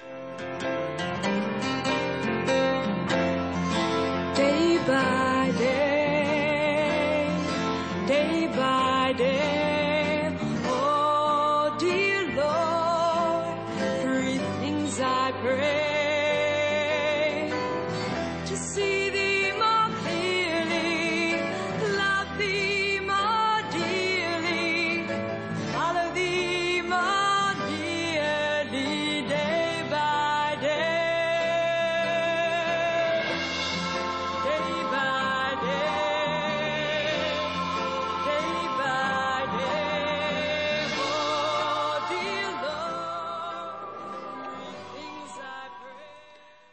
Day by day, day by day.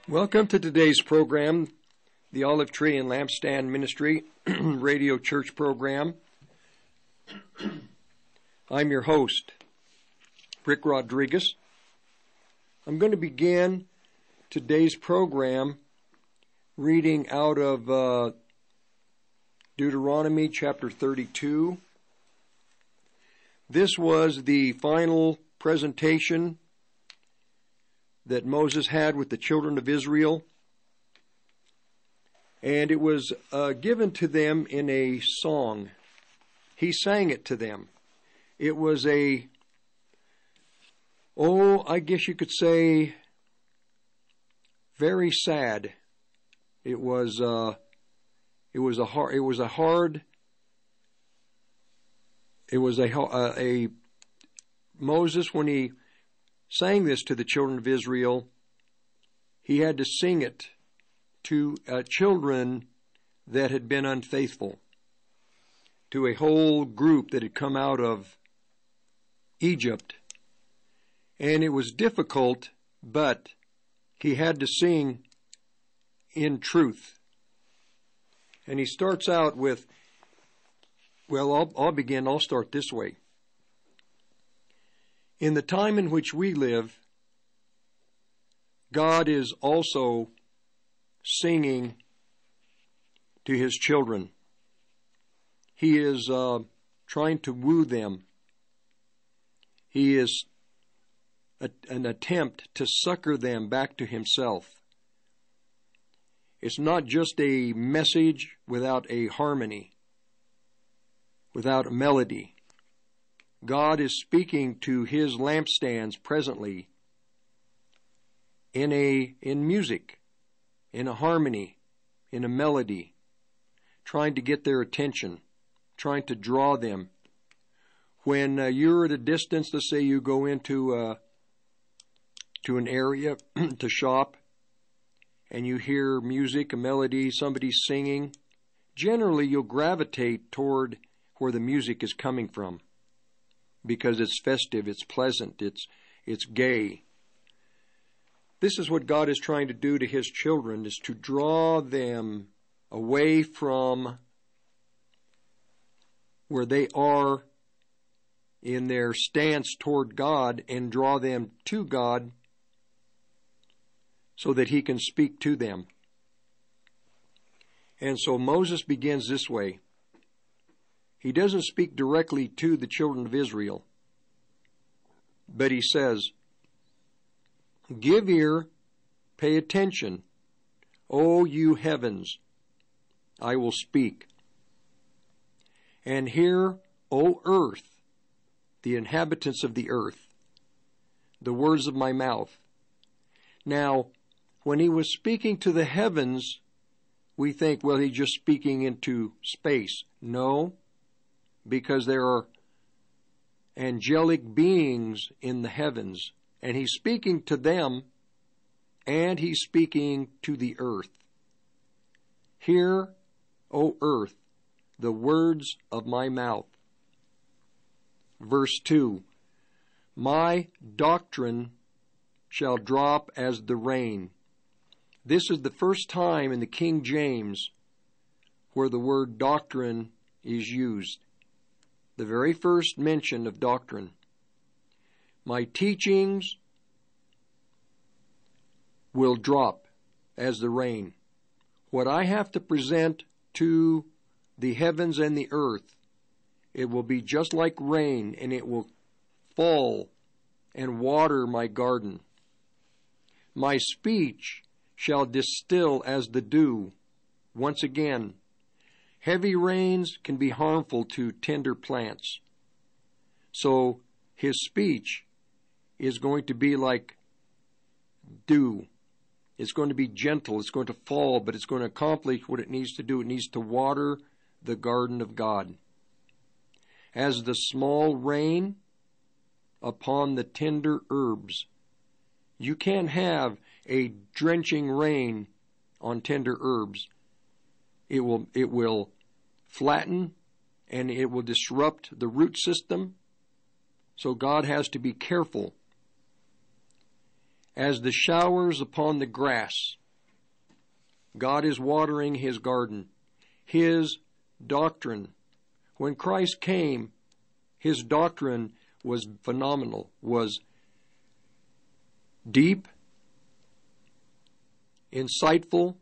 Welcome to today's program, the Olive Tree and Lampstand Ministry Radio Church Program. I'm your host, Rick Rodriguez. I'm going to begin today's program reading out of Deuteronomy chapter 32. This was the final presentation that Moses had with the children of Israel, and it was given to them in a song. He sang it to them. It was a, I guess you could say, very sad. Moses, when he sang this to the children of Israel, he had to sing it to children that had been unfaithful, to a whole group that had come out of Egypt. And it was difficult, but he had to sing in truth. And he starts out with, I'll start this way. In the time in which we live, God is also singing to His children. He is trying to woo them. He is an attempt to sucker them back to Himself. It's not just a message without a harmony, without a melody. God is speaking to His lampstands presently in music, in a harmony, in a melody, trying to get their attention, trying to draw them. When you're at a distance, let's say you go into to an area to shop, and you hear music, a melody, somebody's singing, generally you'll gravitate toward where the music is coming from, because it's festive, it's pleasant, it's gay. This is what God is trying to do to His children, is to draw them away from where they are in their stance toward God and draw them to God so that He can speak to them. And so Moses begins this way. He doesn't speak directly to the children of Israel, but he says, "Give ear, pay attention, O you heavens, I will speak. And hear, O earth, the inhabitants of the earth, the words of my mouth." Now, when he was speaking to the heavens, we think, he's just speaking into space. No. Because there are angelic beings in the heavens, and he's speaking to them, and he's speaking to the earth. Hear, O earth, the words of my mouth. Verse 2, my doctrine shall drop as the rain. This is the first time in the King James where the word doctrine is used. The very first mention of doctrine. My teachings will drop as the rain. What I have to present to the heavens and the earth. It will be just like rain, and it will fall and water my garden. My speech shall distill as the dew. Once again, heavy rains can be harmful to tender plants. So his speech is going to be like dew. It's going to be gentle. It's going to fall, but it's going to accomplish what it needs to do. It needs to water the garden of God. As the small rain upon the tender herbs. You can't have a drenching rain on tender herbs. It will flatten, and it will disrupt the root system. So God has to be careful. As the showers upon the grass, God is watering his garden, his doctrine. When Christ came, his doctrine was phenomenal, was deep, insightful.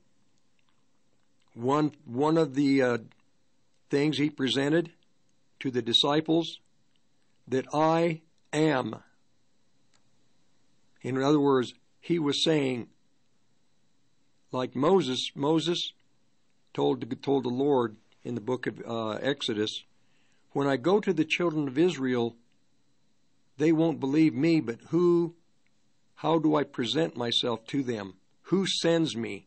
One of the things he presented to the disciples, that I am. In other words, he was saying, like Moses told the Lord in the book of Exodus, when I go to the children of Israel, they won't believe me, but how do I present myself to them? Who sends me?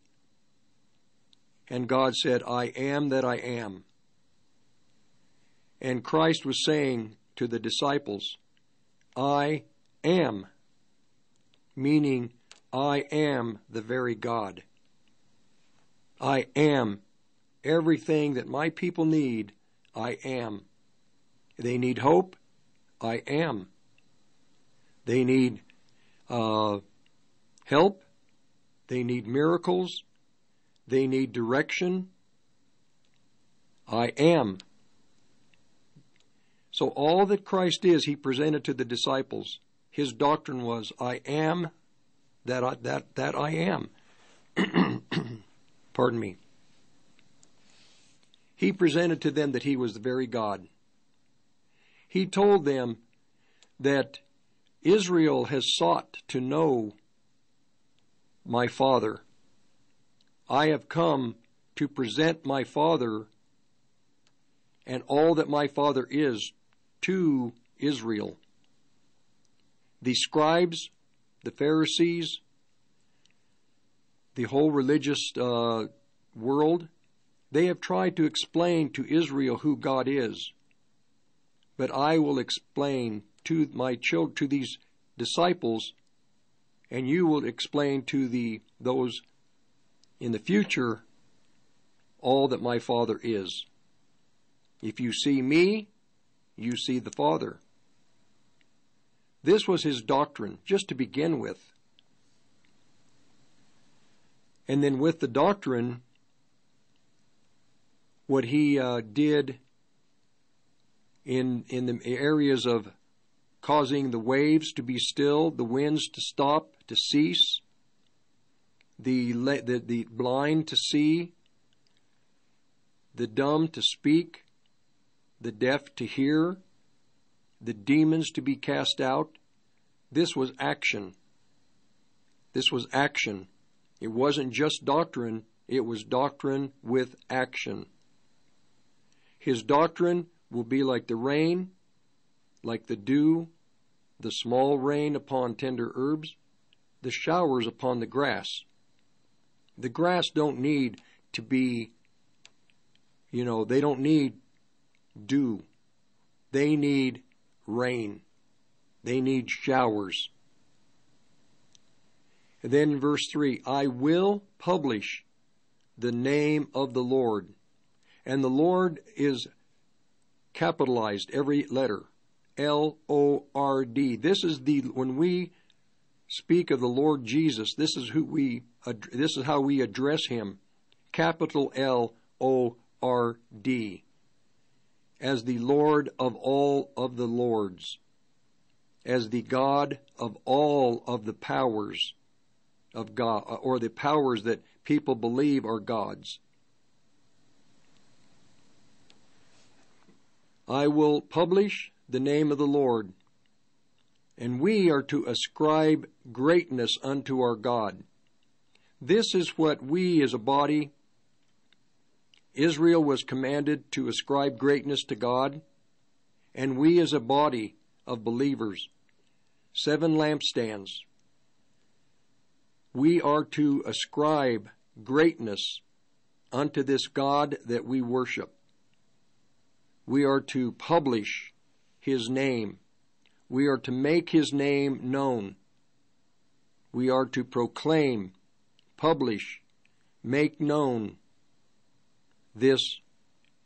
And God said, I am that I am. And Christ was saying to the disciples, I am, meaning I am the very God. I am everything that my people need, I am. They need hope, I am. They need help, they need miracles, they need direction, I am. So all that Christ is, he presented to the disciples. His doctrine was, I am that I am. Pardon me. He presented to them that he was the very God. He told them that Israel has sought to know my Father. I have come to present my Father and all that my Father is to Israel. The scribes, the Pharisees, the whole religious world, they have tried to explain to Israel who God is. But I will explain to my children, to these disciples, and you will explain to those in the future all that my Father is. If you see me, you see the Father. This was his doctrine, just to begin with. And then with the doctrine, what he did in the areas of causing the waves to be still, the winds to stop, to cease, the blind to see, the dumb to speak, the deaf to hear, the demons to be cast out. This was action. This was action. It wasn't just doctrine. It was doctrine with action. His doctrine will be like the rain, like the dew, the small rain upon tender herbs, the showers upon the grass. The grass don't need to be, they don't need dew. They need rain. They need showers. And then in verse 3, I will publish the name of the Lord. And the Lord is capitalized, every letter. L-O-R-D. This is when we speak of the Lord Jesus, this is how we address him. Capital L-O-R-D. As the Lord of all of the lords, as the God of all of the powers of God, or the powers that people believe are gods. I will publish the name of the Lord. And we are to ascribe greatness unto our God. This is what we as a body, Israel was commanded to ascribe greatness to God, and we as a body of believers, 7 lampstands, we are to ascribe greatness unto this God that we worship. We are to publish His name. We are to make His name known. We are to proclaim, publish, make known this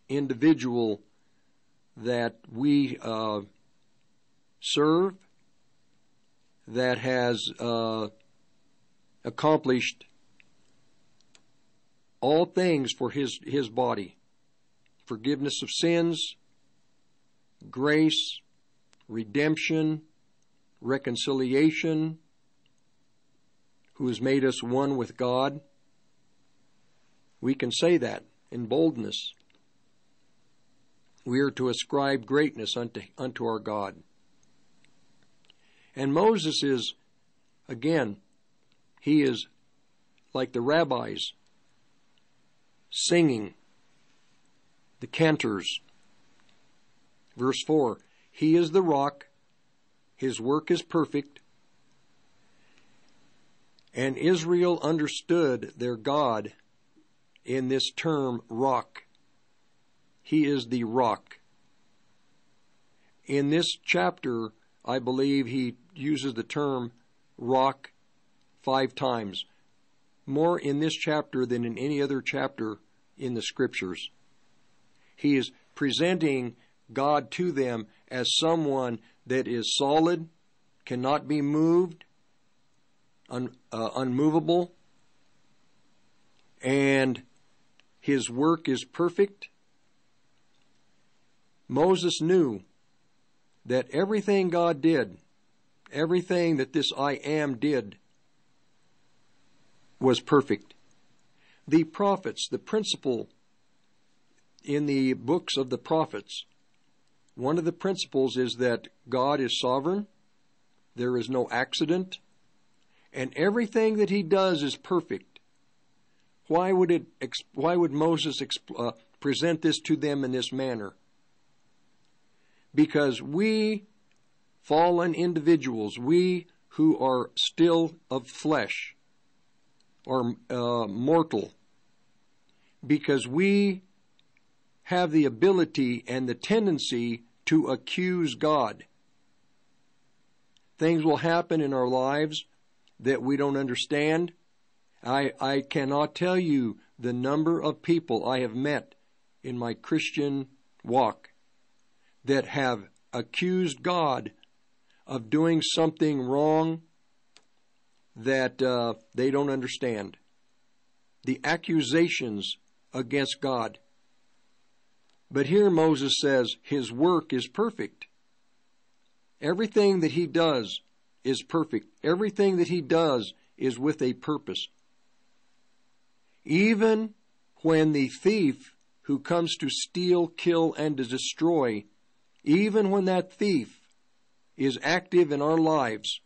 individual that we serve, that has accomplished all things for his body. Forgiveness of sins, grace, redemption, reconciliation, who has made us one with God. We can say that in boldness. We are to ascribe greatness unto our God. And Moses is, again, he is like the rabbis, singing, the cantors. Verse 4, He is the rock, His work is perfect, and Israel understood their God in this term, rock. He is the rock. In this chapter, I believe he uses the term rock 5 times. More in this chapter than in any other chapter in the Scriptures. He is presenting God to them as someone that is solid, cannot be moved, unmovable, and His work is perfect. Moses knew that everything God did, everything that this I Am did, was perfect. The prophets, the principle in the books of the prophets, one of the principles is that God is sovereign, there is no accident, and everything that He does is perfect. Why would Moses present this to them in this manner? Because we, fallen individuals, we who are still of flesh, are mortal, because we have the ability and the tendency to accuse God. Things will happen in our lives that we don't understand. I cannot tell you the number of people I have met in my Christian walk that have accused God of doing something wrong that they don't understand. The accusations against God. But here Moses says His work is perfect. Everything that He does is perfect. Everything that He does is with a purpose. Even when the thief who comes to steal, kill, and to destroy, even when that thief is active in our lives,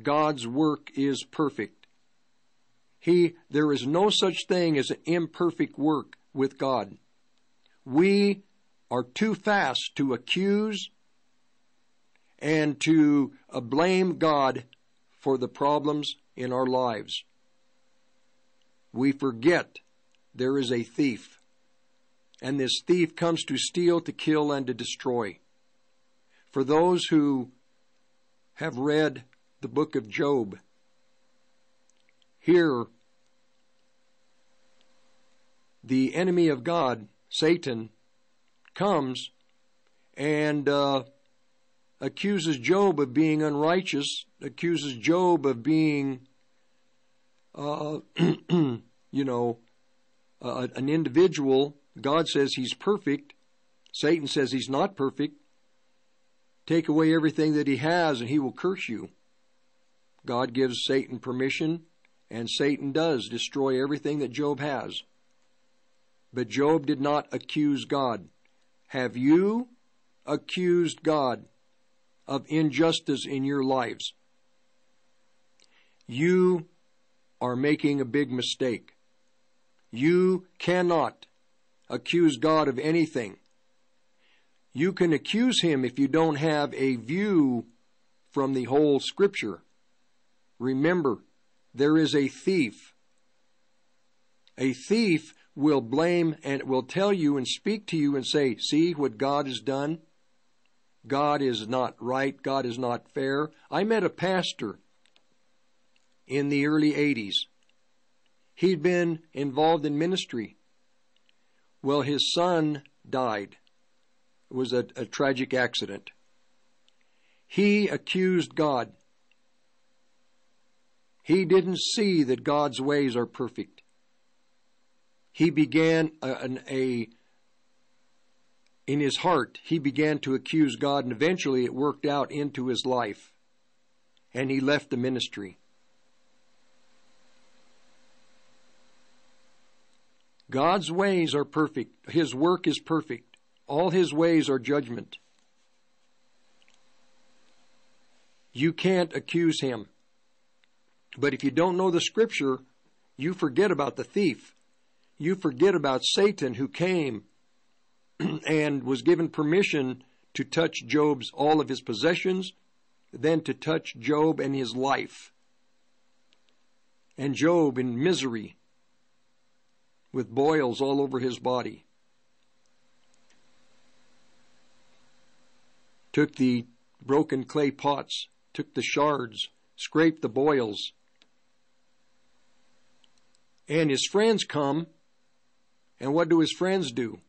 God's work is perfect. There is no such thing as an imperfect work with God. We are too fast to accuse and to blame God for the problems in our lives. We forget there is a thief, and this thief comes to steal, to kill, and to destroy. For those who have read the book of Job, here the enemy of God, Satan, comes and accuses Job of being unrighteous, accuses Job of being, an individual. God says he's perfect. Satan says he's not perfect. Take away everything that he has and he will curse you. God gives Satan permission, and Satan does destroy everything that Job has. But Job did not accuse God. Have you accused God of injustice in your lives, you are making a big mistake. You cannot accuse God of anything. You can accuse him if you don't have a view from the whole Scripture. Remember, there is a thief. A thief will blame and will tell you and speak to you and say, see what God has done? God is not right. God is not fair. I met a pastor in the early 80s. He'd been involved in ministry. Well, his son died. It was a tragic accident. He accused God. He didn't see that God's ways are perfect. He began in his heart, he began to accuse God, and eventually it worked out into his life, and he left the ministry. God's ways are perfect. His work is perfect. All his ways are judgment. You can't accuse him. But if you don't know the Scripture, you forget about the thief. You forget about Satan, who came and was given permission to touch Job's, all of his possessions, then to touch Job and his life. And Job in misery, with boils all over his body, took the broken clay pots, took the shards, scraped the boils. And his friends come, and what do his friends do?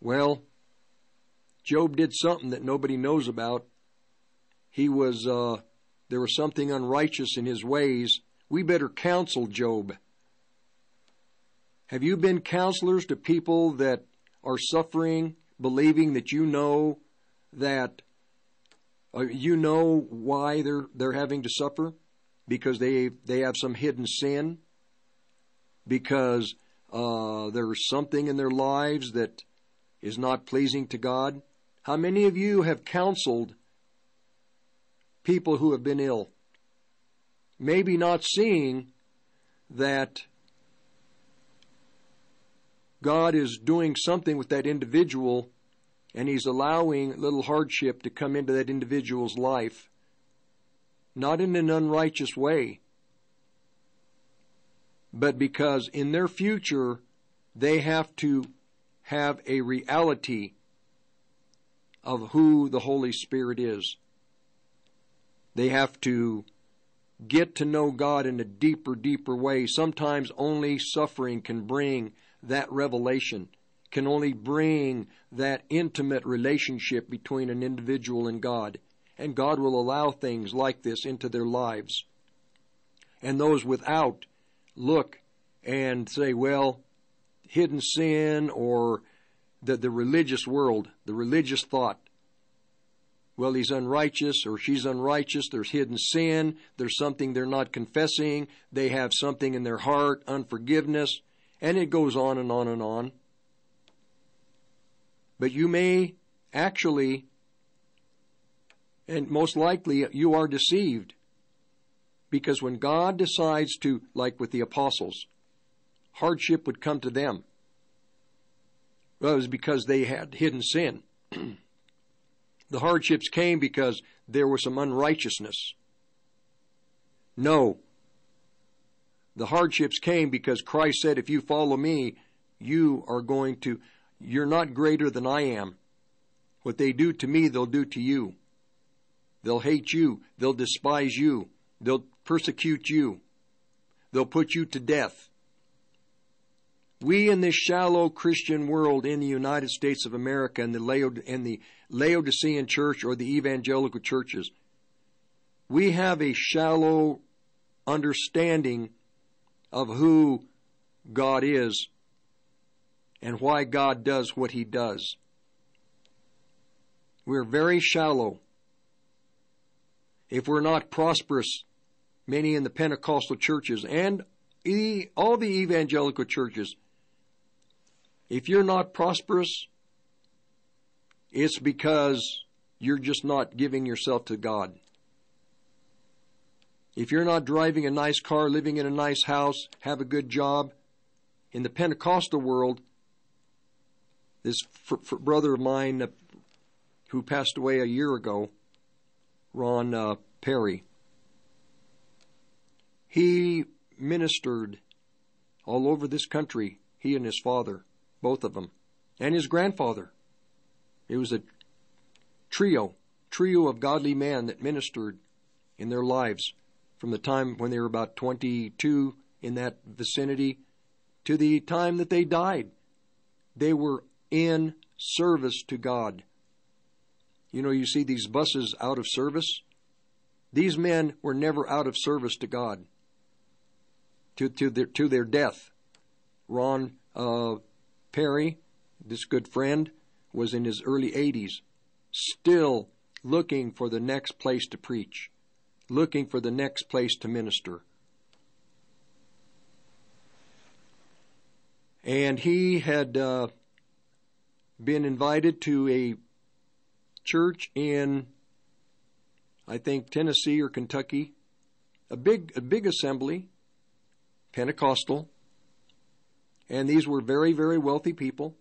Well, Job did something that nobody knows about. He was, there was something unrighteous in his ways. We better counsel Job. Have you been counselors to people that are suffering, believing that you know why they're having to suffer? Because they have some hidden sin? Because there's something in their lives that is not pleasing to God? How many of you have counseled people who have been ill? Maybe not seeing that God is doing something with that individual, and he's allowing a little hardship to come into that individual's life, not in an unrighteous way, but because in their future, they have to have a reality of who the Holy Spirit is. They have to get to know God in a deeper, deeper way. Sometimes only suffering can bring that revelation, can only bring that intimate relationship between an individual and God. And God will allow things like this into their lives. And those without look and say, well, hidden sin, or the religious world, the religious thought. Well, he's unrighteous, or she's unrighteous. There's hidden sin. There's something they're not confessing. They have something in their heart, unforgiveness. And it goes on and on and on. But you may actually, and most likely, you are deceived. Because when God decides to, like with the apostles, hardship would come to them. Well, it was because they had hidden sin. The hardships came because there was some unrighteousness. No. The hardships came because Christ said, if you follow me, you're not greater than I am. What they do to me, they'll do to you. They'll hate you. They'll despise you. They'll persecute you. They'll put you to death. We in this shallow Christian world in the United States of America and the Laodicean church or the evangelical churches, we have a shallow understanding of who God is and why God does what he does. We're very shallow. If we're not prosperous, many in the Pentecostal churches and all the evangelical churches, if you're not prosperous, It's because you're just not giving yourself to God. If you're not driving a nice car, living in a nice house, have a good job, in the Pentecostal world, this brother of mine who passed away a year ago, Ron Perry, he ministered all over this country, he and his father, both of them, and his grandfather. It was a trio of godly men that ministered in their lives from the time when they were about 22 in that vicinity to the time that they died. They were in service to God. You know, you see these buses out of service. These men were never out of service to God. To their death. Ron Perry, this good friend, was in his early 80s, still looking for the next place to preach, looking for the next place to minister. And he had been invited to a church in, I think, Tennessee or Kentucky, a big assembly, Pentecostal, and these were very, very wealthy people.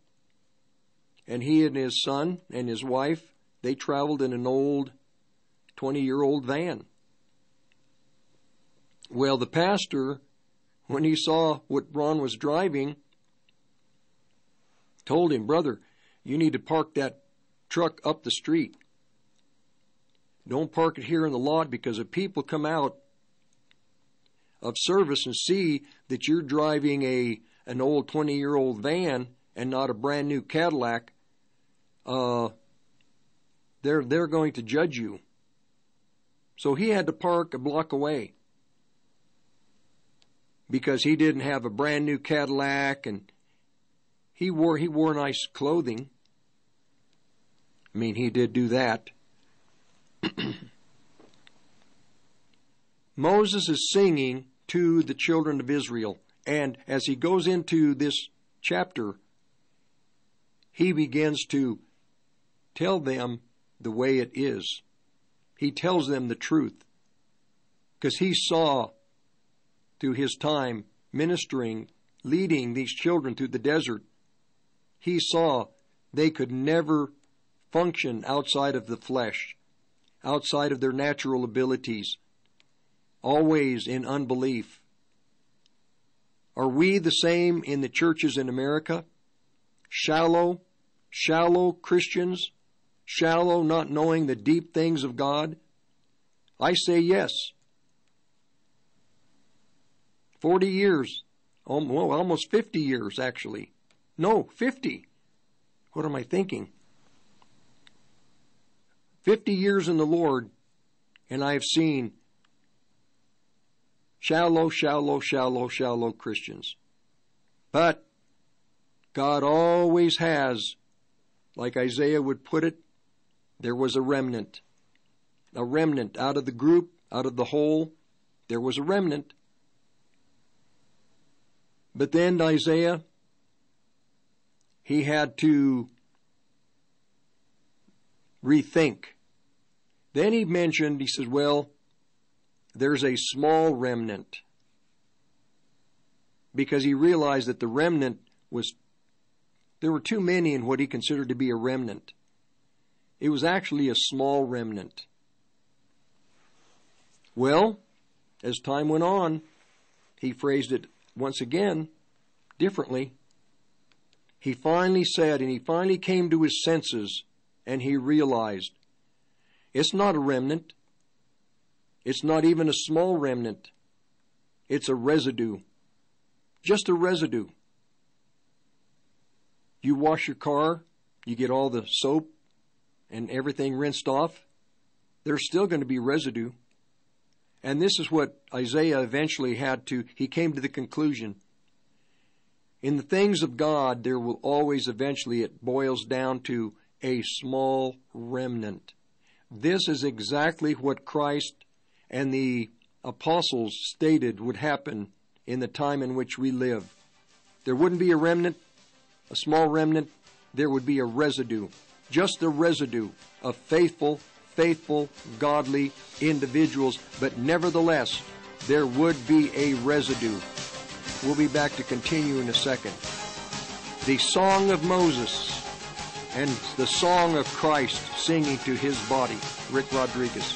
And he and his son and his wife, they traveled in an old 20-year-old van. Well, the pastor, when he saw what Ron was driving, told him, "Brother, you need to park that truck up the street. Don't park it here in the lot, because if people come out of service and see that you're driving an old 20-year-old van and not a brand new Cadillac, they're going to judge you." So he had to park a block away because he didn't have a brand new Cadillac, and he wore nice clothing. I mean, he did do that. Moses is singing to the children of Israel, and as he goes into this chapter, he begins to tell them the way it is. He tells them the truth, because he saw through his time ministering, leading these children through the desert, he saw they could never function outside of the flesh, outside of their natural abilities, always in unbelief. Are we the same in the churches in America? Shallow Christians, shallow, not knowing the deep things of God? I say yes. 40 years, well, almost 50 years actually. No, 50. What am I thinking? 50 years in the Lord, and I have seen shallow Christians. But God always has, like Isaiah would put it, there was a remnant out of the group, out of the whole. There was a remnant. But then Isaiah, he had to rethink. Then he mentioned, he says, well, there's a small remnant, because he realized that the remnant was, there were too many in what he considered to be a remnant. It was actually a small remnant. Well, as time went on, he phrased it once again differently. He finally said, and he finally came to his senses, and he realized it's not a remnant. It's not even a small remnant. It's a residue. Just a residue. You wash your car, you get all the soap and everything rinsed off. There's still going to be residue. And this is what Isaiah eventually he came to the conclusion. In the things of God, there will always eventually, it boils down to a small remnant. This is exactly what Christ and the apostles stated would happen in the time in which we live. There wouldn't be a remnant, a small remnant. There would be a residue, just the residue of faithful, godly individuals. But nevertheless, there would be a residue. We'll be back to continue in a second. The song of Moses and the song of Christ singing to his body. Rick Rodriguez.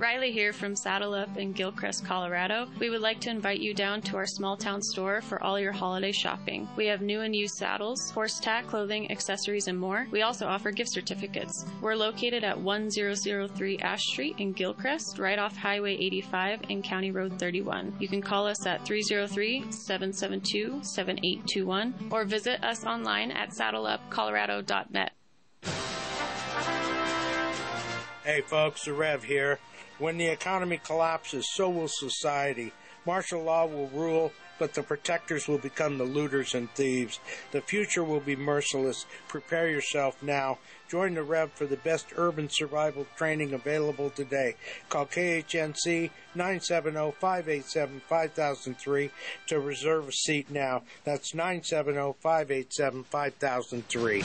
Riley here from Saddle Up in Gilcrest, Colorado. We would like to invite you down to our small town store for all your holiday shopping. We have new and used saddles, horse tack, clothing, accessories, and more. We also offer gift certificates. We're located at 1003 Ash Street in Gilcrest, right off Highway 85 and County Road 31. You can call us at 303-772-7821 or visit us online at saddleupcolorado.net. Hey folks, the Rev here. When the economy collapses, so will society. Martial law will rule, but the protectors will become the looters and thieves. The future will be merciless. Prepare yourself now. Join the Rev for the best urban survival training available today. Call KHNC 970-587-5003 to reserve a seat now. That's 970-587-5003.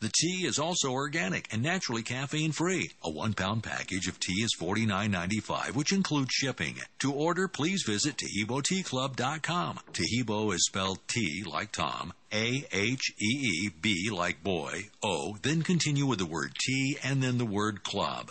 The tea is also organic and naturally caffeine-free. A 1-pound package of tea is $49.95, which includes shipping. To order, please visit TejiboTeaClub.com. Tejibo is spelled T like Tom, A-H-E-E-B like boy, O, then continue with the word tea and then the word club.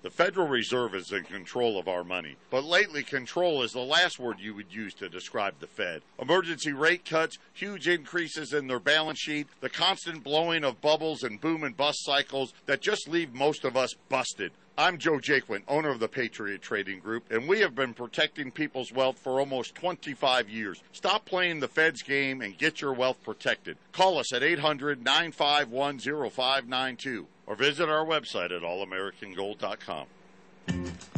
The Federal Reserve is in control of our money, but lately control is the last word you would use to describe the Fed. Emergency rate cuts, huge increases in their balance sheet, the constant blowing of bubbles and boom and bust cycles that just leave most of us busted. I'm Joe Jaquin, owner of the Patriot Trading Group, and we have been protecting people's wealth for almost 25 years. Stop playing the Fed's game and get your wealth protected. Call us at 800-951-0592 or visit our website at allamericangold.com.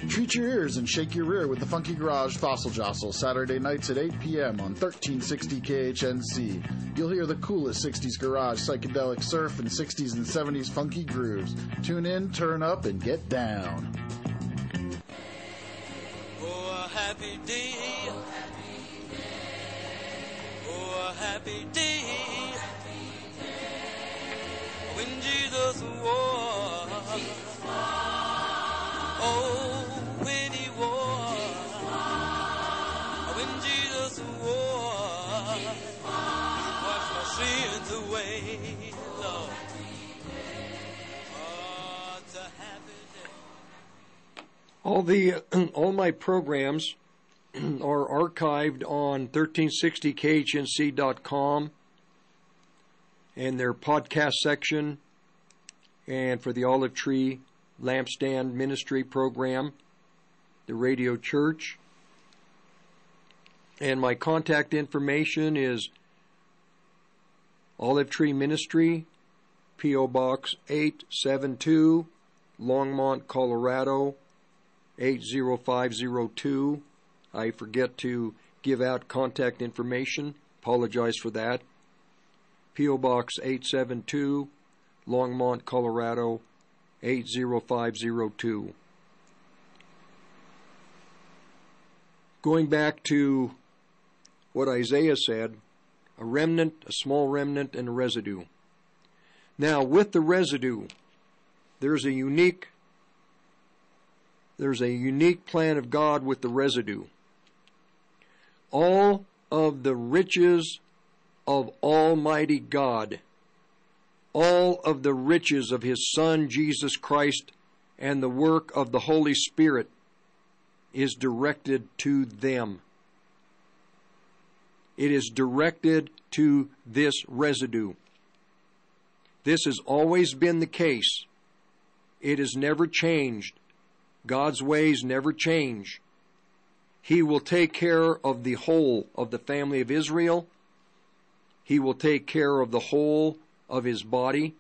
Treat your ears and shake your rear with the Funky Garage Fossil Jostle, Saturday nights at 8 p.m. on 1360 KHNC. You'll hear the coolest 60s garage, psychedelic surf, and 60s and 70s funky grooves. Tune in, turn up, and get down. Oh, a happy day. Oh, happy day. Oh, happy day. Oh, happy day. When Jesus was. Oh, when he wore, when Jesus wore, he washed my sins away, Lord. Oh, it's a happy day. All my programs are archived on 1360khnc.com, and their podcast section, and for the Olive Tree Lampstand Ministry Program, the Radio Church. And my contact information is Olive Tree Ministry, P.O. Box 872, Longmont, Colorado 80502. I forget to give out contact information. Apologize for that. P.O. Box 872, Longmont, Colorado 80502. Going back to what Isaiah said, a remnant, a small remnant, and a residue. Now, with the residue, there's a unique plan of God with the residue. all of the riches of Almighty God, all of the riches of His Son, Jesus Christ, and the work of the Holy Spirit is directed to them. It is directed to this residue. This has always been the case. It has never changed. God's ways never change. He will take care of the whole of the family of Israel. He will take care of the whole of His body,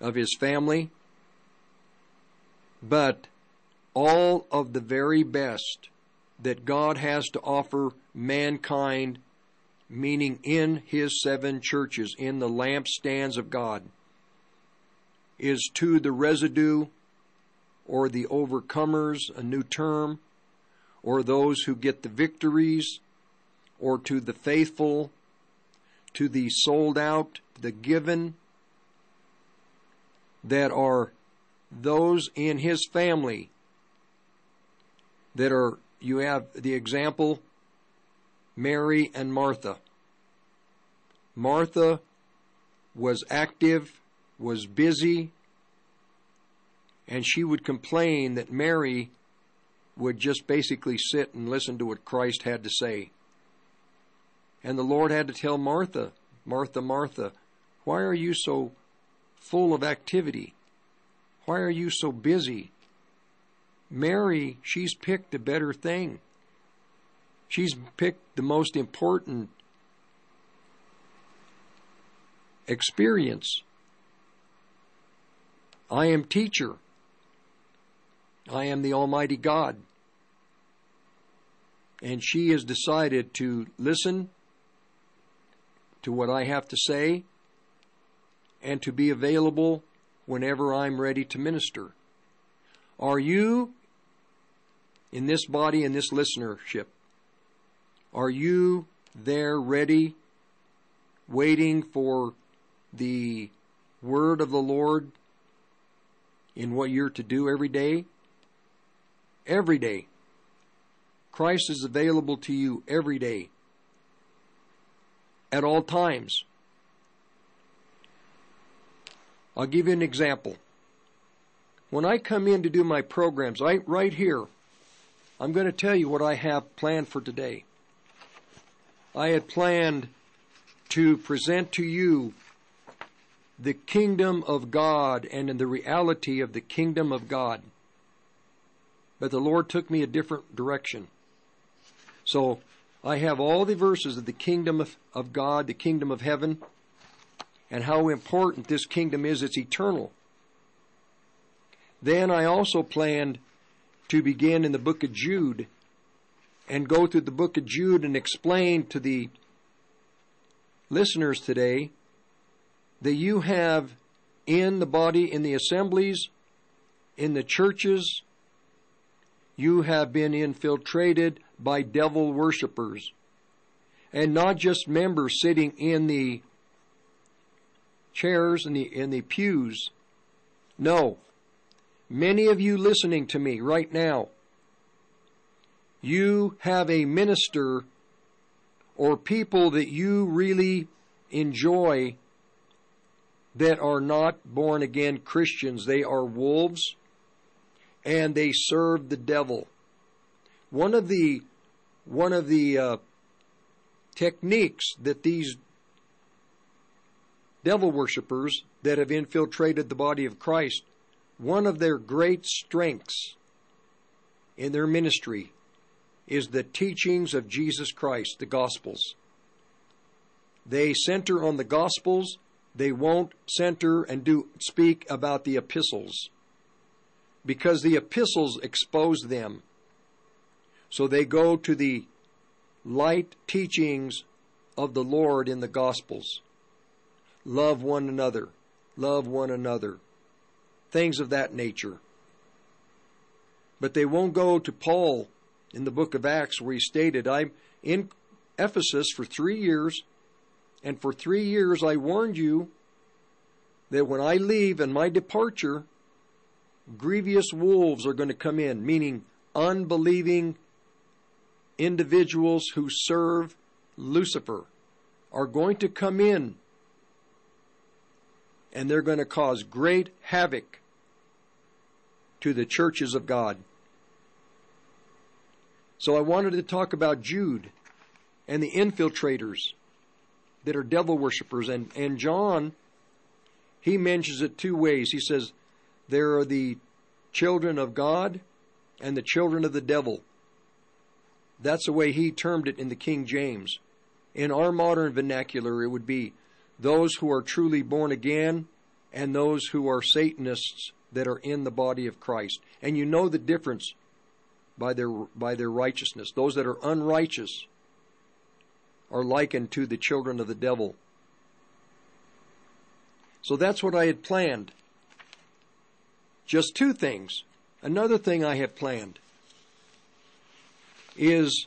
of His family. But all of the very best that God has to offer mankind, meaning in His seven churches, in the lampstands of God, is to the residue, or the overcomers, a new term, or those who get the victories, or to the faithful, to the sold out, the given, that are those in His family that are, you have the example, Mary and Martha. Martha was active, was busy, and she would complain that Mary would just basically sit and listen to what Christ had to say. And the Lord had to tell Martha, Martha, Martha, why are you so full of activity? Why are you so busy? Mary, she's picked a better thing. She's picked the most important experience. I am teacher. I am the Almighty God. And she has decided to listen to what I have to say and to be available whenever I'm ready to minister. Are you, in this body, in this listenership, are you there ready, waiting for the word of the Lord in what you're to do every day? Every day. Christ is available to you every day, at all times. I'll give you an example. When I come in to do my programs, right here, I'm going to tell you what I have planned for today. I had planned to present to you the kingdom of God and in the reality of the kingdom of God. But the Lord took me a different direction. So I have all the verses of the kingdom of God, the kingdom of heaven, and how important this kingdom is. It's eternal. Then I also planned to begin in the book of Jude and go through the book of Jude and explain to the listeners today that you have in the body, in the assemblies, in the churches, you have been infiltrated by devil worshipers. And not just members sitting in the chairs and in the pews. No. Many of you listening to me right now, you have a minister or people that you really enjoy that are not born again Christians. They are wolves and they serve the devil. One of the techniques that these devil worshipers that have infiltrated the body of Christ, one of their great strengths in their ministry is the teachings of Jesus Christ, the Gospels. They center on the Gospels. They won't center and speak about the epistles, because the epistles expose them. So they go to the light teachings of the Lord in the Gospels. Love one another. Love one another. Things of that nature. But they won't go to Paul in the book of Acts where he stated, I'm in Ephesus for 3 years, and for 3 years I warned you that when I leave and my departure, grievous wolves are going to come in, meaning unbelieving individuals who serve Lucifer are going to come in, and they're going to cause great havoc to the churches of God. So I wanted to talk about Jude and the infiltrators that are devil worshippers. And John, he mentions it two ways. He says, there are the children of God and the children of the devil. That's the way he termed it in the King James. In our modern vernacular, it would be those who are truly born again and those who are Satanists that are in the body of Christ. And you know the difference by their righteousness. Those that are unrighteous are likened to the children of the devil. So that's what I had planned. Just two things. Another thing I have planned is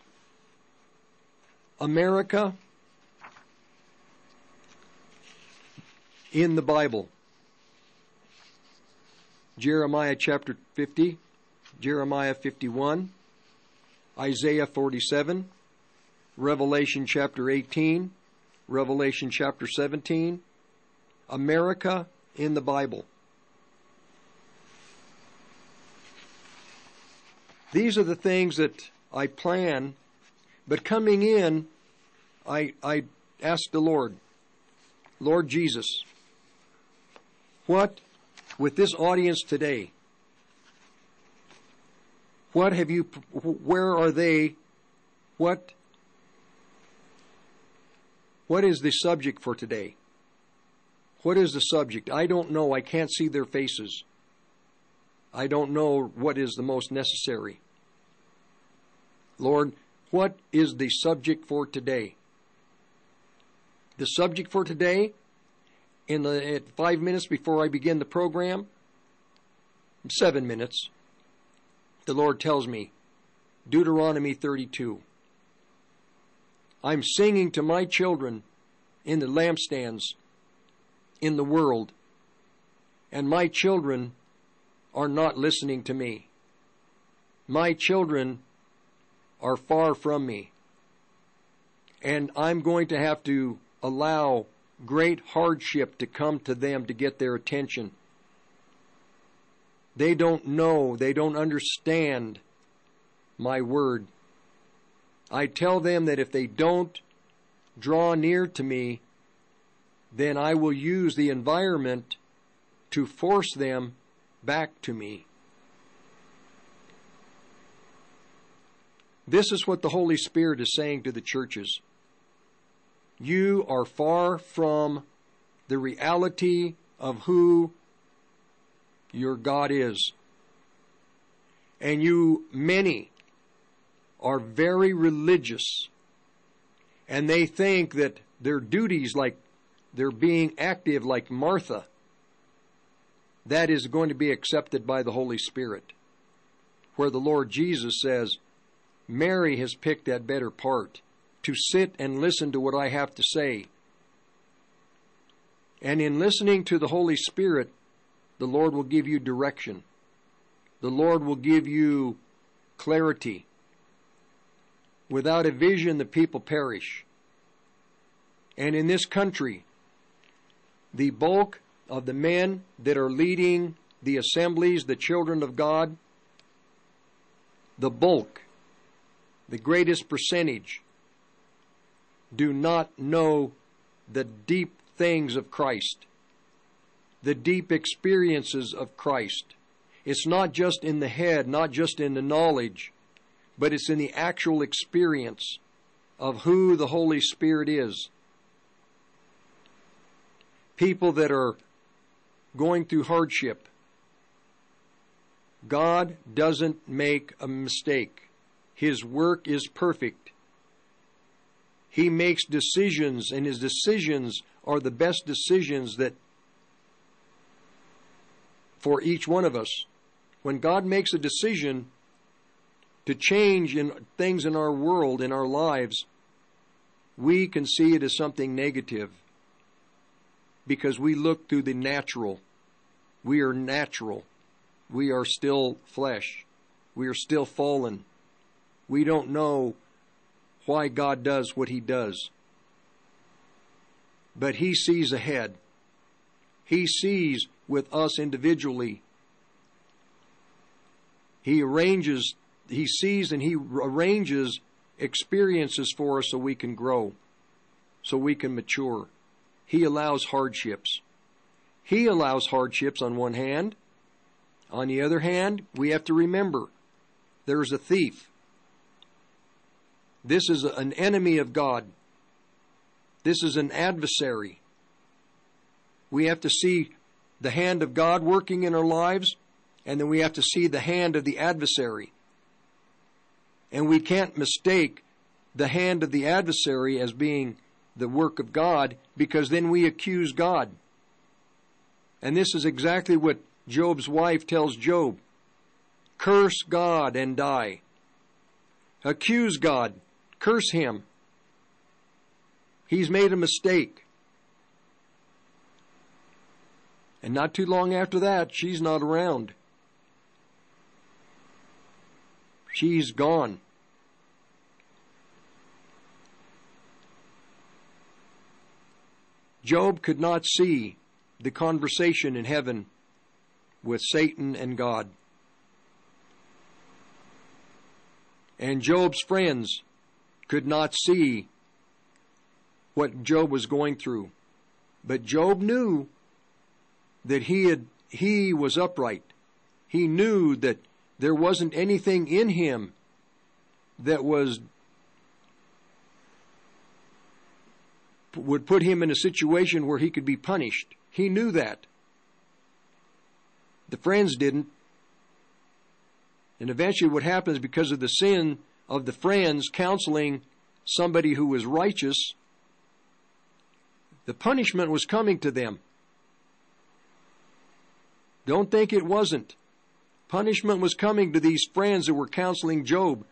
America in the Bible. Jeremiah chapter 50, Jeremiah 51, Isaiah 47, Revelation chapter 18, Revelation chapter 17, America in the Bible. These are the things that I plan, but coming in, I asked the Lord, Lord Jesus, what, with this audience today, what have you, where are they, what is the subject for today? What is the subject? I don't know. I can't see their faces. I don't know what is the most necessary. Lord, what is the subject for today? The subject for today, at 5 minutes before I begin the program, 7 minutes, the Lord tells me, Deuteronomy 32. I'm singing to my children in the lampstands in the world, and my children are not listening to me. My children are far from me. And I'm going to have to allow great hardship to come to them to get their attention. They don't know, they don't understand my word. I tell them that if they don't draw near to me, then I will use the environment to force them back to me. This is what the Holy Spirit is saying to the churches. You are far from the reality of who your God is. And you, many, are very religious. And they think that their duties, like they're being active like Martha, that is going to be accepted by the Holy Spirit. Where the Lord Jesus says, Mary has picked that better part, to sit and listen to what I have to say. And in listening to the Holy Spirit, the Lord will give you direction. The Lord will give you clarity. Without a vision, the people perish. And in this country, the bulk of the men that are leading the assemblies, the children of God, the bulk, the greatest percentage, do not know the deep things of Christ, the deep experiences of Christ. It's not just in the head, not just in the knowledge, but it's in the actual experience of who the Holy Spirit is. People that are going through hardship. God doesn't make a mistake. His work is perfect. He makes decisions, and His decisions are the best decisions that for each one of us. When God makes a decision to change in things in our world, in our lives, we can see it as something negative, because we look through the natural. We are natural. We are still flesh. We are still fallen. We don't know why God does what he does. But he sees ahead. He sees with us individually. He sees and he arranges experiences for us so we can grow, so we can mature. He allows hardships. He allows hardships on one hand. On the other hand, we have to remember there's a thief. This is an enemy of God. This is an adversary. We have to see the hand of God working in our lives, and then we have to see the hand of the adversary. And we can't mistake the hand of the adversary as being the work of God, because then we accuse God. And this is exactly what Job's wife tells Job. Curse God and die. Accuse God. Curse him. He's made a mistake. And not too long after that, she's not around. She's gone. Job could not see the conversation in heaven with Satan and God. And Job's friends could not see what Job was going through. But Job knew that he was upright. He knew that there wasn't anything in him that would put him in a situation where he could be punished. He knew that. The friends didn't. And eventually what happens, because of the sin of the friends counseling somebody who was righteous, the punishment was coming to them. Don't think it wasn't. Punishment was coming to these friends that were counseling Job.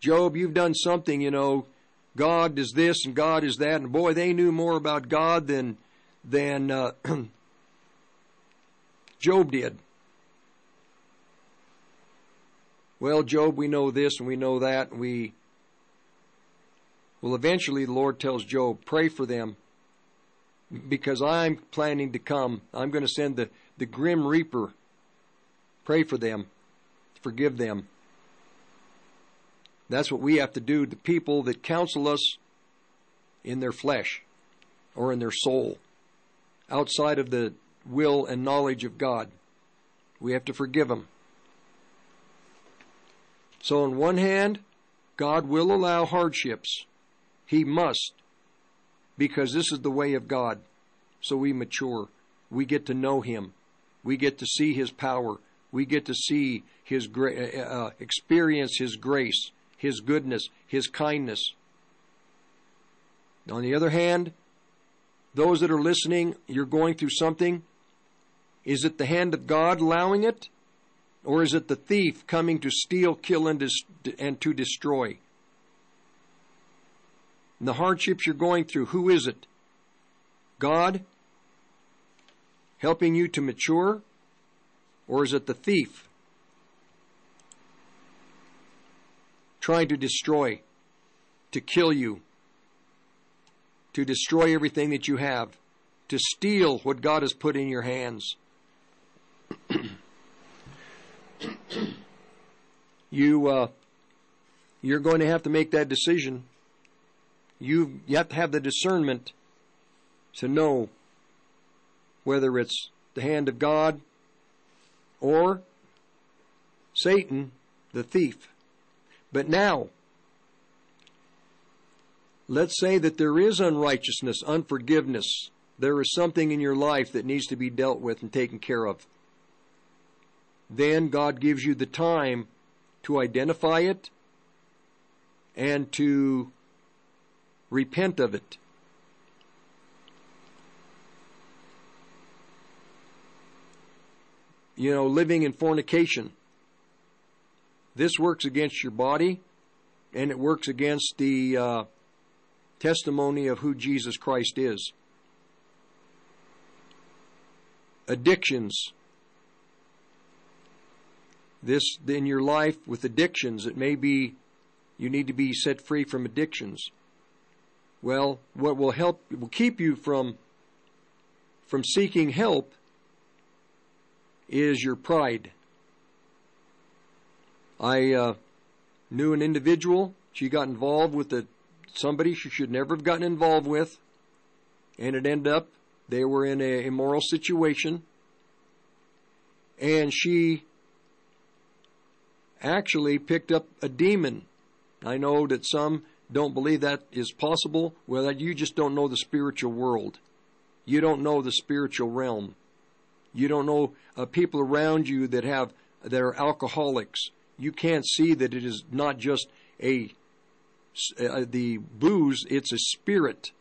Job, you've done something, you know. God is this and God is that. And boy, they knew more about God than Job did. Well, Job, we know this and we know that. Well, eventually the Lord tells Job, pray for them, because I'm planning to come. I'm going to send the grim reaper. Pray for them. Forgive them. That's what we have to do to people that counsel us in their flesh or in their soul, outside of the will and knowledge of God. We have to forgive them. So on one hand, God will allow hardships. He must, because this is the way of God. So we mature. We get to know him. We get to see his power. We get to see his experience his grace, his goodness, his kindness. On the other hand, those that are listening, you're going through something. Is it the hand of God allowing it? Or is it the thief coming to steal, kill, and to destroy? And the hardships you're going through, who is it? God helping you to mature? Or is it the thief trying to destroy, to kill you, to destroy everything that you have, to steal what God has put in your hands? You're going to have to make that decision. You have to have the discernment to know whether it's the hand of God or Satan, the thief. But now, let's say that there is unrighteousness, unforgiveness. There is something in your life that needs to be dealt with and taken care of. Then God gives you the time to identify it and to repent of it. You know, living in fornication. This works against your body, and it works against the testimony of who Jesus Christ is. Addictions. This in your life with addictions, it may be You need to be set free from addictions. Well, what will help, will keep you from seeking help is your pride. I knew an individual. She got involved with somebody she should never have gotten involved with, and it ended up they were in an immoral situation, and she actually picked up a demon. I know that some don't believe that is possible. Well, you just don't know the spiritual world. You don't know the spiritual realm. You don't know people around you that are alcoholics. You can't see that it is not just the booze, it's a spirit.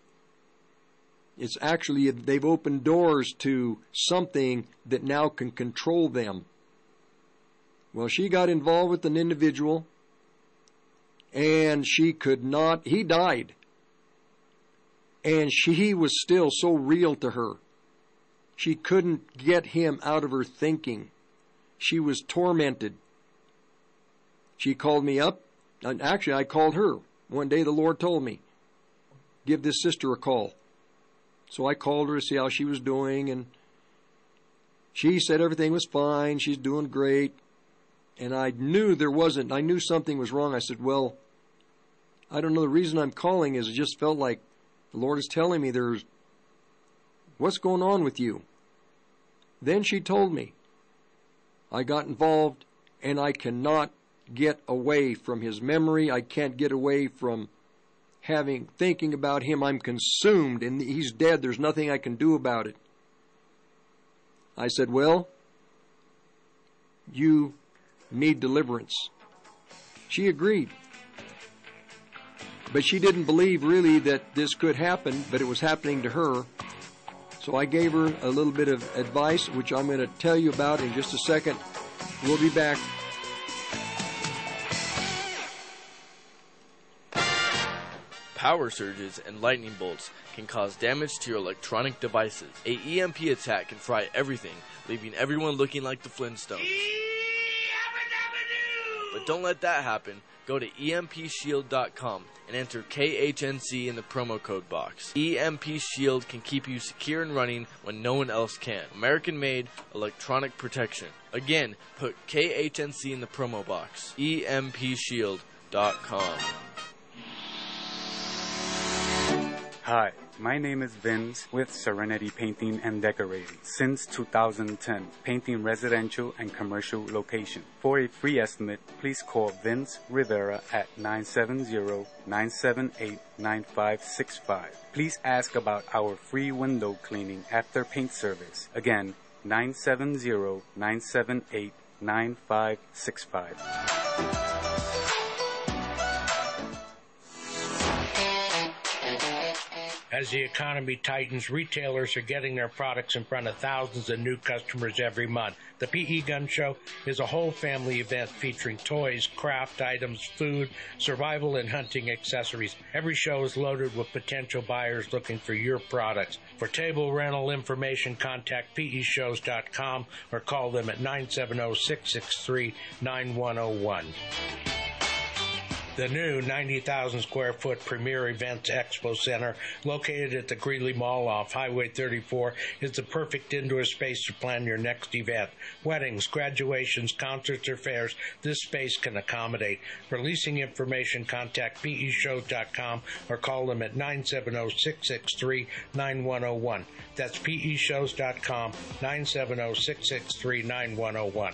It's actually, they've opened doors to something that now can control them. Well, she got involved with an individual, and she could not, he died. And he was still so real to her. She couldn't get him out of her thinking. She was tormented. She called me up. Actually, I called her. One day the Lord told me, give this sister a call. So I called her to see how she was doing, and she said everything was fine. She's doing great. And I knew there wasn't. I knew something was wrong. I said, well, I don't know. The reason I'm calling is it just felt like the Lord is telling me what's going on with you? Then she told me. I got involved, and I cannot get away from his memory. I can't get away from thinking about him. I'm consumed, and he's dead. There's nothing I can do about it. I said, well, you need deliverance. She agreed. But she didn't believe really that this could happen, but it was happening to her. So I gave her a little bit of advice, which I'm going to tell you about in just a second. We'll be back. Power surges and lightning bolts can cause damage to your electronic devices. An EMP attack can fry everything, leaving everyone looking like the Flintstones. But don't let that happen. Go to EMPShield.com and enter KHNC in the promo code box. EMP Shield can keep you secure and running when no one else can. American-made electronic protection. Again, put KHNC in the promo box. EMPShield.com. Hi, my name is Vince with Serenity Painting and Decorating. Since 2010, painting residential and commercial locations. For a free estimate, please call Vince Rivera at 970-978-9565. Please ask about our free window cleaning after paint service. Again, 970-978-9565. As the economy tightens, retailers are getting their products in front of thousands of new customers every month. The P.E. Gun Show is a whole family event featuring toys, craft items, food, survival, and hunting accessories. Every show is loaded with potential buyers looking for your products. For table rental information, contact peshows.com or call them at 970-663-9101. The new 90,000-square-foot Premier Events Expo Center, located at the Greeley Mall off Highway 34, is the perfect indoor space to plan your next event. Weddings, graduations, concerts, or fairs, this space can accommodate. For leasing information, contact peshows.com or call them at 970-663-9101. That's peshows.com, 970-663-9101.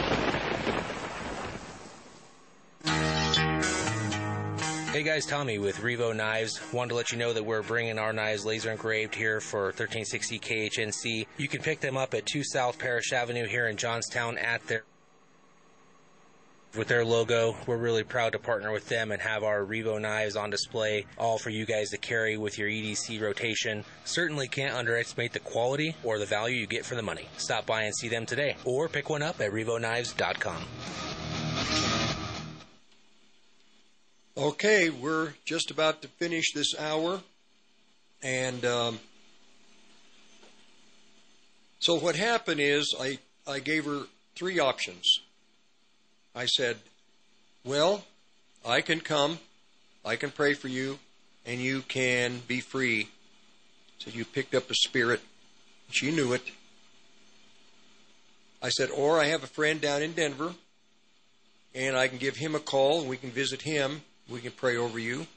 Hey guys, Tommy with Revo Knives. Wanted to let you know that we're bringing our knives laser engraved here for 1360 KHNC. You can pick them up at 2 South Parish Avenue here in Johnstown at their... with their logo. We're really proud to partner with them and have our Revo knives on display, all for you guys to carry with your EDC rotation. Certainly can't underestimate the quality or the value you get for the money. Stop by and see them today, or pick one up at RevoKnives.com. Okay, we're just about to finish this hour, and so what happened is I gave her three options. I said, well, I can come, I can pray for you, and you can be free. So you picked up a spirit. She knew it. I said, or I have a friend down in Denver, and I can give him a call, and we can visit him. We can pray over you.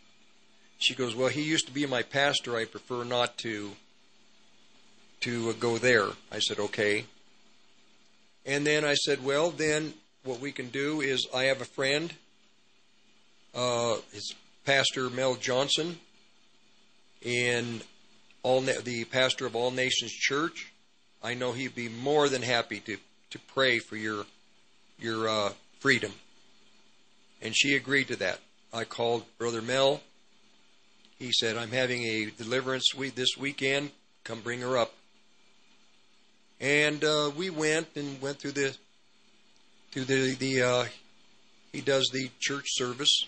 She goes, well, he used to be my pastor. I prefer not to go there. I said, okay. And then I said, well, then what we can do is I have a friend. It's Pastor Mel Johnson, the pastor of All Nations Church. I know he'd be more than happy to pray for your freedom. And she agreed to that. I called Brother Mel. He said, I'm having a deliverance this weekend. Come bring her up. And we went through the he does the church service,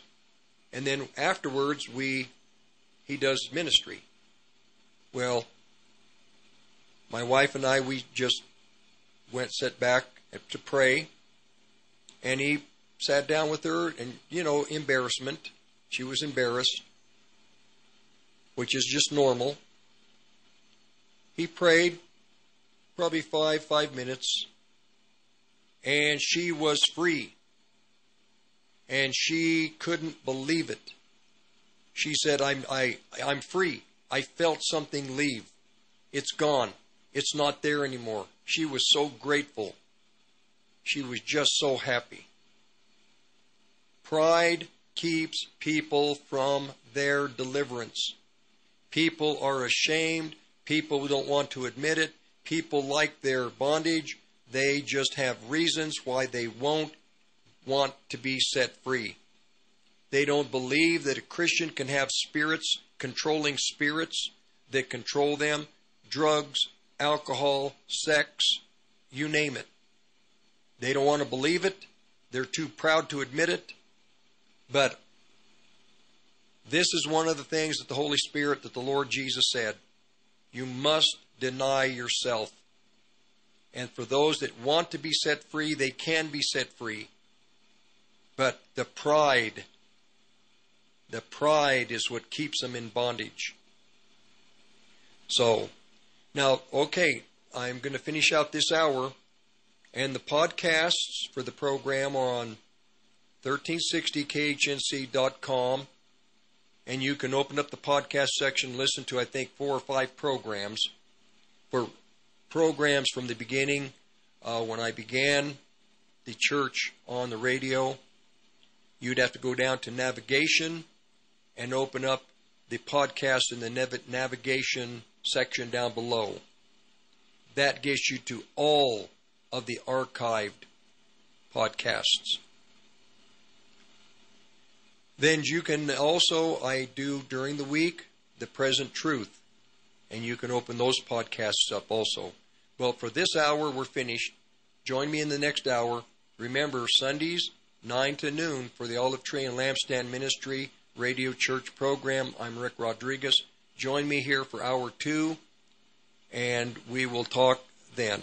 and then afterwards he does ministry. Well, my wife and I, we just sat back to pray, and he sat down with her, and embarrassment. She was embarrassed, which is just normal. He prayed probably five minutes, and she was free, and she couldn't believe it. She said, I'm free. I felt something leave. It's gone. It's not there anymore. She was so grateful. She was just so happy. Pride keeps people from their deliverance. People are ashamed. People don't want to admit it. People like their bondage. They just have reasons why they won't want to be set free. They don't believe that a Christian can have spirits, controlling spirits that control them, drugs, alcohol, sex, you name it. They don't want to believe it. They're too proud to admit it. But this is one of the things that the Holy Spirit, that the Lord Jesus said, you must deny yourself. And for those that want to be set free, they can be set free. But the pride is what keeps them in bondage. So, now, okay, I'm going to finish out this hour. And the podcasts for the program are on 1360khnc.com. And you can open up the podcast section, listen to, I think, 4 or 5 programs. For programs from the beginning, when I began the church on the radio, you'd have to go down to navigation and open up the podcast in the navigation section down below. That gets you to all of the archived podcasts. Then you can also, I do during the week, The Present Truth. And you can open those podcasts up also. Well, for this hour, we're finished. Join me in the next hour. Remember, Sundays, 9 to noon, for the Olive Tree and Lampstand Ministry Radio Church program. I'm Rick Rodriguez. Join me here for hour 2, and we will talk then.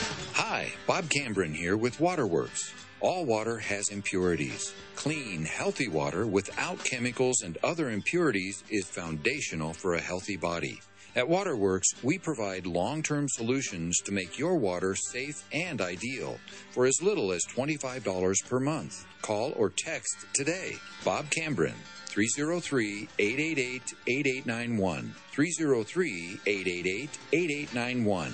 Hi, Bob Cambrin here with Waterworks. All water has impurities. Clean, healthy water without chemicals and other impurities is foundational for a healthy body. At Waterworks, we provide long-term solutions to make your water safe and ideal for as little as $25 per month. Call or text today. Bob Cambrin, 303-888-8891, 303-888-8891.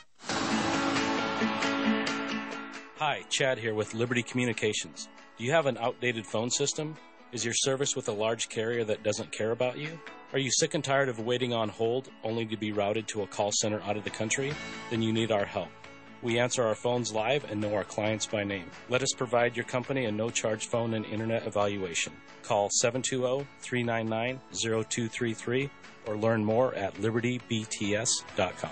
Hi, Chad here with Liberty Communications. Do you have an outdated phone system? Is your service with a large carrier that doesn't care about you? Are you sick and tired of waiting on hold only to be routed to a call center out of the country? Then you need our help. We answer our phones live and know our clients by name. Let us provide your company a no-charge phone and internet evaluation. Call 720-399-0233 or learn more at libertybts.com.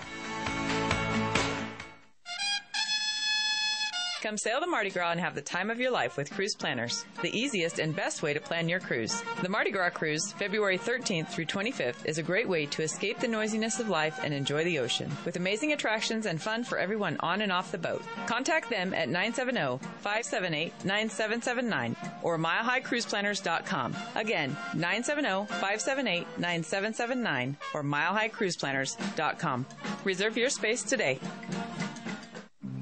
Come sail the Mardi Gras and have the time of your life with Cruise Planners, the easiest and best way to plan your cruise. The Mardi Gras Cruise, February 13th through 25th, is a great way to escape the noisiness of life and enjoy the ocean, with amazing attractions and fun for everyone on and off the boat. Contact them at 970-578-9779 or milehighcruiseplanners.com. Again, 970-578-9779 or milehighcruiseplanners.com. Reserve your space today.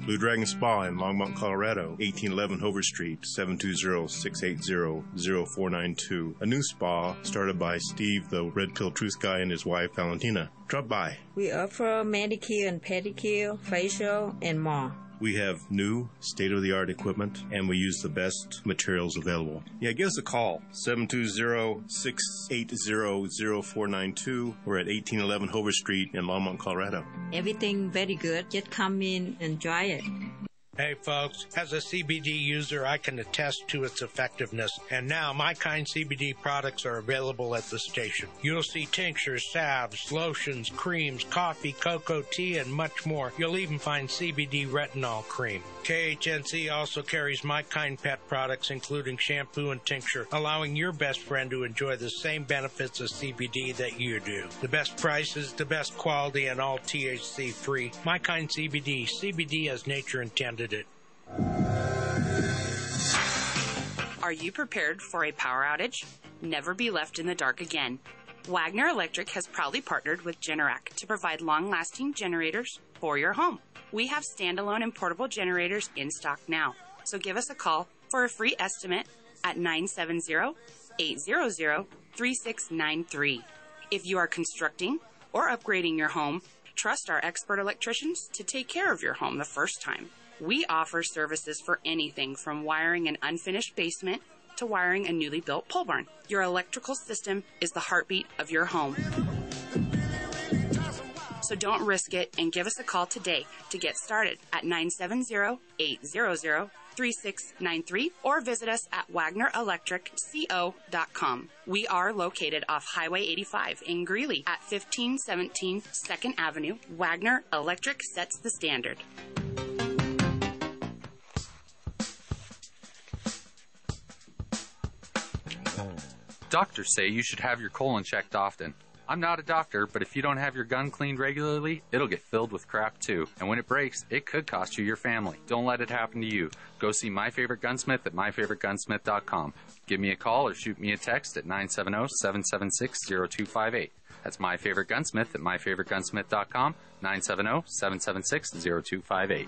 Blue Dragon Spa in Longmont, Colorado, 1811 Hover Street, 720-680-0492. A new spa started by Steve, the Red Pill Truth Guy, and his wife, Valentina. Drop by. We offer manicure and pedicure, facial, and more. We have new, state-of-the-art equipment, and we use the best materials available. Yeah, give us a call, 720-680-0492. We're at 1811 Hover Street in Longmont, Colorado. Everything very good. Just come in and try it. Hey, folks. As a CBD user, I can attest to its effectiveness. And now, My Kind CBD products are available at the station. You'll see tinctures, salves, lotions, creams, coffee, cocoa, tea, and much more. You'll even find CBD retinol cream. KHNC also carries My Kind pet products, including shampoo and tincture, allowing your best friend to enjoy the same benefits of CBD that you do. The best prices, the best quality, and all THC-free. My Kind CBD. CBD as nature intended. Are you prepared for a power outage? Never be left in the dark again. Wagner Electric has proudly partnered with Generac to provide long-lasting generators for your home. We have standalone and portable generators in stock now, so give us a call for a free estimate at 970-800-3693. If you are constructing or upgrading your home, trust our expert electricians to take care of your home the first time. We offer services for anything from wiring an unfinished basement to wiring a newly built pole barn. Your electrical system is the heartbeat of your home. So don't risk it and give us a call today to get started at 970-800-3693 or visit us at WagnerElectricCo.com. We are located off Highway 85 in Greeley at 1517 2nd Avenue. Wagner Electric sets the standard. Doctors say you should have your colon checked often. I'm not a doctor, but if you don't have your gun cleaned regularly, it'll get filled with crap too. And when it breaks, it could cost you your family. Don't let it happen to you. Go see My Favorite Gunsmith at myfavoritegunsmith.com. Give me a call or shoot me a text at 970-776-0258. That's My Favorite Gunsmith at myfavoritegunsmith.com, 970-776-0258.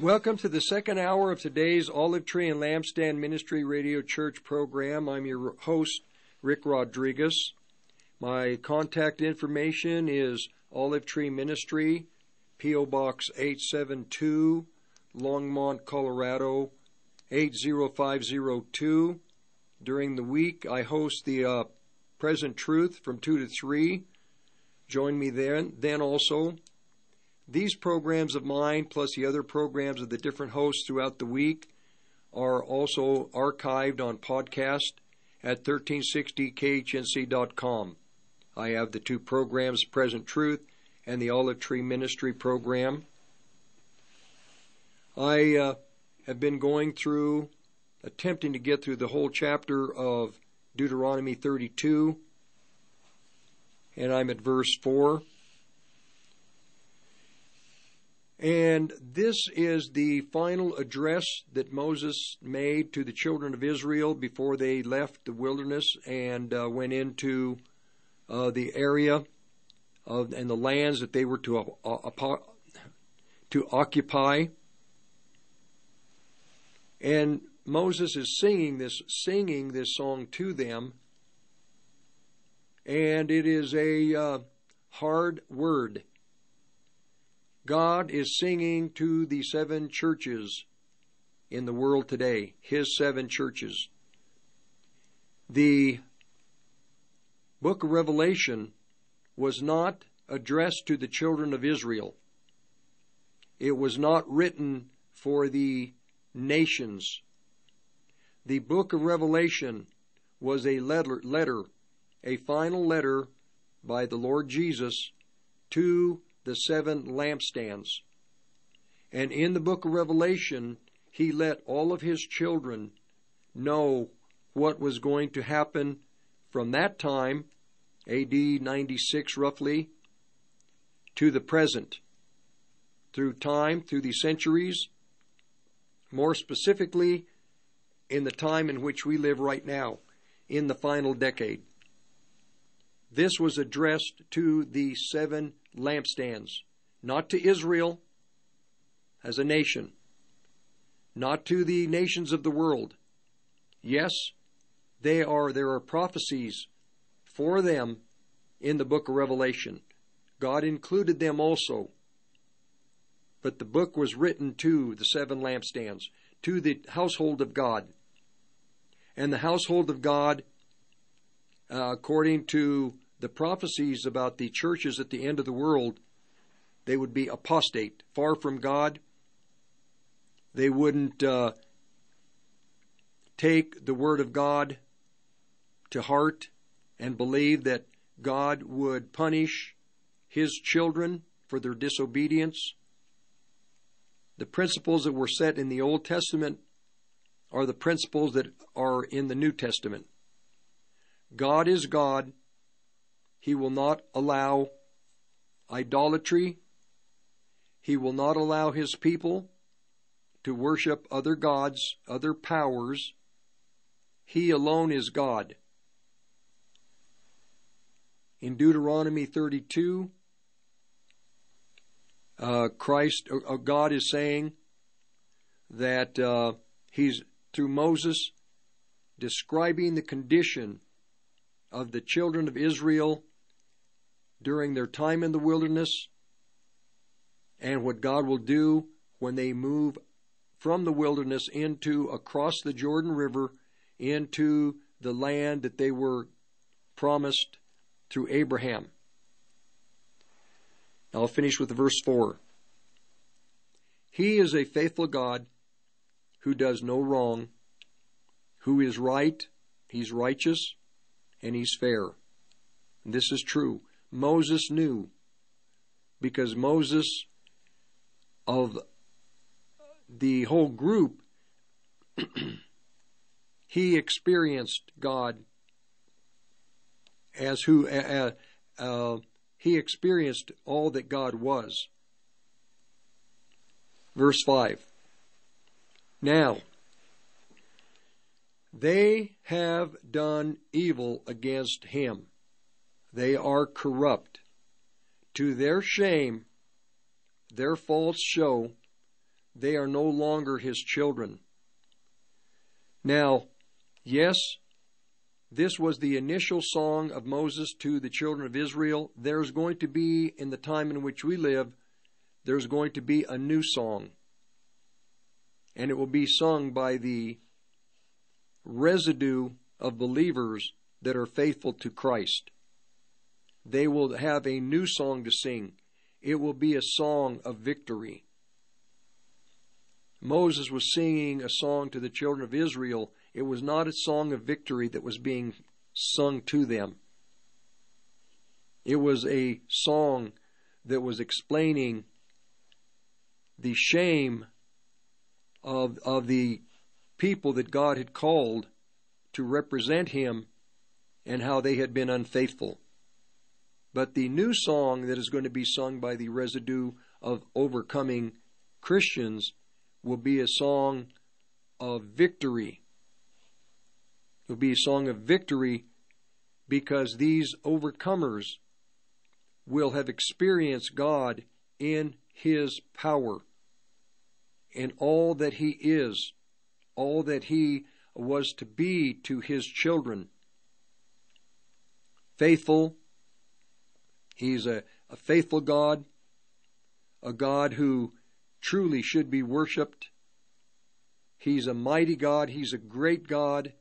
Welcome to the second hour of today's Olive Tree and Lampstand Ministry Radio Church program. I'm your host, Rick Rodriguez. My contact information is Olive Tree Ministry, P.O. Box 872, Longmont, Colorado, 80502. During the week, I host the Present Truth from 2 to 3. Join me then also. These programs of mine, plus the other programs of the different hosts throughout the week, are also archived on podcast at 1360khnc.com. I have the two programs, Present Truth and the Olive Tree Ministry program. I have been going through, attempting to get through the whole chapter of Deuteronomy 32, and I'm at verse 4. And this is the final address that Moses made to the children of Israel before they left the wilderness and went into the area of, and the lands that they were to occupy. And Moses is singing this song to them, and it is a hard word. God is singing to the seven churches in the world today, his seven churches. The book of Revelation was not addressed to the children of Israel. It was not written for the nations. The book of Revelation was a letter, a final letter by the Lord Jesus to the seven lampstands. And in the book of Revelation, he let all of his children know what was going to happen from that time, AD 96 roughly, to the present, through time, through the centuries, more specifically in the time in which we live right now, in the final decade. This was addressed to the seven lampstands, not to Israel as a nation, not to the nations of the world. Yes, there are prophecies for them in the book of Revelation. God included them also. But the book was written to the seven lampstands, to the household of God. And the household of God, according to the prophecies about the churches at the end of the world, they would be apostate, far from God. They wouldn't take the word of God to heart and believe that God would punish his children for their disobedience. The principles that were set in the Old Testament are the principles that are in the New Testament. God is God. He will not allow idolatry. He will not allow his people to worship other gods, other powers. He alone is God. In Deuteronomy 32, Christ, or God is saying that he's, through Moses, describing the condition of the children of Israel during their time in the wilderness and what God will do when they move from the wilderness into, across the Jordan River, into the land that they were promised through Abraham. I'll finish with verse 4. He is a faithful God who does no wrong, who is right, he's righteous, and he's fair. And this is true. Moses knew, because Moses, of the whole group, he experienced God as who he experienced all that God was. Verse 5. Now, they have done evil against him. They are corrupt. To their shame, their faults show. They are no longer his children. Now, yes, this was the initial song of Moses to the children of Israel. There's going to be, in the time in which we live, there's going to be a new song. And it will be sung by the residue of believers that are faithful to Christ. They will have a new song to sing. It will be a song of victory. Moses was singing a song to the children of Israel. It was not a song of victory that was being sung to them. It was a song that was explaining the shame of the people that God had called to represent him and how they had been unfaithful. But the new song that is going to be sung by the residue of overcoming Christians will be a song of victory. It will be a song of victory because these overcomers will have experienced God in his power and all that he is, all that he was to be to his children. Faithful. He's a faithful God, a God who truly should be worshipped. He's a mighty God. He's a great God.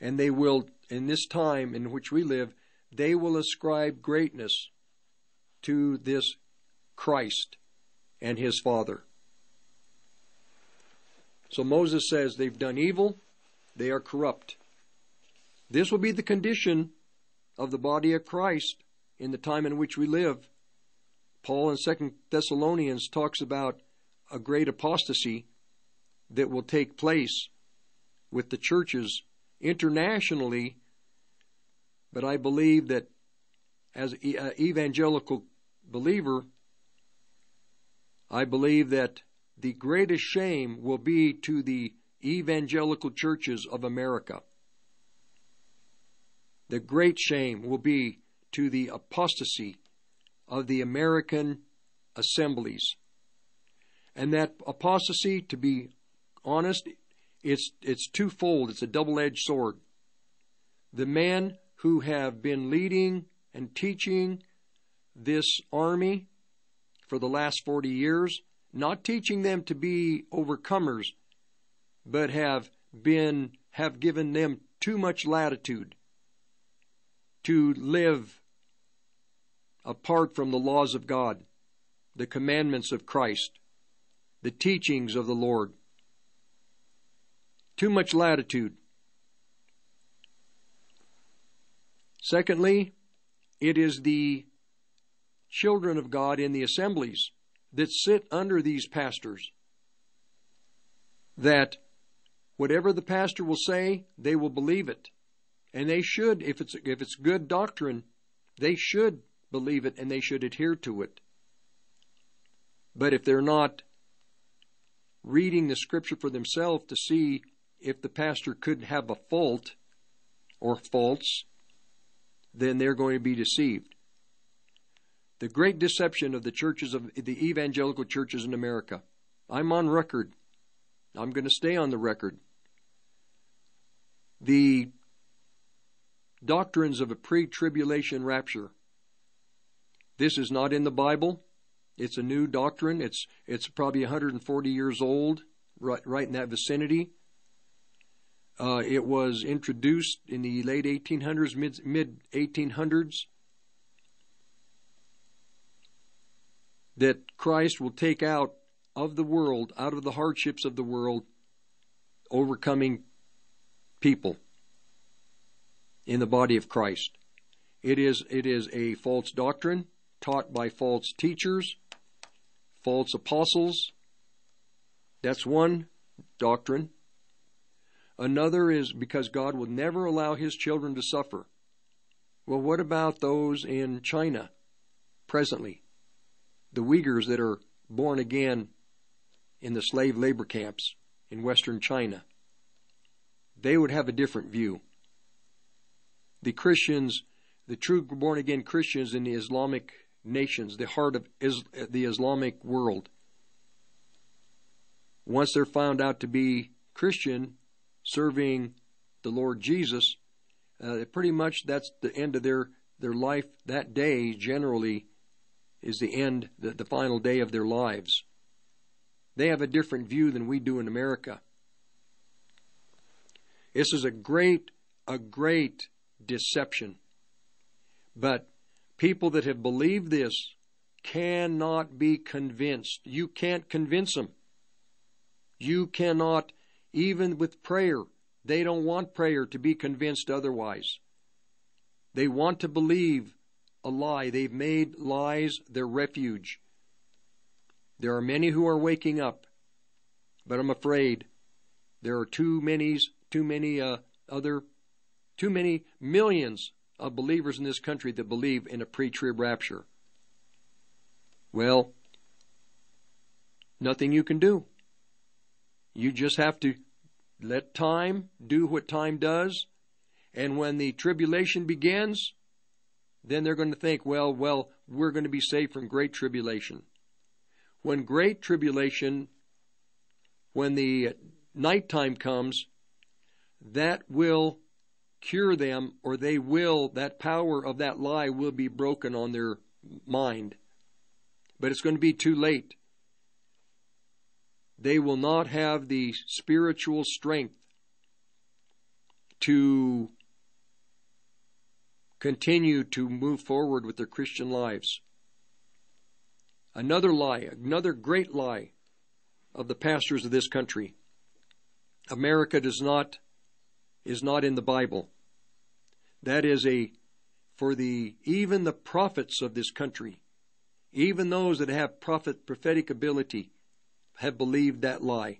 And they will, in this time in which we live, they will ascribe greatness to this Christ and his Father. So Moses says they've done evil. They are corrupt. This will be the condition of the body of Christ in the time in which we live. Paul in 2 Thessalonians talks about a great apostasy that will take place with the churches internationally, but I believe that as an evangelical believer, I believe that the greatest shame will be to the evangelical churches of America. The great shame will be to the apostasy of the American assemblies. And that apostasy, to be honest, it's twofold. It's a double-edged sword. The men who have been leading and teaching this army for the last 40 years, not teaching them to be overcomers, but have given them too much latitude to live apart from the laws of God, the commandments of Christ, the teachings of the Lord. Too much latitude. Secondly, it is the children of God in the assemblies that sit under these pastors, that whatever the pastor will say, they will believe it. And they should, if it's good doctrine, they should believe it and they should adhere to it. But if they're not reading the scripture for themselves to see if the pastor could have a fault or faults, then they're going to be deceived. the great deception of the churches, of the evangelical churches in America. I'm on record. I'm going to stay on the record. The doctrines of a pre-tribulation rapture. This is not in the Bible. It's a new doctrine. It's probably 140 years old, right in that vicinity. It was introduced in the late 1800s, mid-1800s, that Christ will take out of the world, out of the hardships of the world, overcoming people in the body of Christ. It is a false doctrine taught by false teachers, false apostles. That's one doctrine. Another is because God will never allow his children to suffer. Well, what about those in China presently? The Uyghurs that are born again in the slave labor camps in Western China. They would have a different view. The Christians, the true born-again Christians in the Islamic nations, the heart of the Islamic world, once they're found out to be Christian, serving the Lord Jesus, pretty much that's the end of their life. That day generally is the end, the final day of their lives. They have a different view than we do in America. This is a great deception. But people that have believed this cannot be convinced. You can't convince them. You cannot, even with prayer. They don't want prayer to be convinced otherwise. They want to believe a lie. They've made lies their refuge. There are many who are waking up, but I'm afraid there are too many millions of believers in this country that believe in a pre-trib rapture. Well, nothing you can do. You just have to let time do what time does. And when the tribulation begins, then they're going to think, well, we're going to be saved from great tribulation. When great tribulation, when the nighttime comes, that will cure them, or that power of that lie will be broken on their mind. But it's going to be too late. They will not have the spiritual strength to continue to move forward with their Christian lives. Another lie, another great lie of the pastors of this country. America is not in the Bible. That is even the prophets of this country, even those that have prophetic ability, have believed that lie,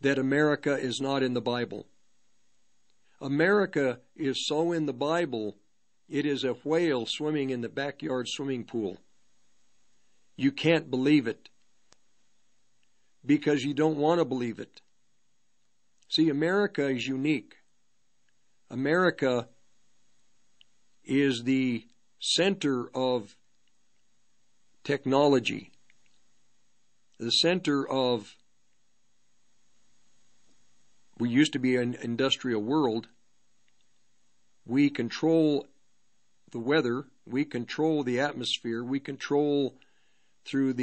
that America is not in the Bible. America is so in the Bible, it is a whale swimming in the backyard swimming pool. You can't believe it because you don't want to believe it. See, America is unique. America is the center of technology, the center of, we used to be an industrial world. We control the weather. We control the atmosphere. We control through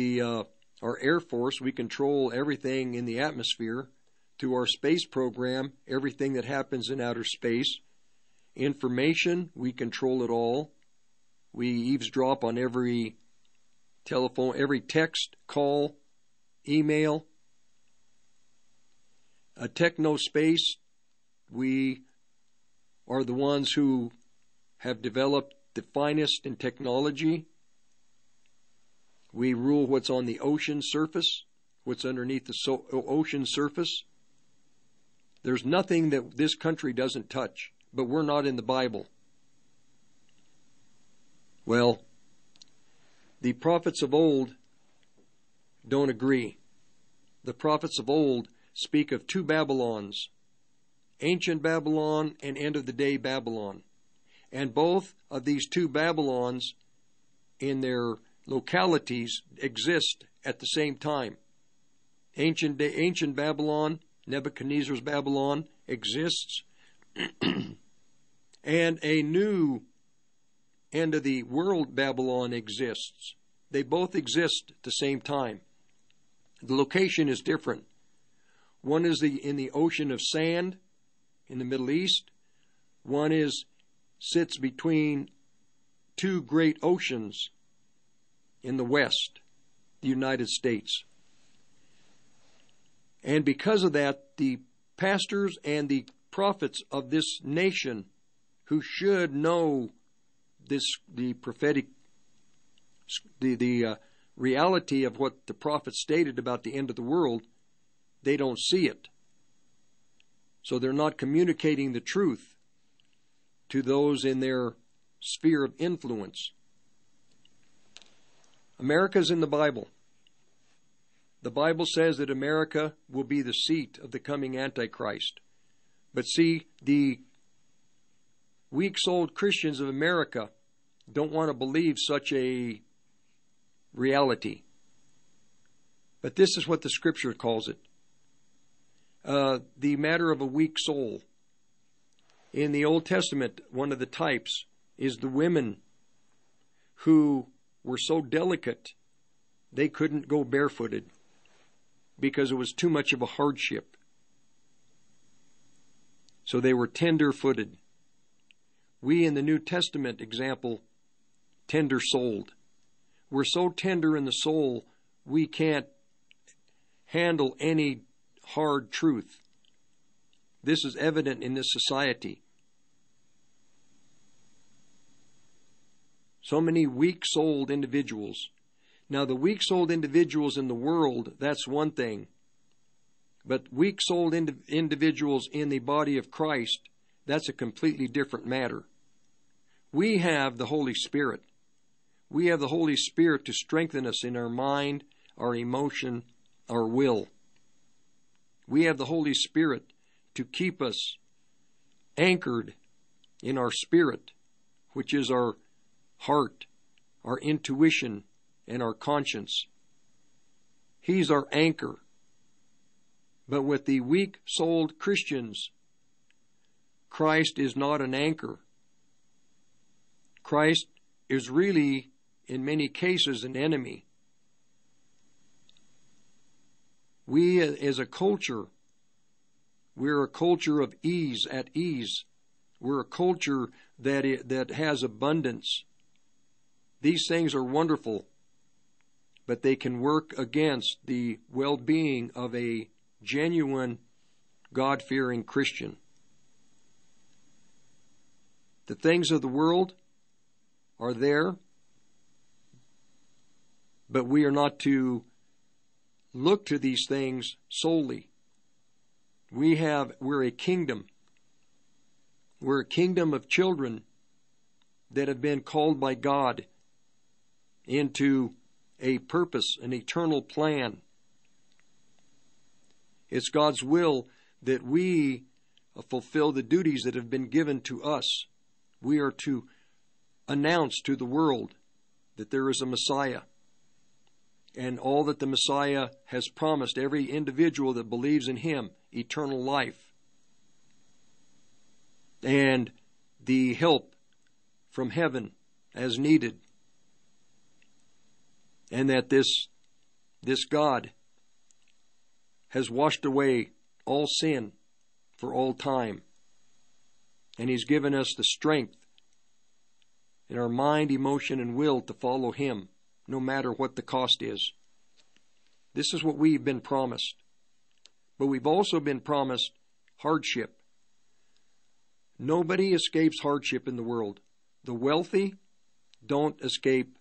our Air Force. We control everything in the atmosphere. Through our space program, everything that happens in outer space. Information, we control it all. We eavesdrop on every telephone, every text, call, email. A techno space, we are the ones who have developed the finest in technology. We rule what's on the ocean surface, what's underneath the ocean surface. There's nothing that this country doesn't touch, but we're not in the Bible. Well, the prophets of old don't agree. The prophets of old speak of two Babylons, ancient Babylon and end of the day Babylon. And both of these two Babylons in their localities exist at the same time. Ancient Babylon, Nebuchadnezzar's Babylon, exists, and a new end of the world Babylon exists. They both exist at the same time. The location is different. One is in the ocean of sand in the Middle East. One sits between two great oceans in the West, the United States. And because of that, the pastors and the prophets of this nation who should know the prophetic, the reality of what the prophets stated about the end of the world, they don't see it. So they're not communicating the truth to those in their sphere of influence. America's in the Bible. The Bible says that America will be the seat of the coming Antichrist. But see, the weak-souled Christians of America don't want to believe such a reality. But this is what the Scripture calls it. The matter of a weak soul. In the Old Testament, one of the types is the women who were so delicate they couldn't go barefooted because it was too much of a hardship. So they were tender-footed. We in the New Testament example, tender-souled. We're so tender in the soul, we can't handle any hard truth. This is evident in this society. So many weak-souled individuals. Now, the weak-souled individuals in the world, that's one thing. But weak-souled individuals in the body of Christ, that's a completely different matter. We have the Holy Spirit. We have the Holy Spirit to strengthen us in our mind, our emotion, our will. We have the Holy Spirit to keep us anchored in our spirit, which is our heart, our intuition, and our conscience. He's our anchor. But with the weak-souled Christians, Christ is not an anchor. Christ is really, in many cases, an enemy. We, as a culture, we're a culture of ease at ease. We're a culture that has abundance. These things are wonderful, but they can work against the well-being of a genuine, God-fearing Christian. The things of the world are there, but we are not to look to these things solely. We're a kingdom. We're a kingdom of children that have been called by God into a purpose, an eternal plan. It's God's will that we fulfill the duties that have been given to us. We are to announce to the world that there is a Messiah and all that the Messiah has promised every individual that believes in him, eternal life and the help from heaven as needed. And that this God has washed away all sin for all time. And he's given us the strength in our mind, emotion, and will to follow him, no matter what the cost is. This is what we've been promised. But we've also been promised hardship. Nobody escapes hardship in the world. The wealthy don't escape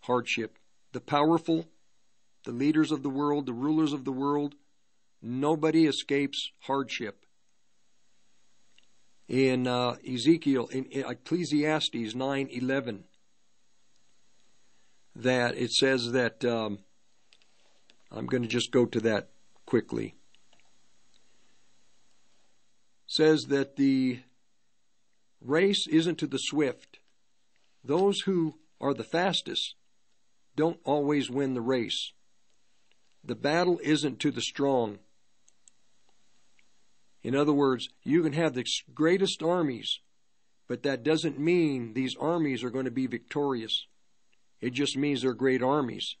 hardship. The powerful, the leaders of the world, the rulers of the world, nobody escapes hardship. In Ecclesiastes 9:11, that it says that I'm going to just go to that quickly. Says that the race isn't to the swift. Those who or the fastest don't always win the race. The battle isn't to the strong. In other words, you can have the greatest armies, but that doesn't mean these armies are going to be victorious. It just means they're great armies.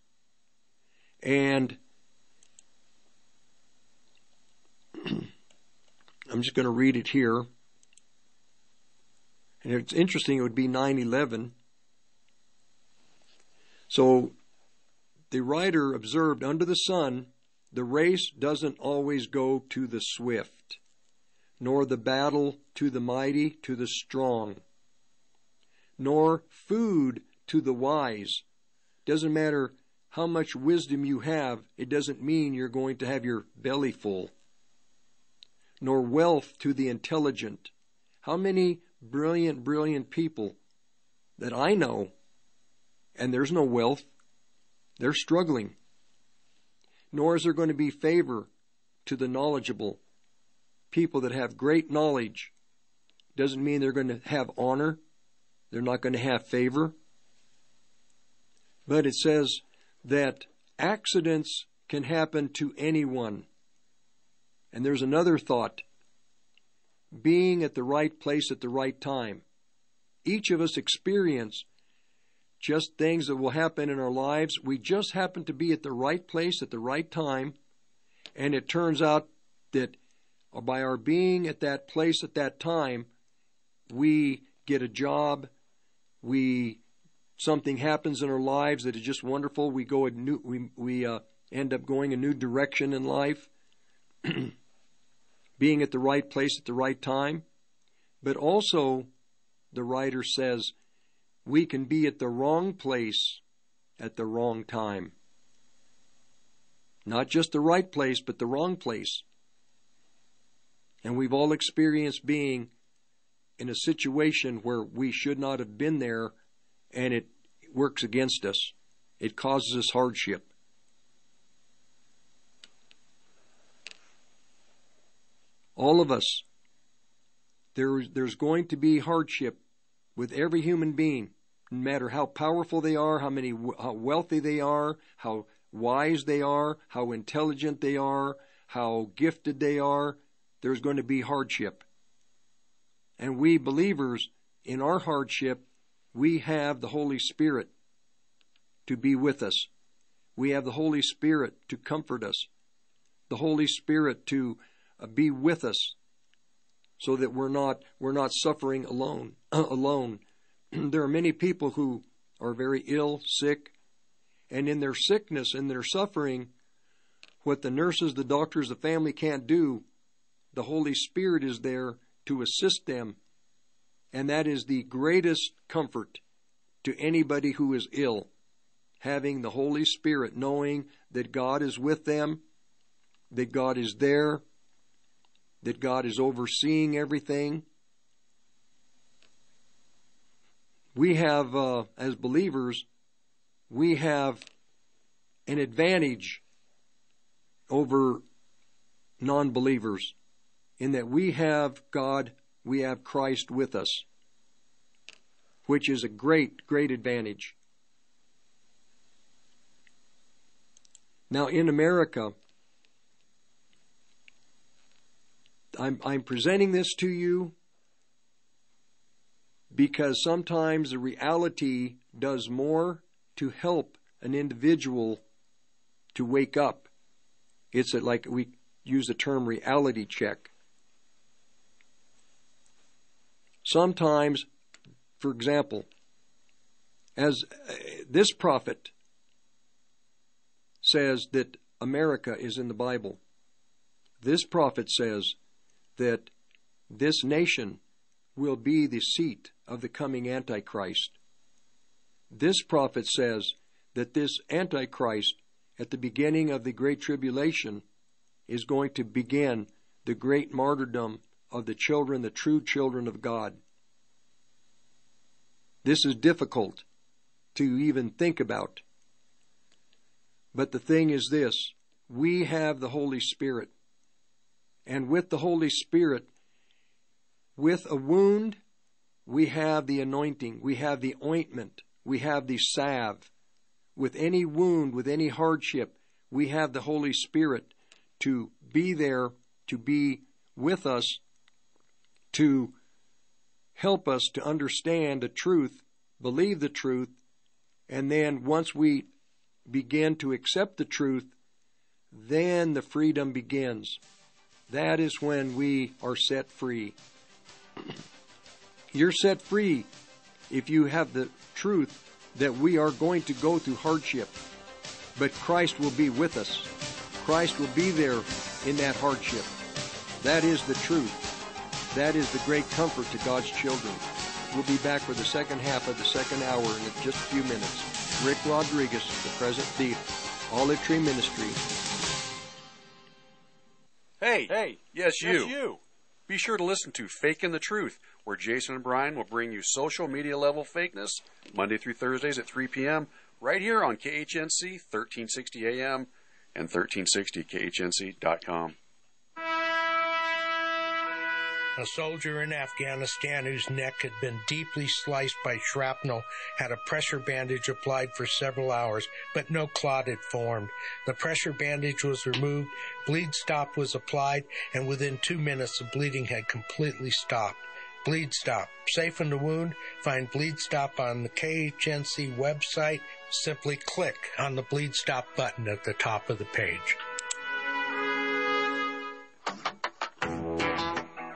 And I'm just going to read it here. And it's interesting, it would be 9/11. So the writer observed, under the sun, the race doesn't always go to the swift, nor the battle to the mighty, to the strong, nor food to the wise. Doesn't matter how much wisdom you have, it doesn't mean you're going to have your belly full. Nor wealth to the intelligent. How many brilliant people that I know, and there's no wealth, they're struggling. Nor is there going to be favor to the knowledgeable. People that have great knowledge doesn't mean they're going to have honor. They're not going to have favor. But it says that accidents can happen to anyone. And there's another thought. Being at the right place at the right time. Each of us experience just things that will happen in our lives. We just happen to be at the right place at the right time. And it turns out that by our being at that place at that time, we get a job. Something happens in our lives that is just wonderful. We go a new, we end up going a new direction in life. Being at the right place at the right time. But also, the writer says, we can be at the wrong place at the wrong time. Not just the right place, but the wrong place. And we've all experienced being in a situation where we should not have been there, and it works against us. It causes us hardship. All of us, there's going to be hardship with every human being, no matter how powerful they are, how wealthy they are, how wise they are, how intelligent they are, how gifted they are. There's going to be hardship. And we believers, in our hardship, we have the Holy Spirit to be with us. We have the Holy Spirit to comfort us, the Holy Spirit to be with us, so that we're not suffering alone. There are many people who are very ill, sick, and in their sickness and their suffering, what the nurses, the doctors, the family can't do, the Holy Spirit is there to assist them, and that is the greatest comfort to anybody who is ill, having the Holy Spirit, knowing that God is with them, that God is there, that God is overseeing everything. We have, as believers, we have an advantage over non-believers, in that we have God, we have Christ with us, which is a great, great advantage. Now in America, I'm presenting this to you because sometimes the reality does more to help an individual to wake up. It's like we use the term reality check. Sometimes, for example, as this prophet says that America is in the Bible. This prophet says that this nation will be the seat of the coming Antichrist. This prophet says that this Antichrist, at the beginning of the Great Tribulation, is going to begin the great martyrdom of the children, the true children of God. This is difficult to even think about. But the thing is this, we have the Holy Spirit. And with the Holy Spirit, with a wound, we have the anointing, we have the ointment, we have the salve. With any wound, with any hardship, we have the Holy Spirit to be there, to be with us, to help us to understand the truth, believe the truth, and then once we begin to accept the truth, then the freedom begins. That is when we are set free. You're set free if you have the truth that we are going to go through hardship, but Christ will be with us. Christ will be there in that hardship. That is the truth. That is the great comfort to God's children. We'll be back for the second half of the second hour in just a few minutes. Rick Rodriguez, the present thief, Olive Tree Ministry. Hey, yes, you. Be sure to listen to Fakin' the Truth, where Jason and Brian will bring you social media level fakeness Monday through Thursdays at 3 p.m. right here on KHNC 1360 AM and 1360KHNC.com. A soldier in Afghanistan whose neck had been deeply sliced by shrapnel had a pressure bandage applied for several hours, but no clot had formed. The pressure bandage was removed, bleed stop was applied, and within 2 minutes the bleeding had completely stopped. Bleed stop. Safeing the wound? Find bleed stop on the KHNC website. Simply click on the bleed stop button at the top of the page.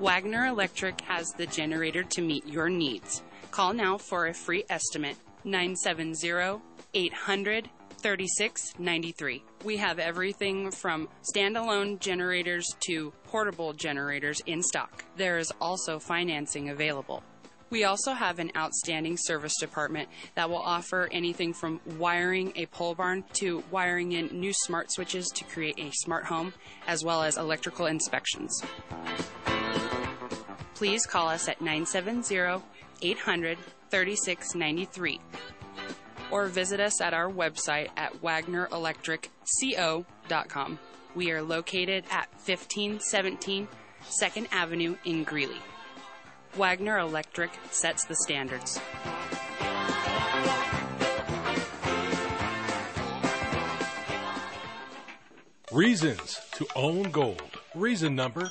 Wagner Electric has the generator to meet your needs. Call now for a free estimate, 970-800-3693. We have everything from standalone generators to portable generators in stock. There is also financing available. We also have an outstanding service department that will offer anything from wiring a pole barn to wiring in new smart switches to create a smart home, as well as electrical inspections. Please call us at 970-800-3693 or visit us at our website at wagnerelectricco.com. We are located at 1517 2nd Avenue in Greeley. Wagner Electric sets the standards. Reasons to own gold. Reason number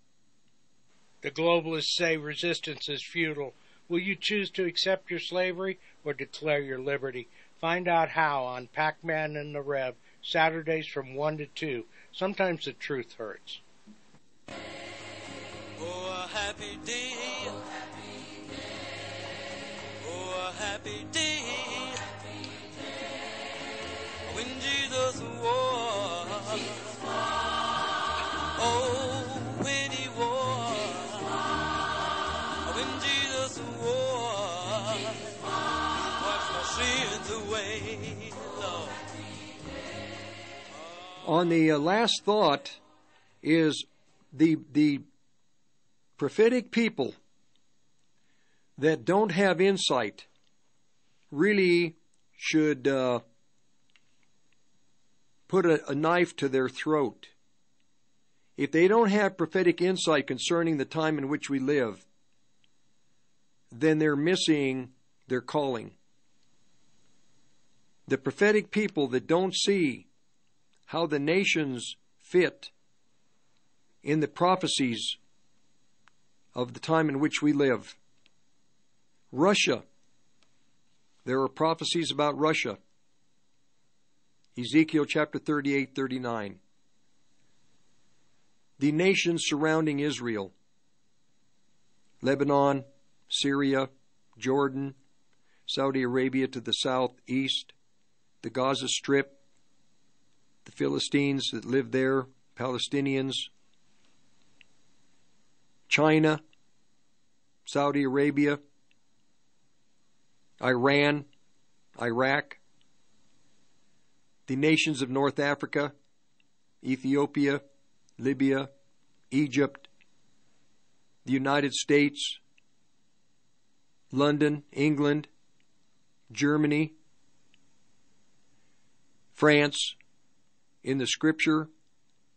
The globalists say resistance is futile. Will you choose to accept your slavery or declare your liberty? Find out how on Pac-Man and the Rev, Saturdays from 1 to 2. Sometimes the truth hurts. Oh, a happy day. Oh, happy day. Oh, a happy day. Oh, happy day. When Jesus was. Oh, when he was. On the last thought is the prophetic people that don't have insight really should put a knife to their throat. If they don't have prophetic insight concerning the time in which we live, then they're missing their calling. The prophetic people that don't see how the nations fit in the prophecies of the time in which we live. Russia, There were prophecies about Russia. Ezekiel chapter 38, 39. The nations surrounding Israel, Lebanon, Syria, Jordan, Saudi Arabia to the southeast, the Gaza Strip, the Philistines that live there, Palestinians, China, Saudi Arabia, Iran, Iraq, the nations of North Africa, Ethiopia, Libya, Egypt, the United States, London, England, Germany, France, in the Scripture,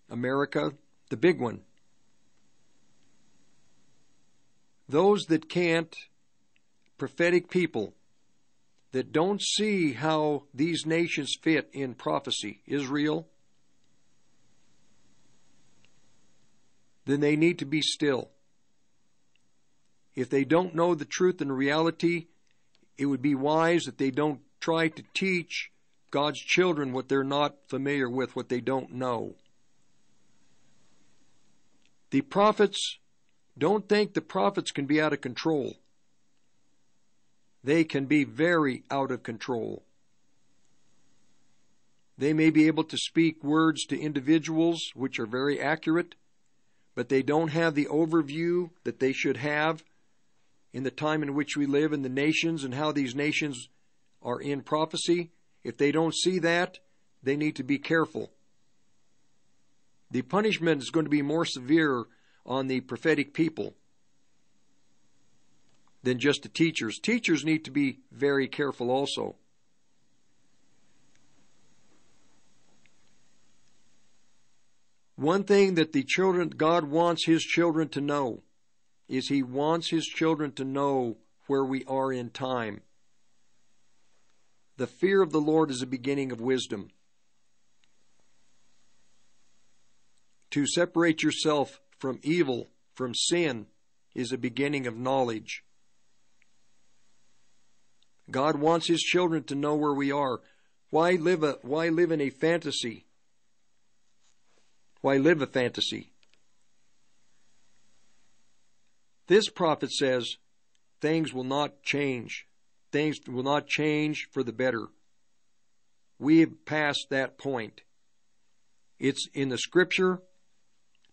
America, the big one. Those that can't, prophetic people, that don't see how these nations fit in prophecy, Israel, then they need to be still. If they don't know the truth and reality, it would be wise that they don't try to teach God's children what they're not familiar with, what they don't know. The prophets, don't think the prophets can be out of control. They can be very out of control. They may be able to speak words to individuals which are very accurate, but they don't have the overview that they should have in the time in which we live, in the nations and how these nations are in prophecy. If they don't see that, they need to be careful. The punishment is going to be more severe on the prophetic people than just the teachers. Teachers need to be very careful also. One thing that the children, God wants His children to know, is He wants His children to know where we are in time. The fear of the Lord is the beginning of wisdom. To separate yourself from evil, from sin, is the beginning of knowledge. God wants His children to know where we are. Why live in a fantasy? Why live a fantasy? This prophet says, things will not change. Things will not change for the better. We have passed that point. It's in the Scripture.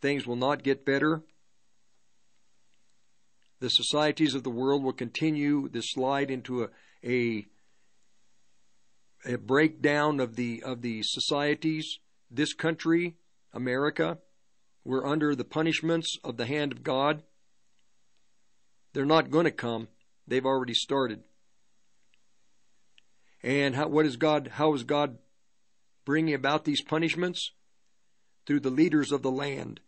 Things will not get better. The societies of the world will continue this slide into a breakdown of the societies. This country, America, we're under the punishments of the hand of God. They're not going to come. They've already started. And how is God bringing about these punishments? Through the leaders of the land.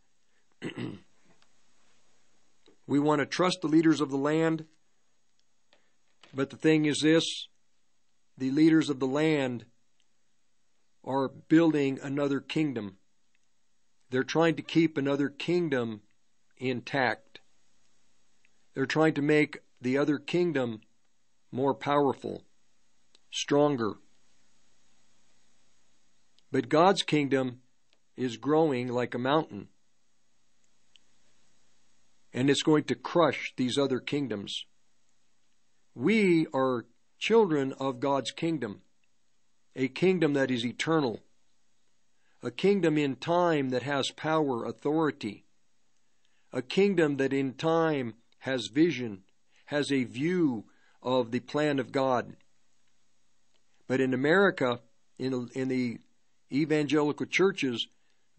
We want to trust the leaders of the land, but the thing is this, the leaders of the land are building another kingdom. They're trying to keep another kingdom intact. They're trying to make the other kingdom more powerful, stronger. But God's kingdom is growing like a mountain, and it's going to crush these other kingdoms. We are children of God's kingdom, a kingdom that is eternal, a kingdom in time that has power, authority, a kingdom that in time has vision, has a view of the plan of God. But in America, in the evangelical churches,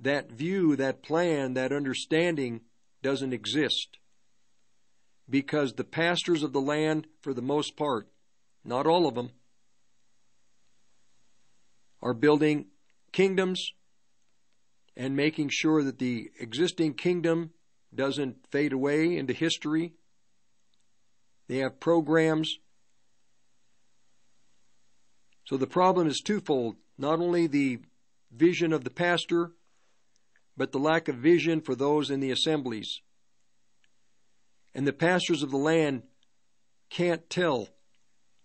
that view, that plan, that understanding doesn't exist, because the pastors of the land, for the most part, not all of them, are building kingdoms and making sure that the existing kingdom doesn't fade away into history. They have programs. So the problem is twofold. Not only the vision of the pastor, but the lack of vision for those in the assemblies. And the pastors of the land can't tell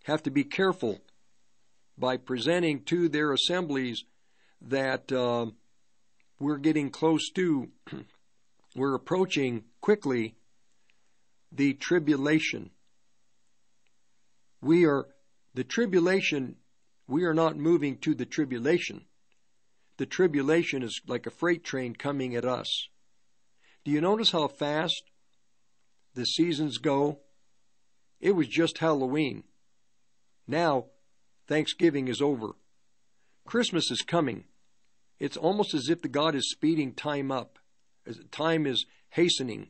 have to be careful by presenting to their assemblies that we're getting close to, we're approaching quickly the tribulation. We are not moving to the tribulation. The tribulation is like a freight train coming at us. Do you notice how fast the seasons go? It was just Halloween. Now, Thanksgiving is over. Christmas is coming. It's almost as if the God is speeding time up. Time is hastening.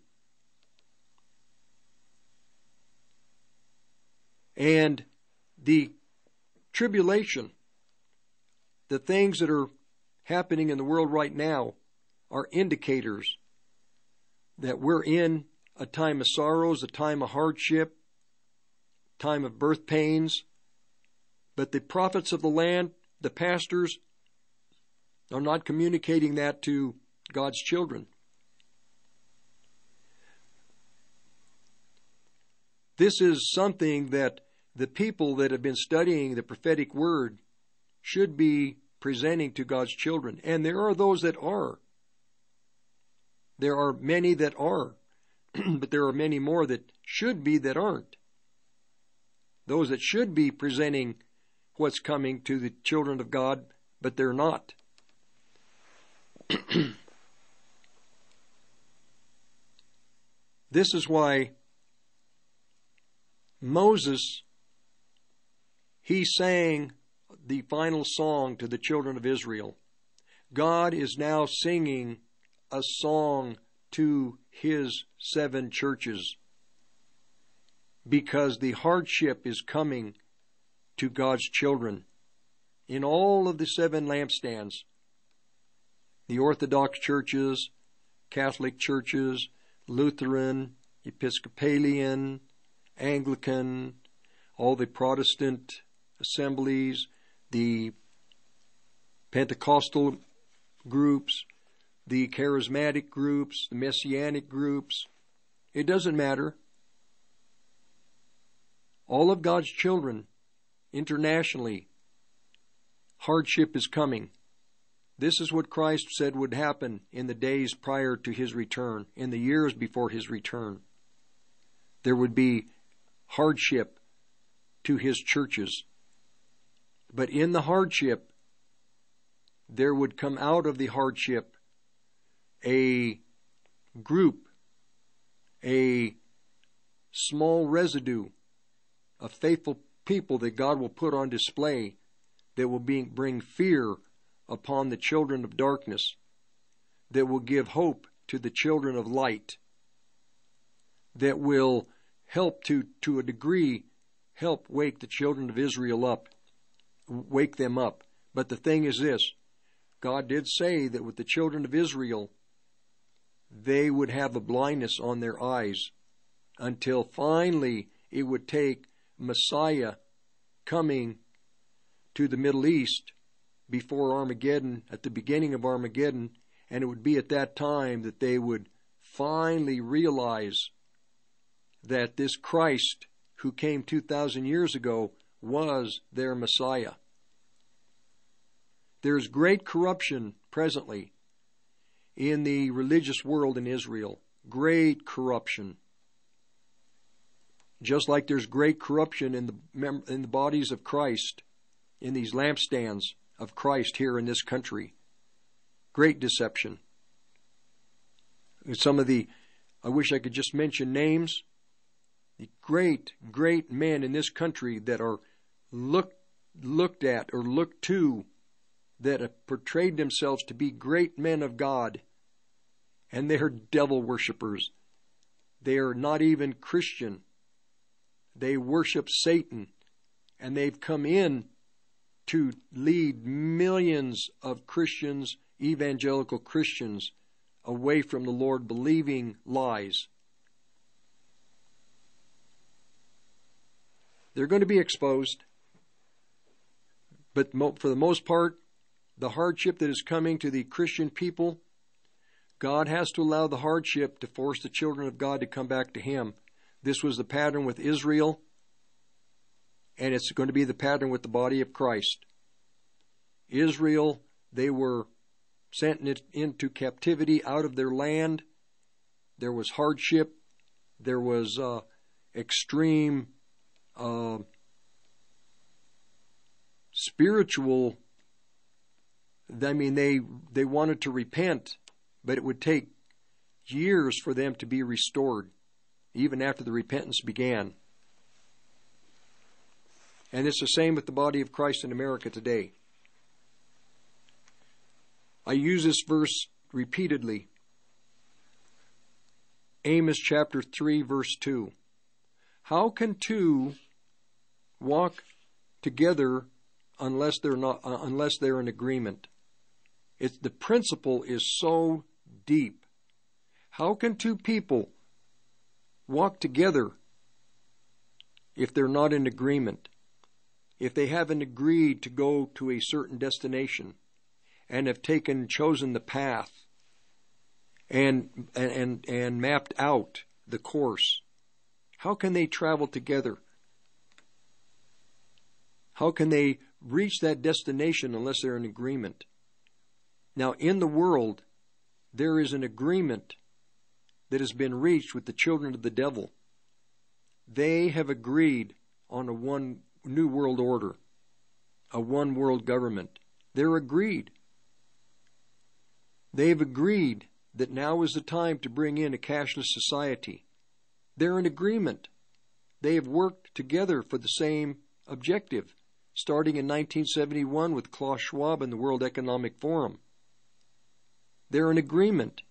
And the tribulation, the things that are happening in the world right now, are indicators that we're in a time of sorrows, a time of hardship, time of birth pains. But the prophets of the land, the pastors, are not communicating that to God's children. This is something that the people that have been studying the prophetic word should be presenting to God's children. And there are those that are. There are many that are, but there are many more that should be that aren't. Those that should be presenting what's coming to the children of God, but they're not. This is why Moses, he sang the final song to the children of Israel. God is now singing a song to his seven churches, because the hardship is coming to God's children in all of the seven lampstands: the Orthodox churches, Catholic churches, Lutheran, Episcopalian, Anglican, all the Protestant assemblies, the Pentecostal groups, the charismatic groups, the messianic groups. It doesn't matter. All of God's children, internationally, hardship is coming. This is what Christ said would happen in the days prior to his return, in the years before his return. There would be hardship to his churches. But in the hardship, there would come out of the hardship a group, a small residue of faithful people that God will put on display that will bring fear upon the children of darkness, that will give hope to the children of light, that will help to a degree, help wake the children of Israel up, wake them up. But the thing is this: God did say that with the children of Israel, they would have a blindness on their eyes until finally it would take Messiah coming to the Middle East before Armageddon, at the beginning of Armageddon, and it would be at that time that they would finally realize that this Christ who came 2,000 years ago was their Messiah. There is great corruption presently in the religious world in Israel. Great corruption. Just like there's great corruption in the bodies of Christ, in these lampstands of Christ here in this country. Great deception. Some of the, I wish I could just mention names, the great, great men in this country that are looked at or looked to, that have portrayed themselves to be great men of God, and they are devil worshippers. They are not even Christian. They worship Satan, and they've come in to lead millions of Christians, evangelical Christians, away from the Lord, believing lies. They're going to be exposed, but for the most part, the hardship that is coming to the Christian people, God has to allow the hardship to force the children of God to come back to him. This was the pattern with Israel, and it's going to be the pattern with the body of Christ. Israel, they were sent into captivity out of their land. There was hardship. There was extreme spiritual, I mean, they wanted to repent, but it would take years for them to be restored, even after the repentance began. And it's the same with the body of Christ in America today. I use this verse repeatedly. Amos chapter 3, verse 2. How can two walk together unless they're not, unless they're in agreement? It's, the principle is so deep. How can two people walk together if they're not in agreement? If they haven't agreed to go to a certain destination and have chosen the path and mapped out the course, how can they travel together? How can they reach that destination unless they're in agreement? Now, in the world, there is an agreement that has been reached with the children of the devil. They have agreed on a one new world order, a one world government. They're agreed. They've agreed that now is the time to bring in a cashless society. They're in agreement. They have worked together for the same objective, starting in 1971 with Klaus Schwab and the World Economic Forum. They're in agreement.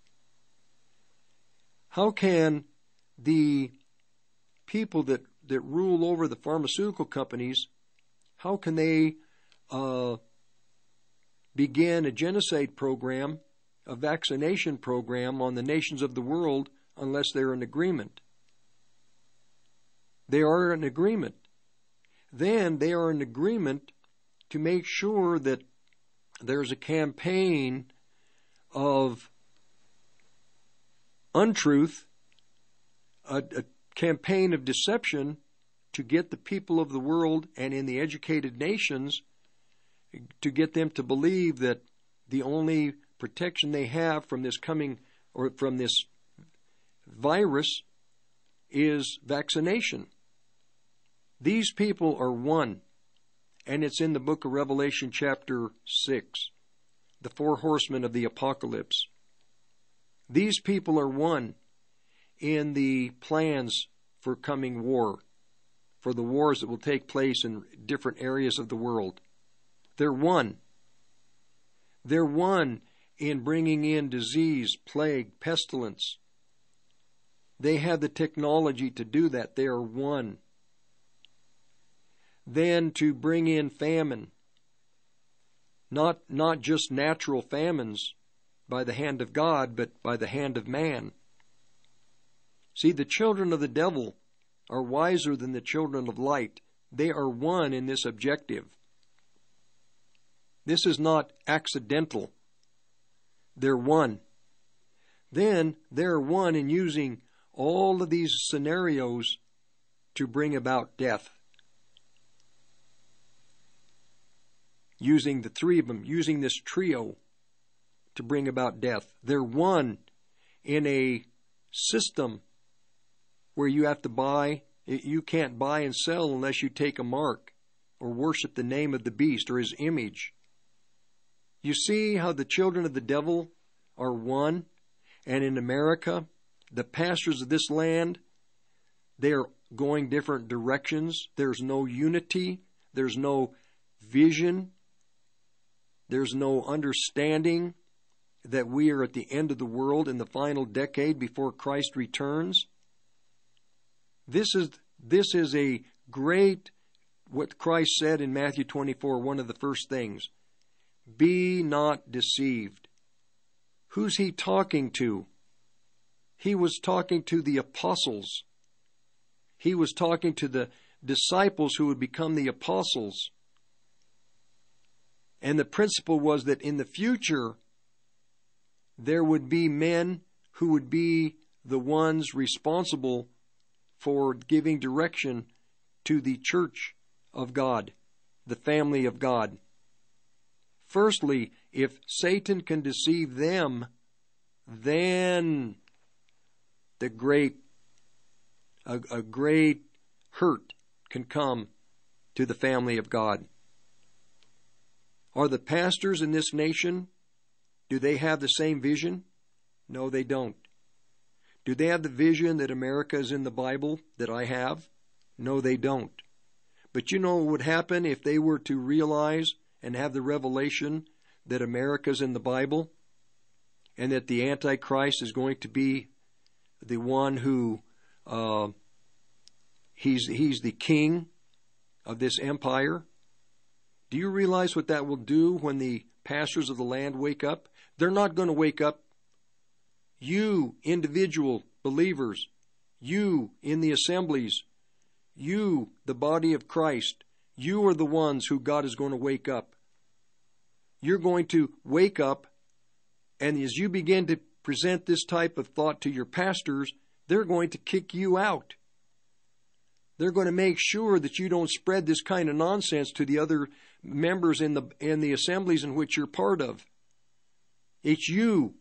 How can the people that rule over the pharmaceutical companies, how can they begin a genocide program, a vaccination program on the nations of the world unless they're in agreement? They are in agreement. Then they are in agreement to make sure that there's a campaign of untruth, a campaign of deception to get the people of the world and in the educated nations to get them to believe that the only protection they have from this coming or from this virus is vaccination. These people are one, and it's in the book of Revelation chapter 6, the four horsemen of the apocalypse. These people are one in the plans for coming war, for the wars that will take place in different areas of the world. They're one. They're one in bringing in disease, plague, pestilence. They have the technology to do that. They are one. Then to bring in famine, not just natural famines by the hand of God, but by the hand of man. See, the children of the devil are wiser than the children of light. They are one in this objective. This is not accidental. They're one. Then they're one in using all of these scenarios to bring about death. Using the three of them, using this trio to bring about death. They're one in a system where you have to buy, you can't buy and sell unless you take a mark or worship the name of the beast or his image. You see how the children of the devil are one, and in America, the pastors of this land, they are going different directions. There's no unity. There's no vision. There's no understanding that we are at the end of the world in the final decade before Christ returns. This is a great, what Christ said in Matthew 24, one of the first things. Be not deceived. Who's he talking to? He was talking to the apostles. He was talking to the disciples who would become the apostles. And the principle was that in the future, there would be men who would be the ones responsible for giving direction to the church of God, the family of God. Firstly, if Satan can deceive them, then the great hurt can come to the family of God. Are the pastors in this nation, do they have the same vision? No, they don't. Do they have the vision that America is in the Bible that I have? No, they don't. But you know what would happen if they were to realize and have the revelation that America is in the Bible and that the Antichrist is going to be the one who, he's the king of this empire. Do you realize what that will do when the pastors of the land wake up? They're not going to wake up. You, individual believers, you in the assemblies, you, the body of Christ, you are the ones who God is going to wake up. You're going to wake up, and as you begin to present this type of thought to your pastors, they're going to kick you out. They're going to make sure that you don't spread this kind of nonsense to the other members in the assemblies in which you're part of. It's you.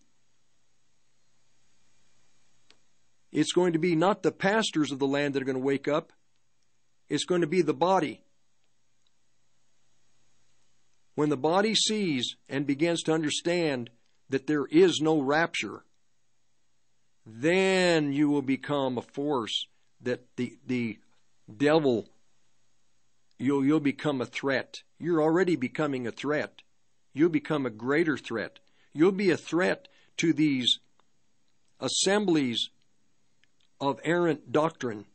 It's going to be not the pastors of the land that are going to wake up. It's going to be the body. When the body sees and begins to understand that there is no rapture, then you will become a force that the devil, you'll become a threat. You're already becoming a threat. You'll become a greater threat. You'll be a threat to these assemblies of errant doctrine.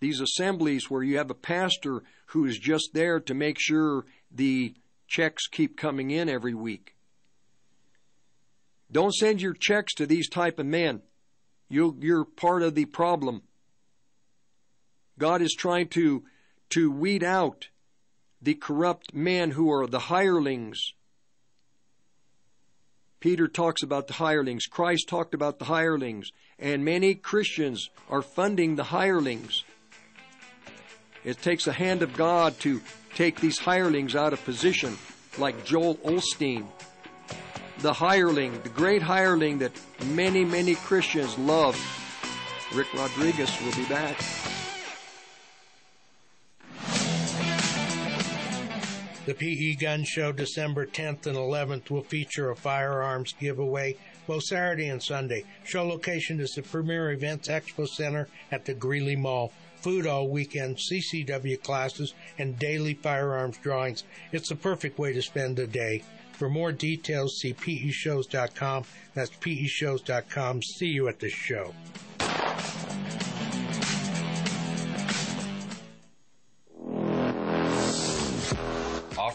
These assemblies where you have a pastor who is just there to make sure the checks keep coming in every week. Don't send your checks to these type of men. You're part of the problem. God is trying to weed out the corrupt men who are the hirelings. Peter talks about the hirelings. Christ talked about the hirelings. And many Christians are funding the hirelings. It takes a hand of God to take these hirelings out of position, like Joel Osteen. The hireling, the great hireling that many, many Christians love. Rick Rodriguez will be back. The P.E. Gun Show December 10th and 11th will feature a firearms giveaway both Saturday and Sunday. Show location is the Premier Events Expo Center at the Greeley Mall. Food all weekend, CCW classes, and daily firearms drawings. It's the perfect way to spend the day. For more details, see peshows.com. That's peshows.com. See you at the show.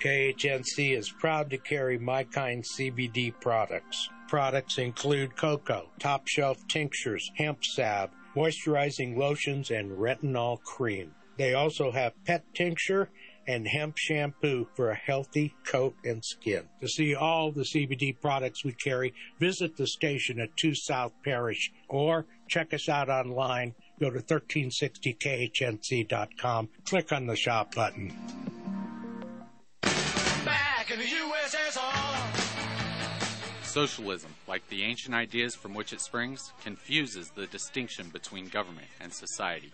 KHNC is proud to carry My Kind CBD products. Products include cocoa, top shelf tinctures, hemp salve, moisturizing lotions, and retinol cream. They also have pet tincture and hemp shampoo for a healthy coat and skin. To see all the CBD products we carry, visit the station at 2 South Parish or check us out online. Go to 1360KHNC.com. Click on the shop button. Back in the USSR. Socialism, like the ancient ideas from which it springs, confuses the distinction between government and society.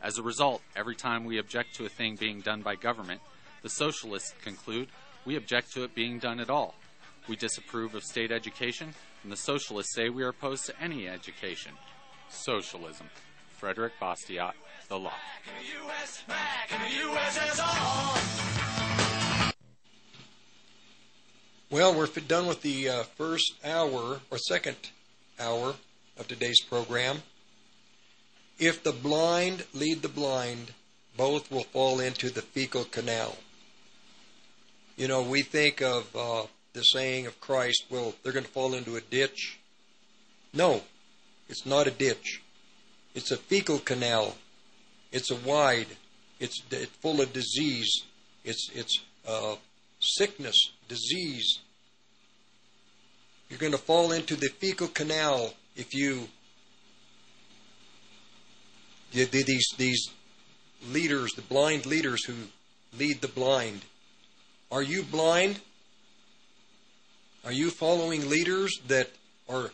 As a result, every time we object to a thing being done by government, the socialists conclude we object to it being done at all. We disapprove of state education, and the socialists say we are opposed to any education. Socialism. Frederick Bastiat, The Law. Back in the USSR. Well, we're done with the second hour of today's program. If the blind lead the blind, both will fall into the fecal canal. You know, we think of the saying of Christ, well, they're going to fall into a ditch. No, it's not a ditch. It's a fecal canal. It's a wide. It's full of disease. It's sickness, disease. You're going to fall into the fecal canal if you... These leaders, the blind leaders who lead the blind. Are you blind? Are you following leaders that are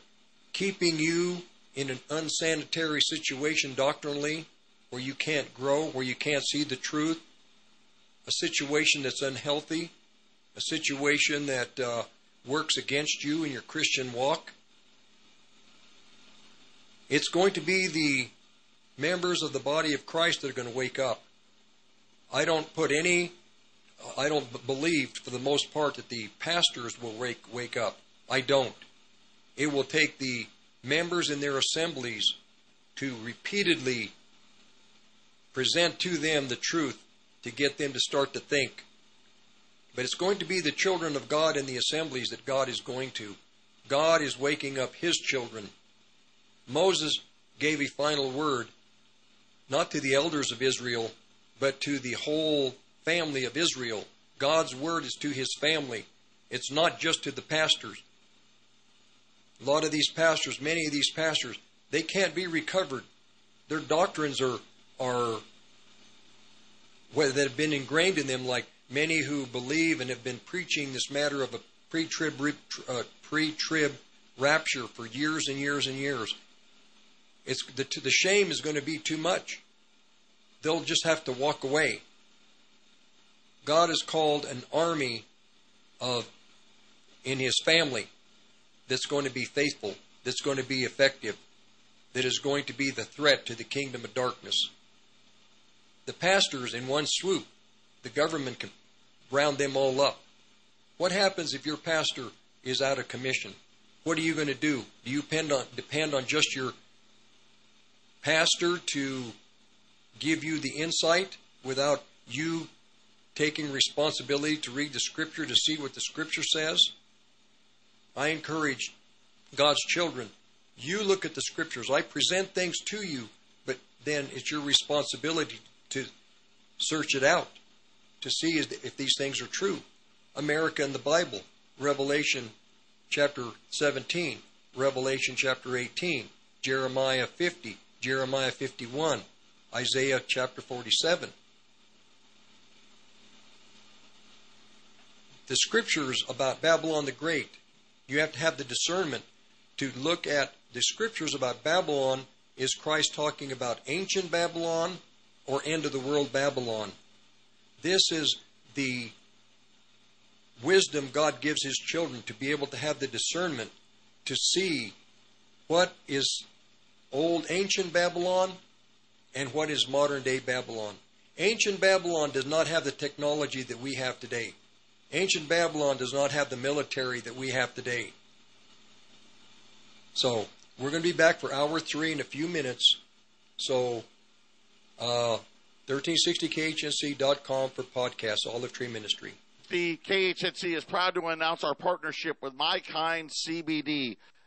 keeping you in an unsanitary situation doctrinally, where you can't grow, where you can't see the truth, a situation that's unhealthy, a situation that works against you in your Christian walk? It's going to be the members of the body of Christ that are going to wake up. I don't believe for the most part that the pastors will wake up. I don't. It will take the members in their assemblies to repeatedly present to them the truth to get them to start to think. But it's going to be the children of God in the assemblies that God is waking up His children. Moses gave a final word, not to the elders of Israel, but to the whole family of Israel. God's word is to His family. It's not just to the pastors. A lot of these pastors, many of these pastors, they can't be recovered. Their doctrines are that have been ingrained in them, like many who believe and have been preaching this matter of a pre-trib rapture for years and years and years. The shame is going to be too much. They'll just have to walk away. God has called an army in His family that's going to be faithful, that's going to be effective, that is going to be the threat to the kingdom of darkness. The pastors, in one swoop, the government can round them all up. What happens if your pastor is out of commission? What are you going to do? Do you depend on just your pastor to give you the insight without you taking responsibility to read the Scripture, to see what the Scripture says? I encourage God's children, you look at the Scriptures. I present things to you, but then it's your responsibility to search it out, to see if these things are true. America and the Bible, Revelation chapter 17, Revelation chapter 18, Jeremiah 50, Jeremiah 51, Isaiah chapter 47. The Scriptures about Babylon the Great, you have to have the discernment to look at the Scriptures about Babylon. Is Christ talking about ancient Babylon or end of the world Babylon? This is the wisdom God gives His children, to be able to have the discernment to see what is old ancient Babylon and what is modern day Babylon. Ancient Babylon does not have the technology that we have today. Ancient Babylon does not have the military that we have today. So we're going to be back for hour 3 in a few minutes. So 1360KHNC.com for podcasts, Olive Tree Ministry. The KHNC is proud to announce our partnership with My Kind CBD.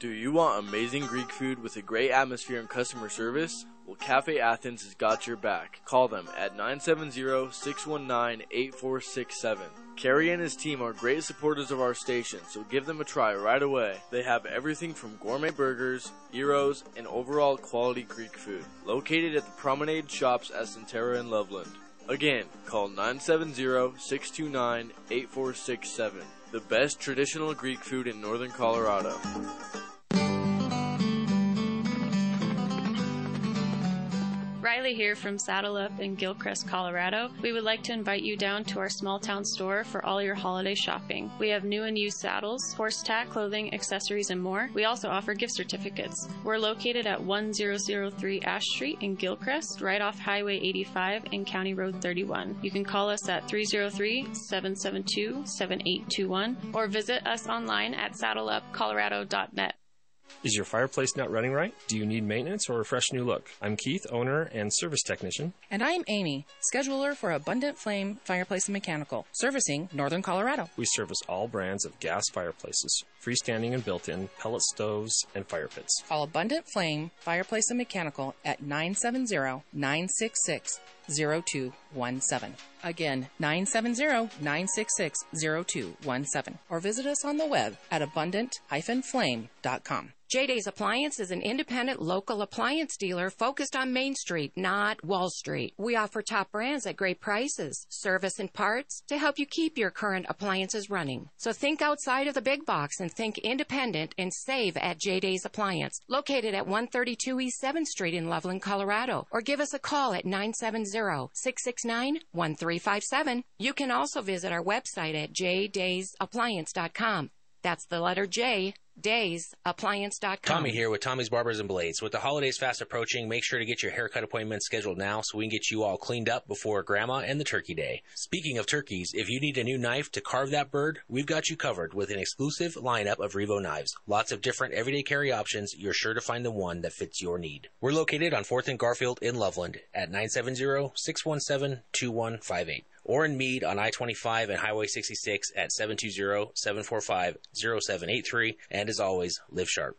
Do you want amazing Greek food with a great atmosphere and customer service? Well, Cafe Athens has got your back. Call them at 970-619-8467. Kerry and his team are great supporters of our station, so give them a try right away. They have everything from gourmet burgers, gyros, and overall quality Greek food. Located at the Promenade Shops at Sentara and Loveland. Again, call 970-629-8467. The best traditional Greek food in Northern Colorado. Riley here from Saddle Up in Gilcrest, Colorado. We would like to invite you down to our small town store for all your holiday shopping. We have new and used saddles, horse tack, clothing, accessories, and more. We also offer gift certificates. We're located at 1003 Ash Street in Gilcrest, right off Highway 85 and County Road 31. You can call us at 303-772-7821 or visit us online at saddleupcolorado.net. Is your fireplace not running right? Do you need maintenance or a fresh new look? I'm Keith, owner and service technician. And I'm Amy, scheduler for Abundant Flame Fireplace and Mechanical, servicing Northern Colorado. We service all brands of gas fireplaces, freestanding and built-in, pellet stoves, and fire pits. Call Abundant Flame Fireplace and Mechanical at 970-966-0217. Again, 970-966-0217. Or visit us on the web at abundant-flame.com. J-Day's Appliance is an independent local appliance dealer focused on Main Street, not Wall Street. We offer top brands at great prices, service and parts to help you keep your current appliances running. So think outside of the big box and think independent and save at J-Day's Appliance, located at 132 East 7th Street in Loveland, Colorado, or give us a call at 970-669-1357. You can also visit our website at jdaysappliance.com. That's the letter J, daysappliance.com. Tommy here with Tommy's Barbers and Blades. With the holidays fast approaching, make sure to get your haircut appointments scheduled now so we can get you all cleaned up before Grandma and the Turkey Day. Speaking of turkeys, if you need a new knife to carve that bird, we've got you covered with an exclusive lineup of Revo knives. Lots of different everyday carry options. You're sure to find the one that fits your need. We're located on 4th and Garfield in Loveland at 970-617-2158. Or in Meade on I-25 and Highway 66 at 720-745-0783. And as always, live sharp.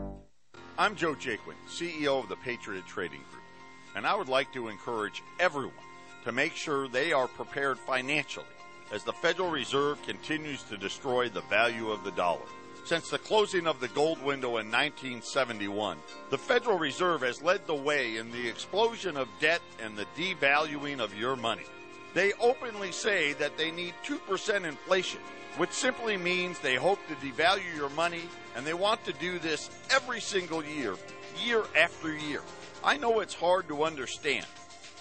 I'm Joe Jaquin, CEO of the Patriot Trading Group, and I would like to encourage everyone to make sure they are prepared financially as the Federal Reserve continues to destroy the value of the dollar. Since the closing of the gold window in 1971, the Federal Reserve has led the way in the explosion of debt and the devaluing of your money. They openly say that they need 2% inflation, which simply means they hope to devalue your money, and they want to do this every single year, year after year. I know it's hard to understand,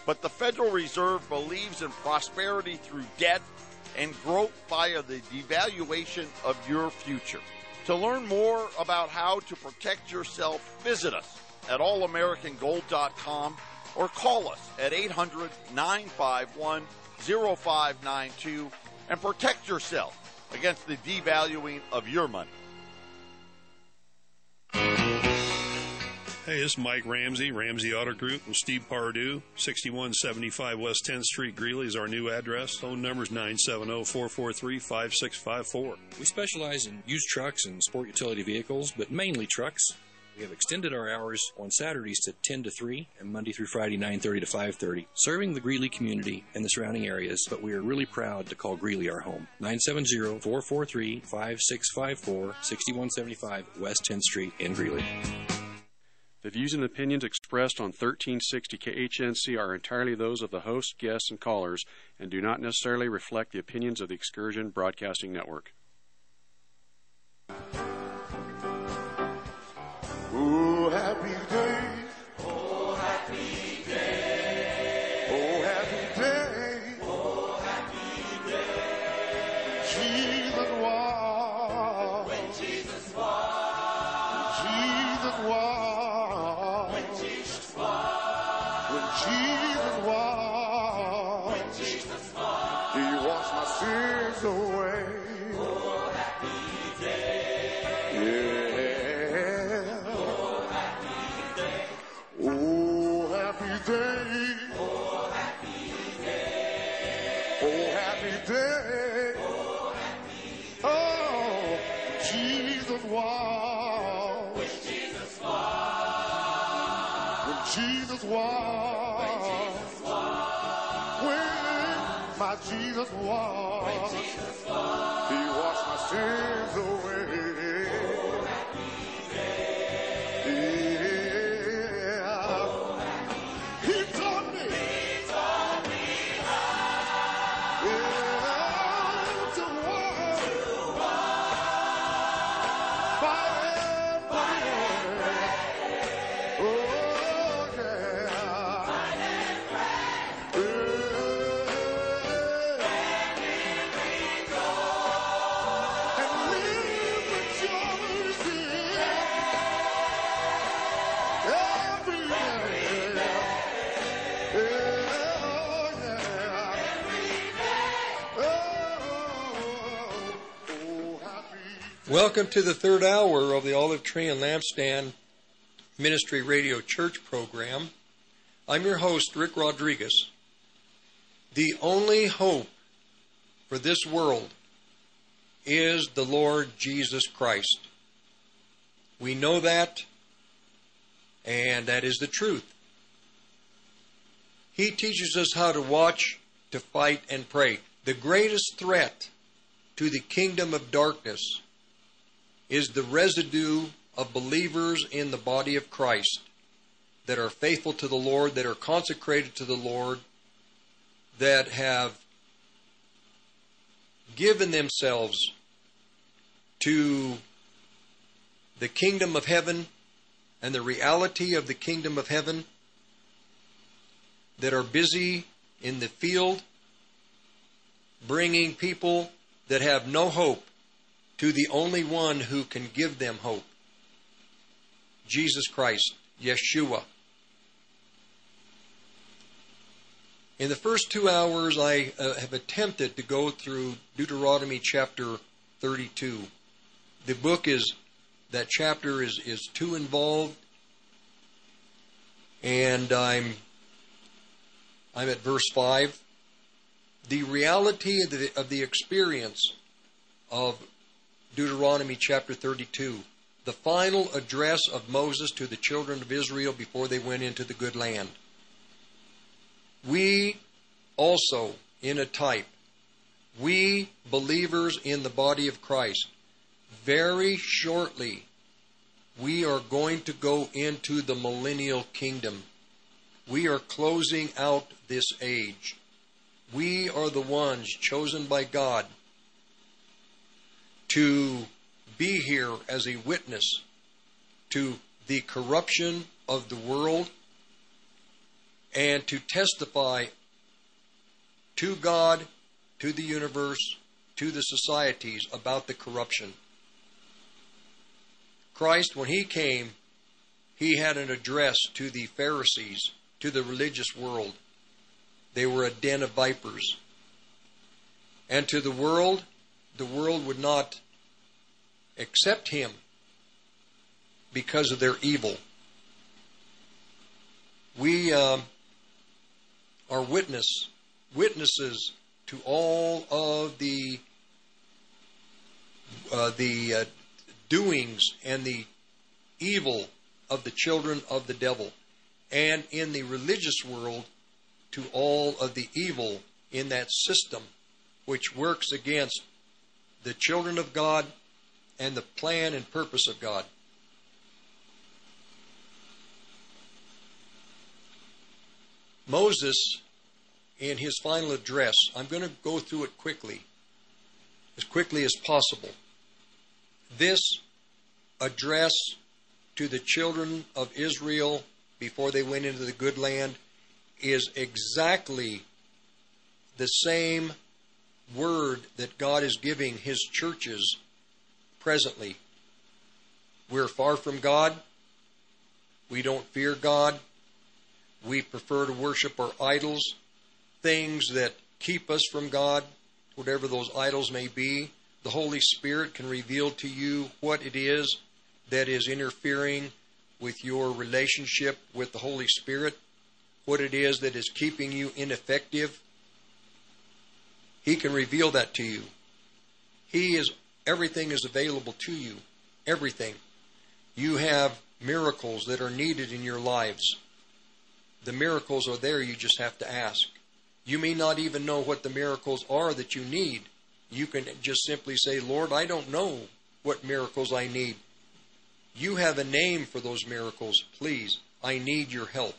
but the Federal Reserve believes in prosperity through debt and growth via the devaluation of your future. To learn more about how to protect yourself, visit us at allamericangold.com or call us at 800-951-0592 and protect yourself against the devaluing of your money. Hey, this is Mike Ramsey, Ramsey Auto Group, and Steve Pardue. 6175 West 10th Street, Greeley is our new address. Phone number is 970-443-5654. We specialize in used trucks and sport utility vehicles, but mainly trucks. We have extended our hours on Saturdays to 10 to 3 and Monday through Friday 9:30 to 5:30, serving the Greeley community and the surrounding areas, but we are really proud to call Greeley our home. 970-443-5654, 6175 West 10th Street in Greeley. The views and opinions expressed on 1360 KHNC are entirely those of the hosts, guests, and callers, and do not necessarily reflect the opinions of the Excursion Broadcasting Network. Oh, happy day. Oh, happy day. Oh, happy day. Oh, happy day. Jesus was. When Jesus was. Jesus was. When Jesus was. When Jesus was. When Jesus was. He washed my sins away. Oh, happy day. Yeah. Oh, happy day. Oh, happy day. Oh, happy day. Oh, Jesus was. When Jesus was. When Jesus was. When Jesus was. When my Jesus was. When Jesus was. He washed my sins away. Oh, happy day. He Welcome to the third hour of the Olive Tree and Lampstand Ministry Radio Church program. I'm your host, Rick Rodriguez. The only hope for this world is the Lord Jesus Christ. We know that, and that is the truth. He teaches us how to watch, to fight, and pray. The greatest threat to the kingdom of darkness is the residue of believers in the body of Christ that are faithful to the Lord, that are consecrated to the Lord, that have given themselves to the kingdom of heaven and the reality of the kingdom of heaven, that are busy in the field bringing people that have no hope to the only one who can give them hope, Jesus Christ, Yeshua. In the first 2 hours, I have attempted to go through Deuteronomy chapter 32. The book is, that chapter is too involved, and I'm at verse 5. The reality of the experience of Deuteronomy chapter 32, the final address of Moses to the children of Israel before they went into the good land. We also, in a type, we believers in the body of Christ, very shortly, we are going to go into the millennial kingdom. We are closing out this age. We are the ones chosen by God to be here as a witness to the corruption of the world and to testify to God, to the universe, to the societies about the corruption. Christ, when he came, he had an address to the Pharisees, to the religious world. They were a den of vipers. And to the world would not accept him because of their evil. We are witnesses to all of the doings and the evil of the children of the devil, and in the religious world to all of the evil in that system which works against the children of God and the plan and purpose of God. Moses, in his final address, I'm going to go through it quickly as possible. This address to the children of Israel before they went into the good land is exactly the same word that God is giving his churches presently. We're far from God. We don't fear God. We prefer to worship our idols, things that keep us from God, whatever those idols may be. The Holy Spirit can reveal to you what it is that is interfering with your relationship with the Holy Spirit, what it is that is keeping you ineffective. He can reveal that to you. Everything is available to you. Everything. You have miracles that are needed in your lives. The miracles are there, you just have to ask. You may not even know what the miracles are that you need. You can just simply say, Lord, I don't know what miracles I need. You have a name for those miracles, please. I need your help.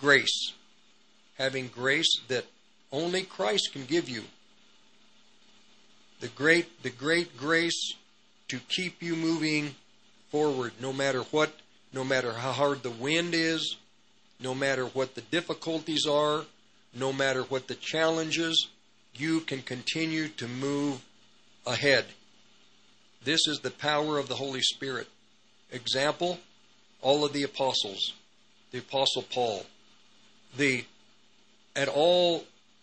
Grace. Having grace that only Christ can give you. The great grace to keep you moving forward no matter what. No matter how hard the wind is, no matter what the difficulties are, no matter what the challenges, you can continue to move ahead. This is the power of the Holy Spirit. Example, all of the apostles, the Apostle Paul.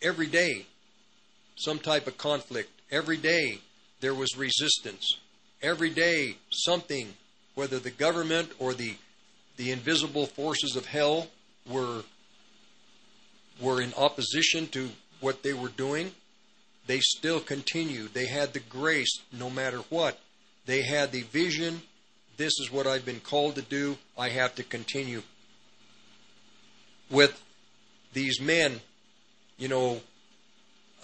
Every day, some type of conflict. Every day, there was resistance. Every day, something, whether the government or the invisible forces of hell were in opposition to what they were doing, they still continued. They had the grace no matter what. They had the vision. This is what I've been called to do. I have to continue. With these men,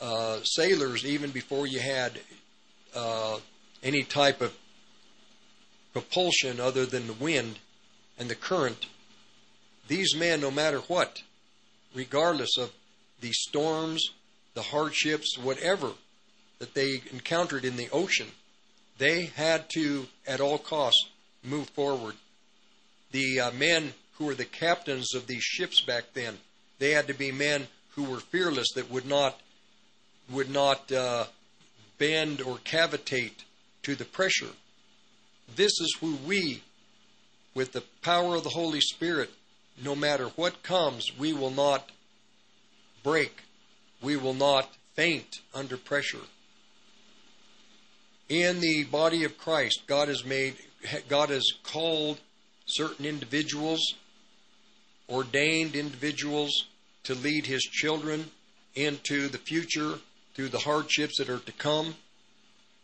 sailors, even before you had any type of propulsion other than the wind and the current, these men, no matter what, regardless of the storms, the hardships, whatever that they encountered in the ocean, they had to, at all costs, move forward. The men who were the captains of these ships back then, they had to be men who were fearless, that would not bend or cavitate to the pressure. This is who we, with the power of the Holy Spirit, no matter what comes, we will not break. We will not faint under pressure. In the body of Christ, God has called certain individuals, ordained individuals, to lead his children into the future through the hardships that are to come.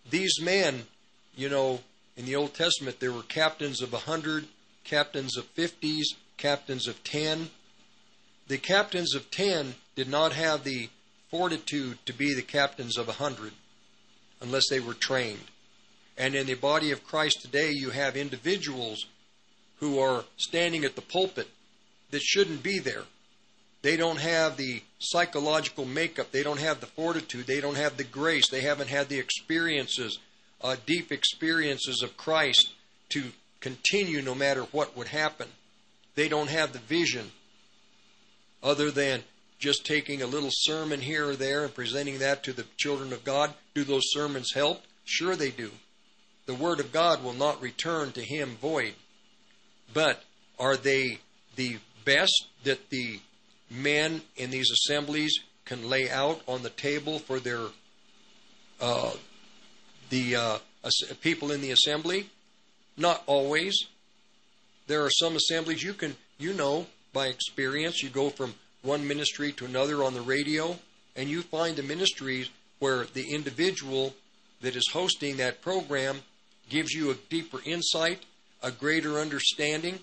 These men, in the Old Testament, there were captains of 100, captains of 50s, captains of 10. The captains of 10 did not have the fortitude to be the captains of 100 unless they were trained. And in the body of Christ today, you have individuals who are standing at the pulpit that shouldn't be there. They don't have the psychological makeup. They don't have the fortitude. They don't have the grace. They haven't had the experiences. Deep experiences of Christ to continue no matter what would happen. They don't have the vision other than just taking a little sermon here or there and presenting that to the children of God. Do those sermons help? Sure they do. The Word of God will not return to him void. But are they the best that the men in these assemblies can lay out on the table for their people in the assembly? Not always. There are some assemblies you can, you know, by experience, you go from one ministry to another on the radio, and you find the ministries where the individual that is hosting that program gives you a deeper insight, a greater understanding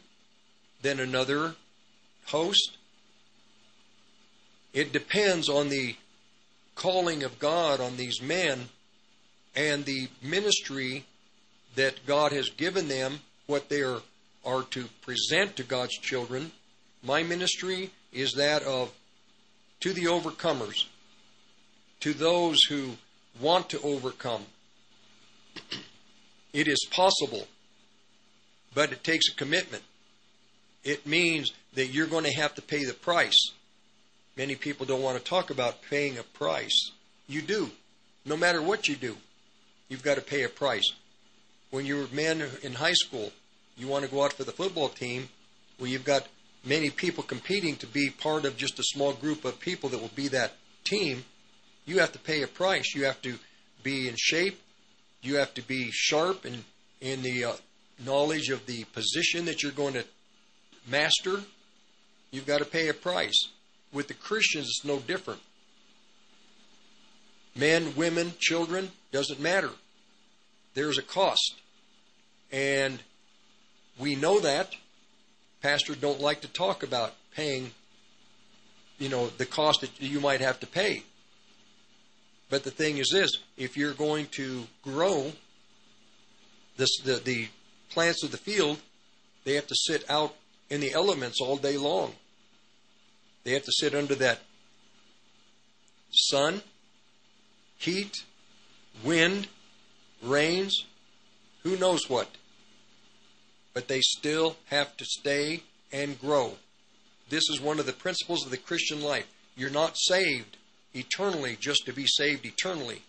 than another host. It depends on the calling of God on these men and the ministry that God has given them, what they are to present to God's children. My ministry is that of to the overcomers, to those who want to overcome. It is possible, but it takes a commitment. It means that you're going to have to pay the price. Many people don't want to talk about paying a price. You do. No matter what you do, you've got to pay a price. When you were men in high school, you want to go out for the football team, well, you've got many people competing to be part of just a small group of people that will be that team. You have to pay a price. You have to be in shape. You have to be sharp in the knowledge of the position that you're going to master. You've got to pay a price. With the Christians, it's no different. Men, women, children, doesn't matter. There's a cost. And we know that. Pastors don't like to talk about paying, you know, the cost that you might have to pay. But the thing is this, if you're going to grow, the plants of the field, they have to sit out in the elements all day long. They have to sit under that sun, heat, wind, rains, who knows what. But they still have to stay and grow. This is one of the principles of the Christian life. You're not saved eternally just to be saved eternally.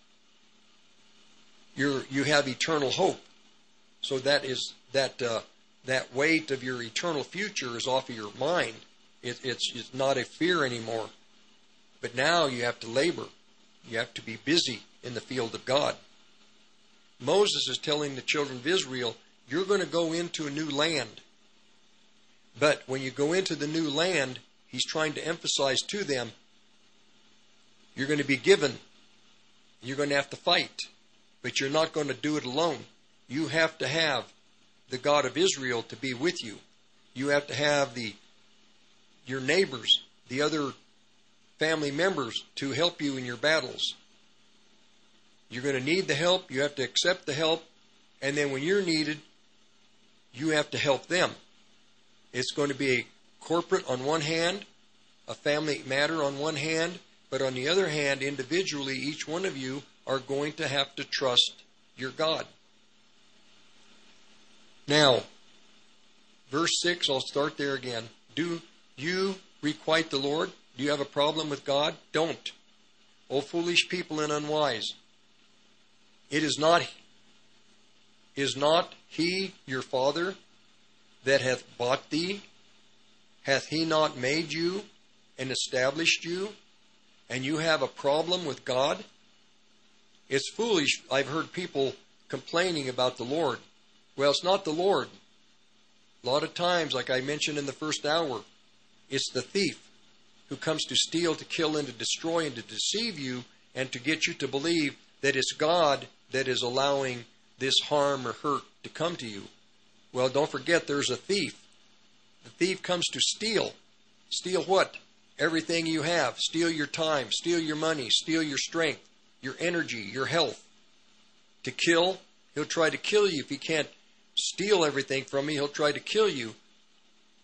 You have eternal hope. So that is that weight of your eternal future is off of your mind. It's not a fear anymore. But now you have to labor. You have to be busy in the field of God. Moses is telling the children of Israel, you're going to go into a new land. But when you go into the new land, he's trying to emphasize to them, you're going to be given. You're going to have to fight. But you're not going to do it alone. You have to have the God of Israel to be with you. You have to have your neighbors, the other family members to help you in your battles. You're going to need the help. You have to accept the help. And then when you're needed, you have to help them. It's going to be a corporate on one hand, a family matter on one hand, but on the other hand, individually, each one of you are going to have to trust your God. Now, verse 6, I'll start there again. Do you requite the Lord? Do you have a problem with God? Don't. O foolish people and unwise. Is not he your father that hath bought thee? Hath he not made you and established you? And you have a problem with God? It's foolish. I've heard people complaining about the Lord. Well, it's not the Lord. A lot of times, like I mentioned in the first hour, it's the thief who comes to steal, to kill, and to destroy, and to deceive you, and to get you to believe that it's God that is allowing this harm or hurt to come to you. Well, don't forget there's a thief. The thief comes to steal. Steal what? Everything you have. Steal your time, steal your money, steal your strength, your energy, your health. To kill, he'll try to kill you. If he can't steal everything from you, he'll try to kill you.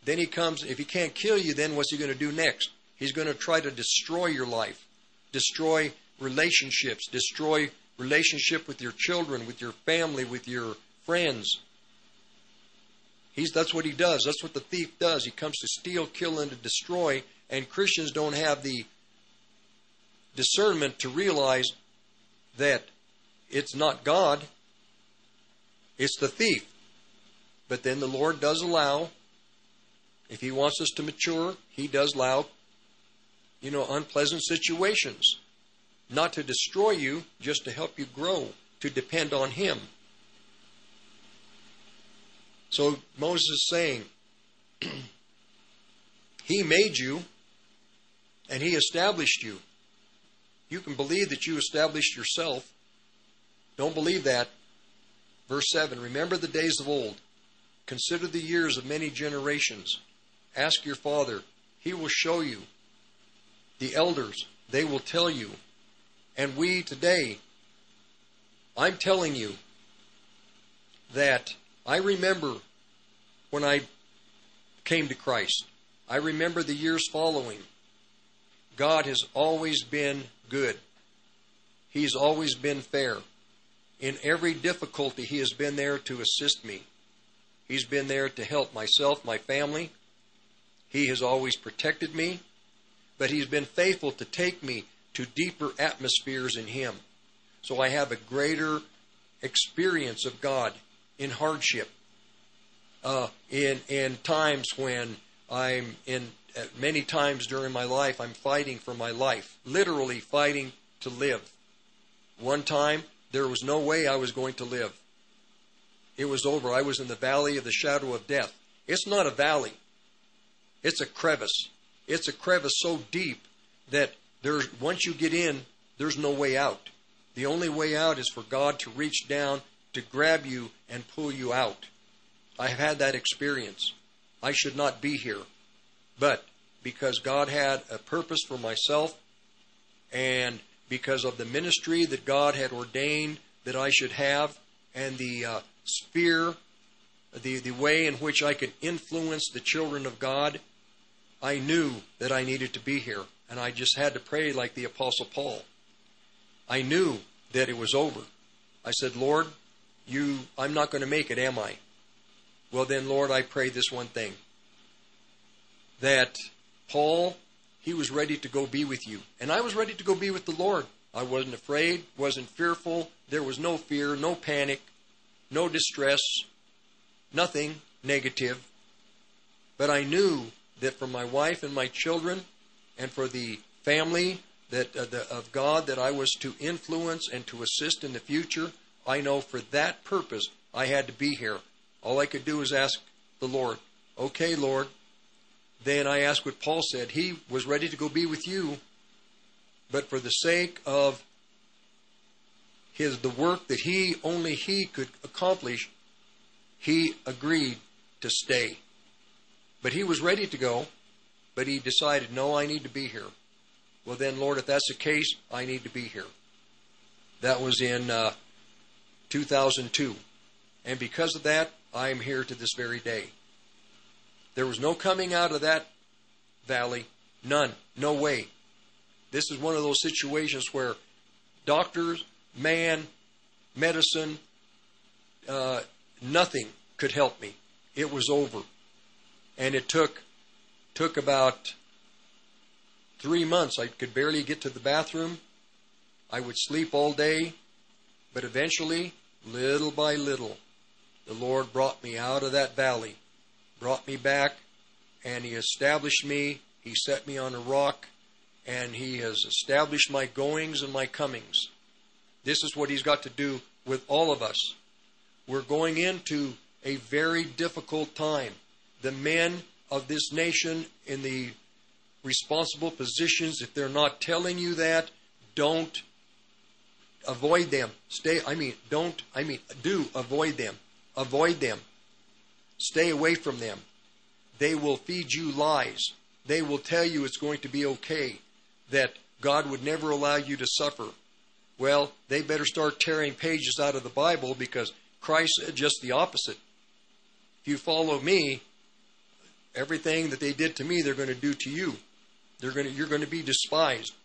Then he comes, if he can't kill you, then what's he going to do next? He's going to try to destroy your life, destroy relationships, destroy relationship with your children, with your family, with your friends. That's what he does. That's what the thief does. He comes to steal, kill, and to destroy, and Christians don't have the discernment to realize that it's not God, it's the thief. But then the Lord does allow, if he wants us to mature, he does allow unpleasant situations. Not to destroy you, just to help you grow, to depend on Him. So Moses is saying, He made you, and He established you. You can believe that you established yourself. Don't believe that. Verse 7, remember the days of old. Consider the years of many generations. Ask your father. He will show you. The elders, they will tell you. And we today, I'm telling you that I remember when I came to Christ. I remember the years following. God has always been good. He's always been fair. In every difficulty, He has been there to assist me. He's been there to help myself, my family. He has always protected me, but He's been faithful to take me to deeper atmospheres in Him. So I have a greater experience of God in hardship, in times when I'm in, many times during my life, I'm fighting for my life, literally fighting to live. One time, there was no way I was going to live. It was over. I was in the valley of the shadow of death. It's not a valley. It's a crevice. It's a crevice so deep that once you get in, there's no way out. The only way out is for God to reach down, to grab you and pull you out. I have had that experience. I should not be here. But because God had a purpose for myself, and because of the ministry that God had ordained that I should have, and the sphere, the way in which I could influence the children of God, I knew that I needed to be here. And I just had to pray like the Apostle Paul. I knew that it was over. I said, Lord, I'm not going to make it, am I? Well then, Lord, I pray this one thing. That Paul, he was ready to go be with you. And I was ready to go be with the Lord. I wasn't afraid, wasn't fearful. There was no fear, no panic, no distress, nothing negative. But I knew that for my wife and my children and for the family that of God that I was to influence and to assist in the future, I know for that purpose I had to be here. All I could do was ask the Lord, okay, Lord. Then I asked what Paul said. He was ready to go be with you, but for the sake of the work that only he could accomplish, he agreed to stay. But he was ready to go, but he decided, no, I need to be here. Well then, Lord, if that's the case, I need to be here. That was in 2002. And because of that, I am here to this very day. There was no coming out of that valley. None. No way. This is one of those situations where doctors, man, medicine, nothing could help me. It was over. And it took about 3 months. I could barely get to the bathroom. I would sleep all day. But eventually, little by little, the Lord brought me out of that valley. Brought me back, and He established me. He set me on a rock, and He has established my goings and my comings. This is what He's got to do with all of us. We're going into a very difficult time. The men of this nation in the responsible positions, if they're not telling you that, don't avoid them. Do avoid them. Avoid them. Stay away from them. They will feed you lies. They will tell you it's going to be okay, that God would never allow you to suffer. Well, they better start tearing pages out of the Bible, because Christ said just the opposite. If you follow me, everything that they did to me, they're going to do to you. You're going to be despised.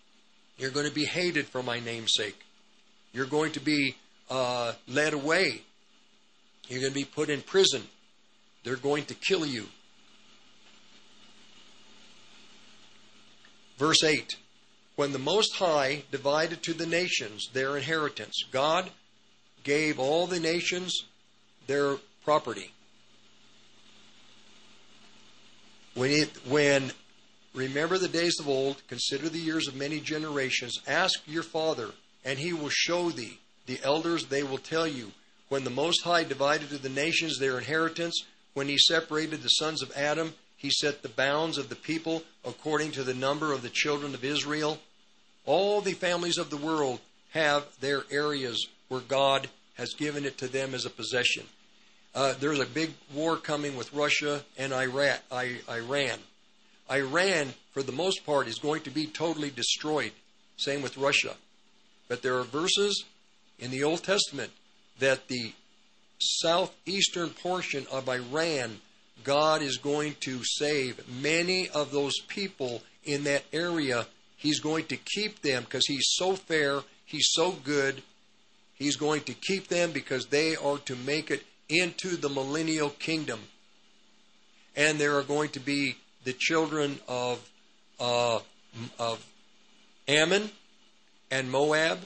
You're going to be hated for my name's sake. You're going to be led away. You're going to be put in prison. They're going to kill you. Verse 8. When the Most High divided to the nations their inheritance, God gave all the nations their property. When Remember the days of old, consider the years of many generations. Ask your father, and he will show thee. The elders, they will tell you. When the Most High divided to the nations their inheritance, when he separated the sons of Adam, he set the bounds of the people according to the number of the children of Israel. All the families of the world have their areas where God has given it to them as a possession. There's a big war coming with Russia and Iran. Iran, for the most part, is going to be totally destroyed. Same with Russia. But there are verses in the Old Testament that the southeastern portion of Iran, God is going to save many of those people in that area. He's going to keep them because he's so fair, he's so good. He's going to keep them because they are to make it into the millennial kingdom. And there are going to be the children of Ammon and Moab,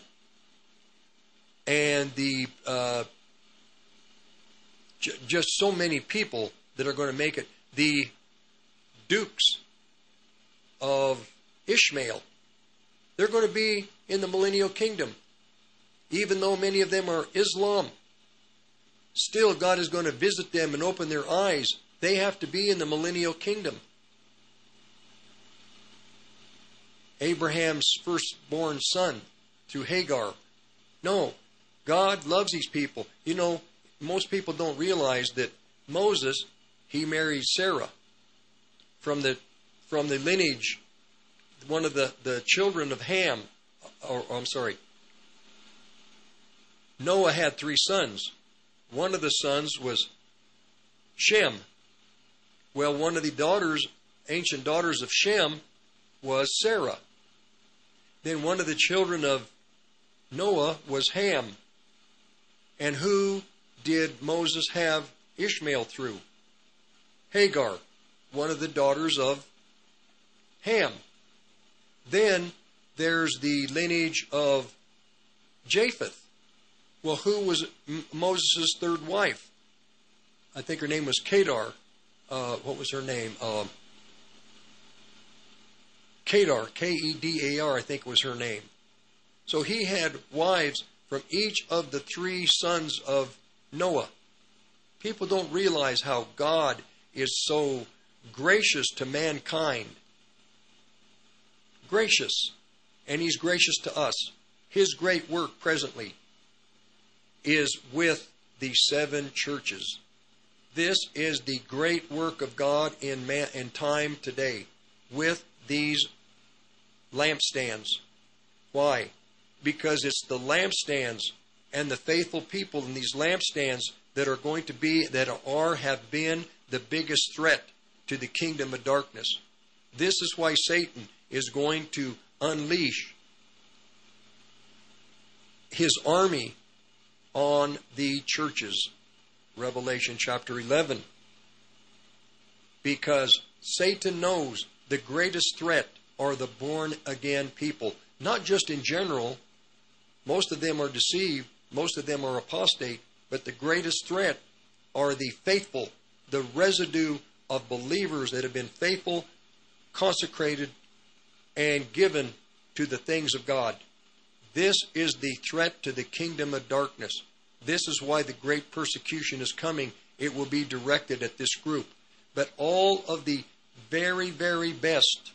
and the just so many people that are going to make it. The dukes of Ishmael, they're going to be in the millennial kingdom. Even though many of them are Islam, still God is going to visit them and open their eyes. They have to be in the millennial kingdom. Abraham's firstborn son through Hagar. No, God loves these people. You know, most people don't realize that Moses, he married Sarah from the lineage, one of the children of Ham. Noah had three sons. One of the sons was Shem. Well, one of the daughters, ancient daughters of Shem, was Sarah. Then one of the children of Noah was Ham. And who did Moses have Ishmael through? Hagar, one of the daughters of Ham. Then there's the lineage of Japheth. Well, who was Moses' third wife? I think her name was Kedar. What was her name? Kedar, K-E-D-A-R, I think was her name. So he had wives from each of the three sons of Noah. People don't realize how God is so gracious to mankind. Gracious. And he's gracious to us. His great work presently is with the seven churches. This is the great work of God in man and time today with these lampstands. Why? Because it's the lampstands and the faithful people in these lampstands that are going to be, that are, have been the biggest threat to the kingdom of darkness. This is why Satan is going to unleash his army on the churches. Revelation chapter 11. Because Satan knows the greatest threat are the born again people. Not just in general. Most of them are deceived. Most of them are apostate. But the greatest threat are the faithful, the residue of believers that have been faithful, consecrated, and given to the things of God. This is the threat to the kingdom of darkness. This is why the great persecution is coming. It will be directed at this group. But all of the very, very best,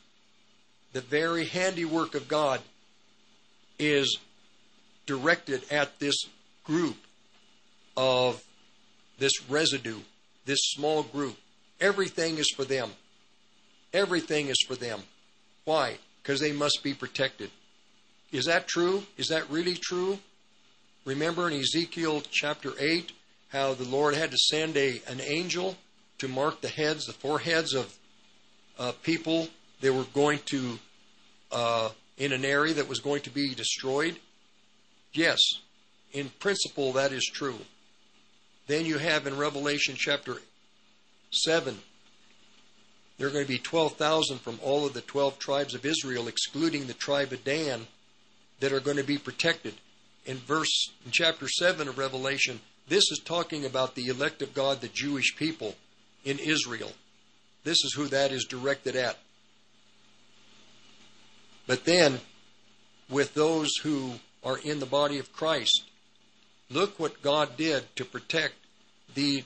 the very handiwork of God, is directed at this group of this residue, this small group. Everything is for them. Everything is for them. Why? Because they must be protected. Is that true? Is that really true? Remember in Ezekiel chapter 8 how the Lord had to send an angel to mark the heads, the foreheads of people that were going to, in an area that was going to be destroyed? Yes, in principle that is true. Then you have in Revelation chapter 7, there are going to be 12,000 from all of the 12 tribes of Israel, excluding the tribe of Dan, that are going to be protected. In chapter 7 of Revelation, this is talking about the elect of God, the Jewish people in Israel. This is who that is directed at. But then, with those who are in the body of Christ, look what God did to protect the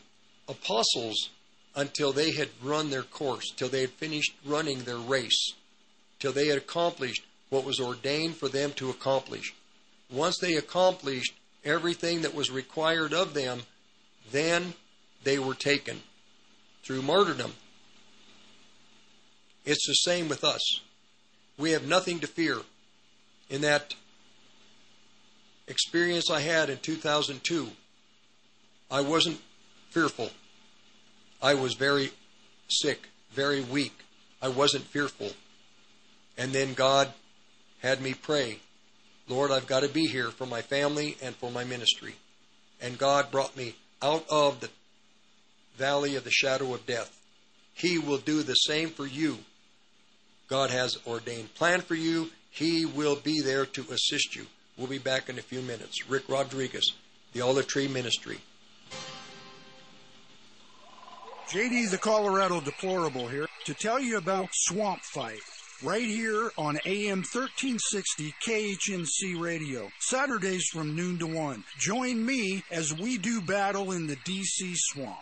apostles until they had run their course, till they had finished running their race, till they had accomplished what was ordained for them to accomplish. Once they accomplished everything that was required of them, then they were taken through martyrdom. It's the same with us. We have nothing to fear. In that experience I had in 2002, I wasn't fearful. I was very sick, very weak. I wasn't fearful. And then God had me pray, Lord, I've got to be here for my family and for my ministry. And God brought me out of the valley of the shadow of death. He will do the same for you. God has ordained plan for you. He will be there to assist you. We'll be back in a few minutes. Rick Rodriguez, the Olive Tree Ministry. J.D. the Colorado Deplorable here to tell you about Swamp Fight, right here on AM 1360 KHNC Radio, Saturdays from noon to 1. Join me as we do battle in the D.C. swamp.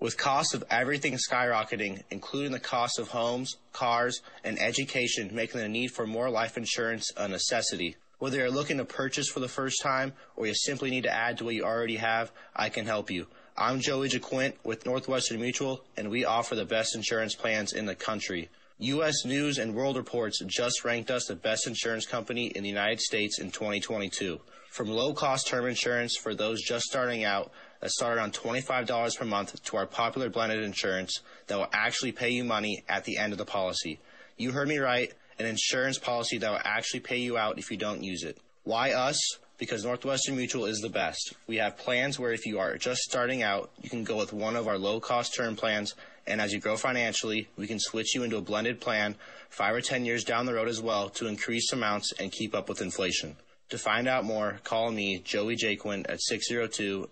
With costs of everything skyrocketing, including the cost of homes, cars, and education, making the need for more life insurance a necessity. Whether you're looking to purchase for the first time or you simply need to add to what you already have, I can help you. I'm Joey Jaquint with Northwestern Mutual, and we offer the best insurance plans in the country. U.S. News and World Reports just ranked us the best insurance company in the United States in 2022. From low-cost term insurance for those just starting out, that start around $25 per month, to our popular blended insurance that will actually pay you money at the end of the policy. You heard me right, an insurance policy that will actually pay you out if you don't use it. Why us? Because Northwestern Mutual is the best. We have plans where if you are just starting out, you can go with one of our low-cost term plans, and as you grow financially, we can switch you into a blended plan 5 or 10 years down the road as well to increase amounts and keep up with inflation. To find out more, call me, Joey Jaquin, at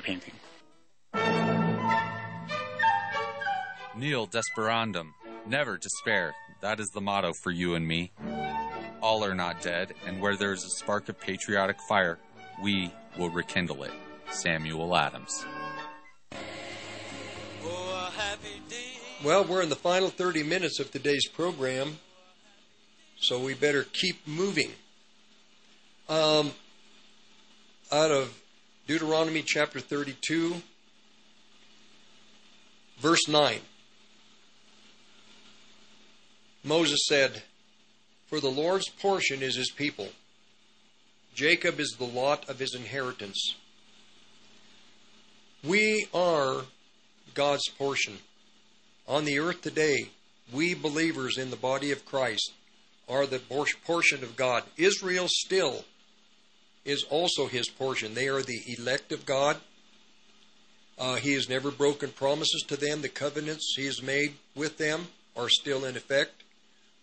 Painting. Nil Desperandum, never despair. That is the motto for you and me. All are not dead, and where there is a spark of patriotic fire, we will rekindle it. Samuel Adams. Oh, a happy day. Well, we're in the final 30 minutes of today's program, so we better keep moving. Out of Deuteronomy chapter 32, verse 9. Moses said, "For the Lord's portion is his people. Jacob is the lot of his inheritance." We are God's portion. On the earth today, we believers in the body of Christ are the portion of God. Israel still is also his portion. They are the elect of God. He has never broken promises to them. The covenants he has made with them are still in effect.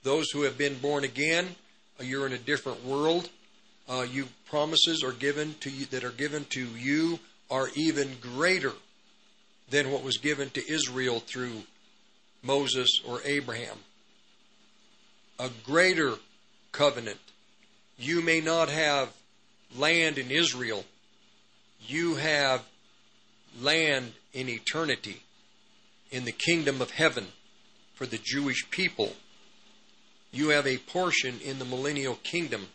Those who have been born again, you're in a different world. You promises are given to you that are given to you are even greater than what was given to Israel through Moses or Abraham. A greater covenant. You may not have land in Israel. You have land in eternity, in the kingdom of heaven for the Jewish people. You have a portion in the millennial kingdom,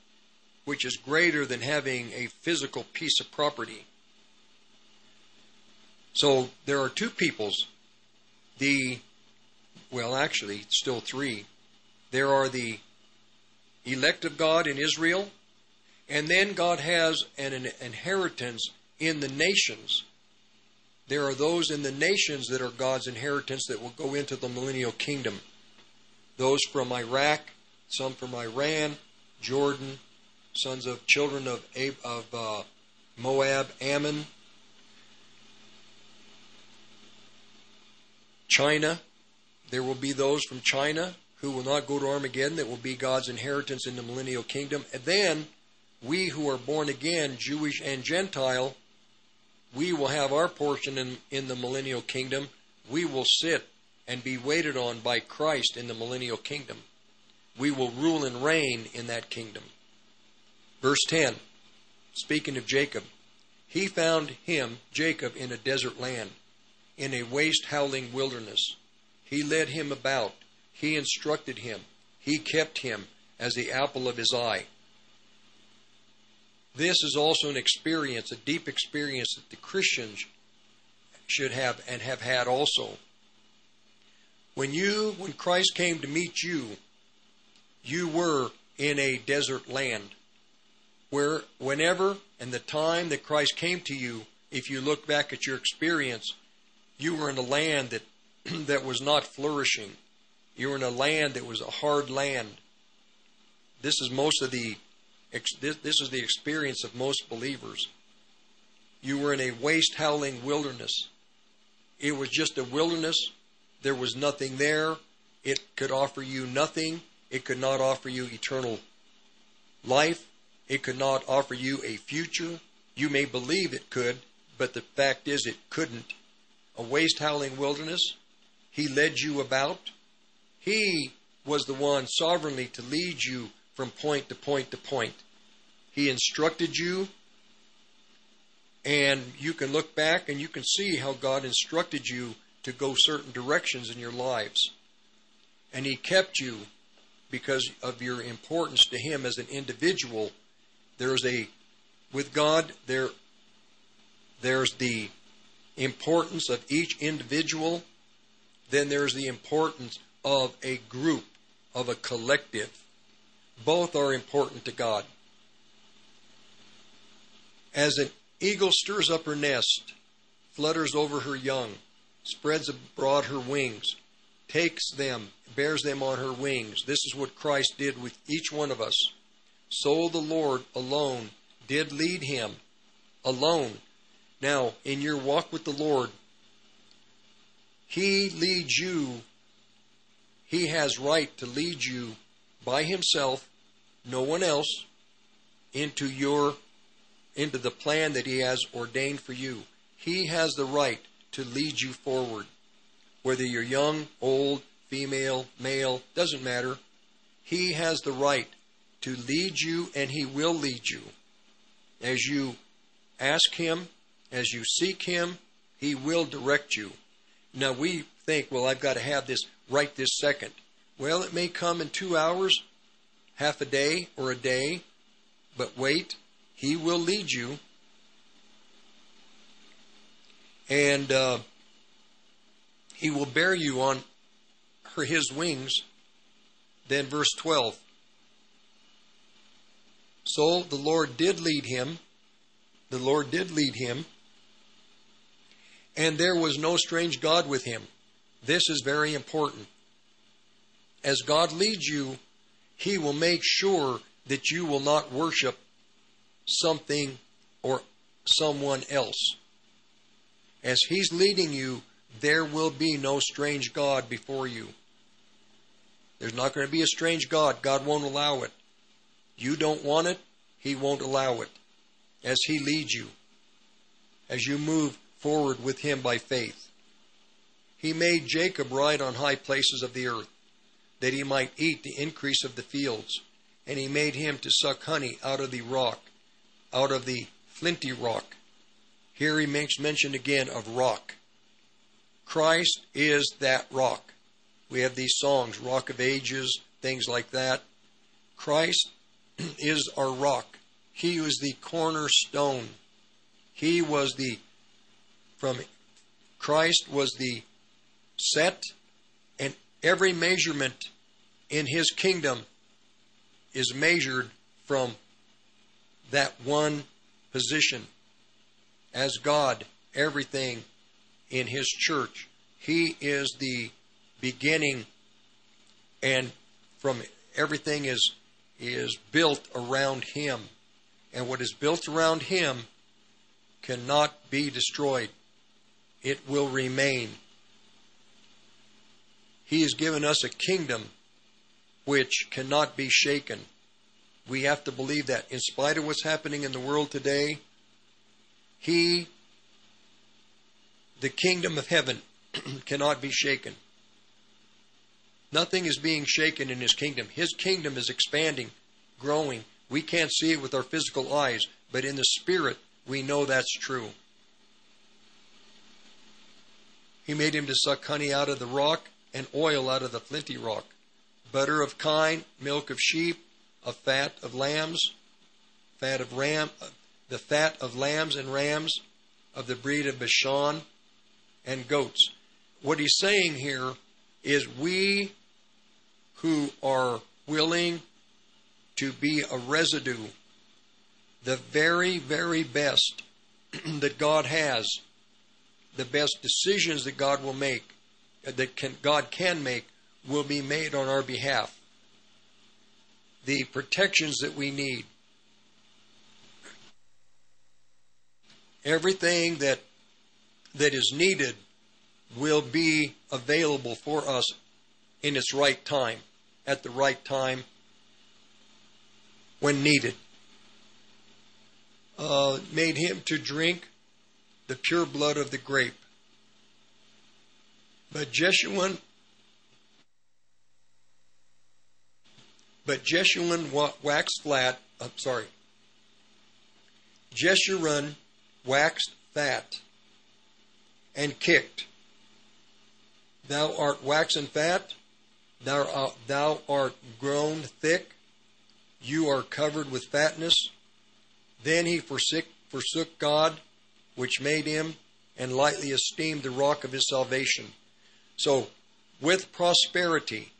which is greater than having a physical piece of property. So there are two peoples. Well, actually, still three. There are the elect of God in Israel, and then God has an inheritance in the nations. There are those in the nations that are God's inheritance that will go into the millennial kingdom. Those from Iraq, some from Iran, Jordan, sons of children of Moab, Ammon, China. There will be those from China who will not go to Armageddon that will be God's inheritance in the millennial kingdom. And then we who are born again, Jewish and Gentile, we will have our portion in the millennial kingdom. We will sit and be waited on by Christ in the millennial kingdom. We will rule and reign in that kingdom. Verse 10, speaking of Jacob, he found him, Jacob, in a desert land, in a waste howling wilderness. He led him about. He instructed him. He kept him as the apple of his eye. This is also an experience, a deep experience that the Christians should have and have had also. When Christ came to meet you, you were in a desert land where whenever and the time that Christ came to you, if you look back at your experience, you were in a land that was not flourishing. You were in a land that was a hard land. This is the experience of most believers. You were in a waste howling wilderness. It was just a wilderness. There was nothing there. It could offer you nothing. It could not offer you eternal life. It could not offer you a future. You may believe it could, but the fact is it couldn't. A waste howling wilderness. He led you about. He was the one sovereignly to lead you from point to point to point. He instructed you, and you can look back and you can see how God instructed you to go certain directions in your lives. And He kept you because of your importance to Him as an individual. With God, there's the importance of each individual, then there's the importance of a group, of a collective. Both are important to God. As an eagle stirs up her nest, flutters over her young, spreads abroad her wings, takes them, bears them on her wings. This is what Christ did with each one of us. So the Lord alone did lead him, alone. Now, in your walk with the Lord, He leads you. He has right to lead you by Himself, no one else, into the plan that He has ordained for you. He has the right to lead you forward. Whether you're young, old, female, male, doesn't matter. He has the right to lead you, and He will lead you. As you ask Him, as you seek Him, He will direct you. Now we think, well, I've got to have this right this second. Well, it may come in 2 hours, half a day, or a day, but wait, He will lead you. And He will bear you on His wings. Then verse 12. So the Lord did lead him. The Lord did lead him. And there was no strange God with him. This is very important. As God leads you, He will make sure that you will not worship something or someone else. As He's leading you, there will be no strange God before you. There's not going to be a strange God. God won't allow it. You don't want it. He won't allow it. As He leads you, as you move forward with Him by faith. He made Jacob ride on high places of the earth, that he might eat the increase of the fields. And He made him to suck honey out of the rock, out of the flinty rock. Here He makes mention again of rock. Christ is that rock. We have these songs, Rock of Ages, things like that. Christ is our rock. He was the cornerstone. He was the, from Christ was the set, and every measurement in His kingdom is measured from that one position. As God, everything in His church, He is the beginning, and from everything is built around Him. And what is built around Him cannot be destroyed. It will remain. He has given us a kingdom which cannot be shaken. We have to believe that. In spite of what's happening in the world today, the kingdom of heaven cannot be shaken. Nothing is being shaken in His kingdom. His kingdom is expanding, growing. We can't see it with our physical eyes, but in the spirit, we know that's true. He made him to suck honey out of the rock and oil out of the flinty rock, butter of kine, milk of sheep, of fat of lambs, the fat of lambs and rams, of the breed of Bashan, and goats. What He's saying here is we who are willing to be a residue, the very, very best that God has, the best decisions that God will make, God can make, will be made on our behalf. The protections that we need, everything that is needed will be available for us in its right time, at the right time when needed. Made him to drink the pure blood of the grape. But Jeshurun waxed flat. I'm sorry. Jeshurun waxed fat and kicked. Thou art waxen fat. Thou art grown thick. You are covered with fatness. Then he forsook God, which made him, and lightly esteemed the rock of his salvation. So, with prosperity,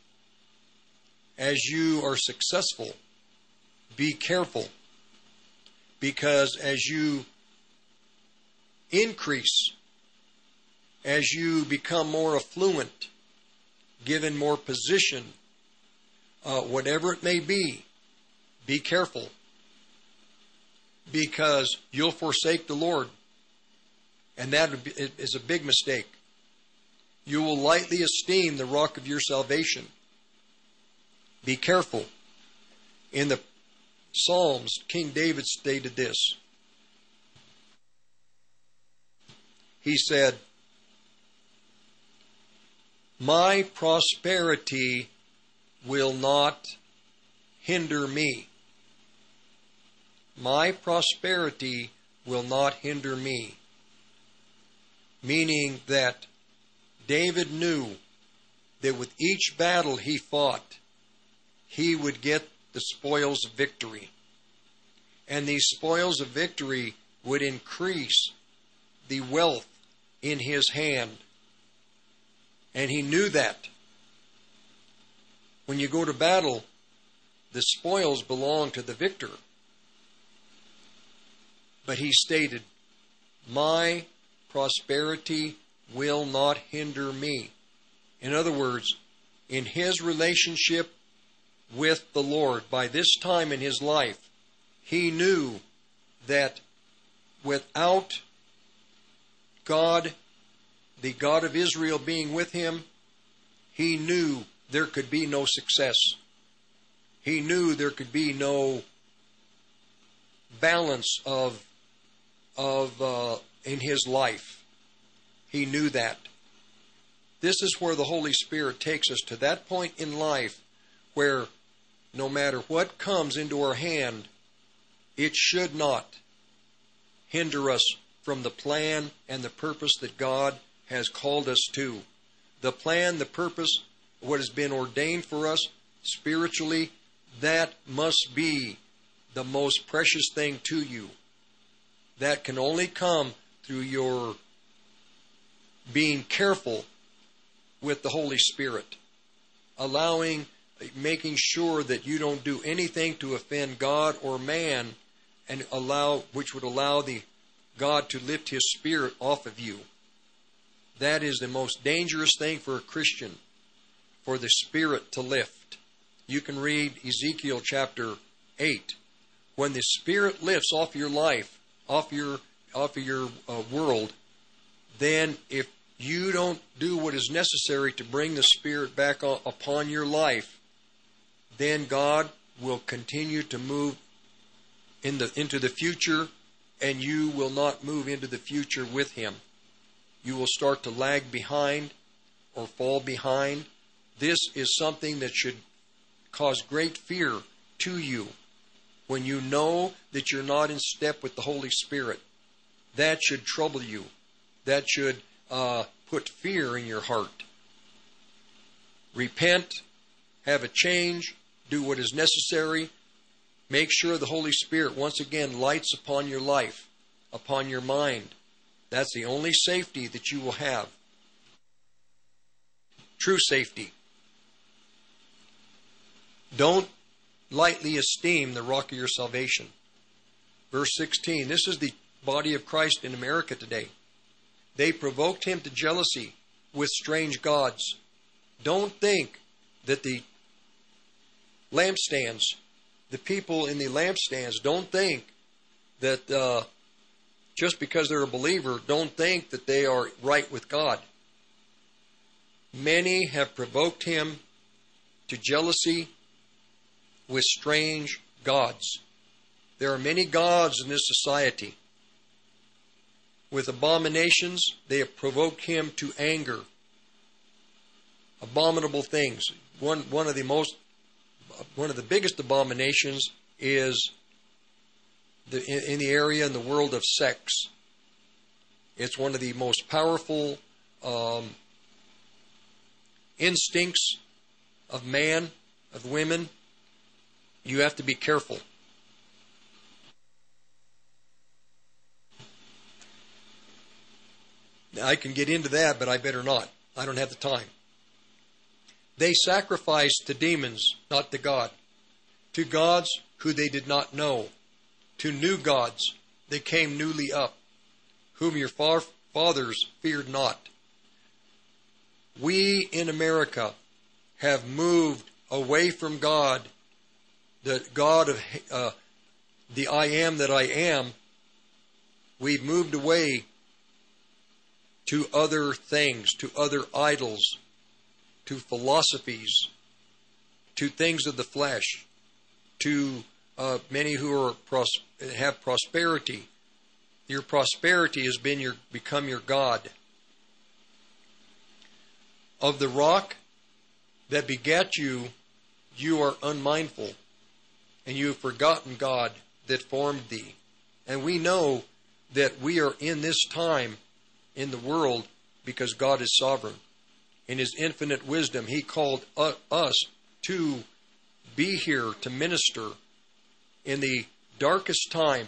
as you are successful, be careful, because as you increase, as you become more affluent, given more position, whatever it may be careful, because you'll forsake the Lord, and that is a big mistake. You will lightly esteem the rock of your salvation. Be careful. In the Psalms, King David stated this. He said, "My prosperity will not hinder me. My prosperity will not hinder me." Meaning that David knew that with each battle he fought, he would get the spoils of victory. And these spoils of victory would increase the wealth in his hand. And he knew that. When you go to battle, the spoils belong to the victor. But he stated, "My prosperity will not hinder me." In other words, in his relationship with the Lord, by this time in his life, he knew that without God, the God of Israel, being with him, he knew there could be no success. He knew there could be no balance in his life. He knew that. This is where the Holy Spirit takes us, to that point in life where no matter what comes into our hand, it should not hinder us from the plan and the purpose that God has called us to. The plan, the purpose, what has been ordained for us spiritually, that must be the most precious thing to you. That can only come through your being careful with the Holy Spirit, making sure that you don't do anything to offend God or man, and which would allow God to lift His Spirit off of you. That is the most dangerous thing for a Christian, for the Spirit to lift. You can read Ezekiel chapter 8. When the Spirit lifts off your life, off of your world, then if you don't do what is necessary to bring the Spirit back upon your life, then God will continue to move into the future, and you will not move into the future with Him. You will start to lag behind or fall behind. This is something that should cause great fear to you when you know that you're not in step with the Holy Spirit. That should trouble you. That should put fear in your heart. Repent, have a change, do what is necessary. Make sure the Holy Spirit once again lights upon your life, upon your mind. That's the only safety that you will have. True safety. Don't lightly esteem the rock of your salvation. Verse 16, this is the body of Christ in America today. They provoked Him to jealousy with strange gods. Don't think that the lampstands, the people in the lampstands, don't think that just because they're a believer, don't think that they are right with God. Many have provoked Him to jealousy with strange gods. There are many gods in this society. With abominations, they have provoked Him to anger. Abominable things. One of the biggest abominations is in the area, in the world of sex. It's one of the most powerful instincts of man, of women. You have to be careful. I can get into that, but I better not. I don't have the time. They sacrificed to demons, not to God, to gods who they did not know, to new gods that came newly up, whom your fathers feared not. We in America have moved away from God, the God of the I am that I am. We've moved away to other things, to other idols, to philosophies, to things of the flesh, to many who are have prosperity. Your prosperity has been become your God. Of the rock that begat you, you are unmindful, and you have forgotten God that formed thee. And we know that we are in this time in the world because God is sovereign. In His infinite wisdom, He called us to be here to minister in the darkest time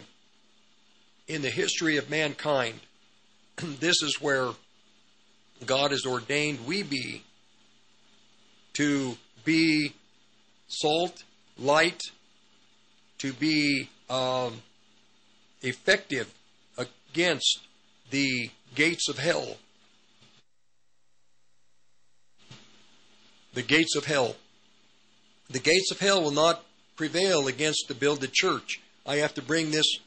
in the history of mankind. This is where God has ordained we be, to be salt, light, to be effective against the gates of hell. The gates of hell. The gates of hell will not prevail against the builded church. I have to bring this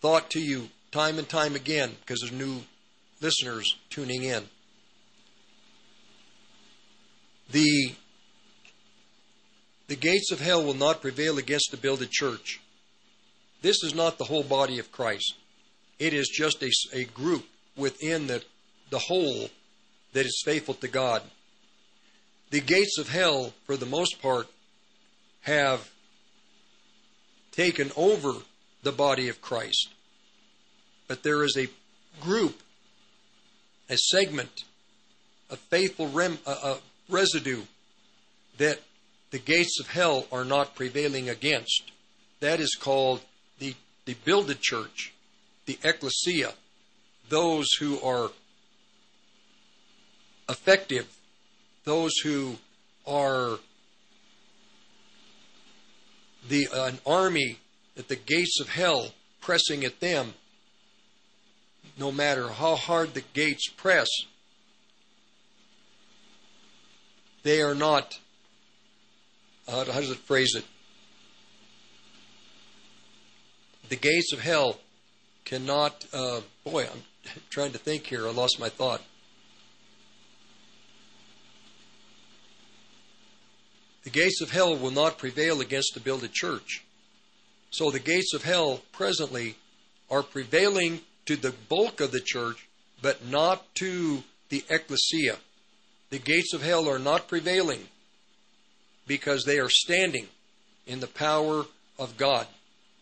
thought to you time and time again because there's new listeners tuning in. The gates of hell will not prevail against the builded church. This is not the whole body of Christ. It is just a group within the whole that is faithful to God. The gates of hell, for the most part, have taken over the body of Christ. But there is a group, a segment, a faithful residue that the gates of hell are not prevailing against. That is called the builded church, the ecclesia, those who are effective, those who are an army at the gates of hell pressing at them. No matter how hard the gates press, they are not, how does it phrase it? The gates of hell cannot, boy, I'm trying to think here. I lost my thought. The gates of hell will not prevail against the builded church. So the gates of hell presently are prevailing to the bulk of the church, but not to the ecclesia. The gates of hell are not prevailing because they are standing in the power of God.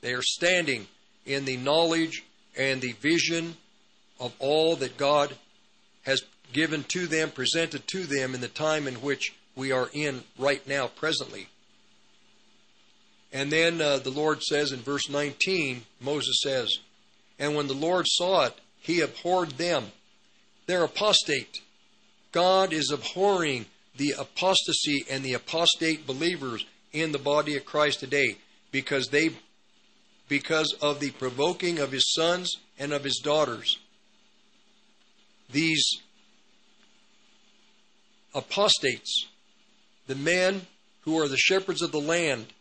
They are standing in the knowledge and the vision of all that God has given to them, presented to them in the time in which we are in right now, presently. And then the Lord says in verse 19, Moses says, "And when the Lord saw it, he abhorred them." They're apostate. God is abhorring the apostasy and the apostate believers in the body of Christ today because of the provoking of his sons and of his daughters. These apostates, the men who are the shepherds of the land,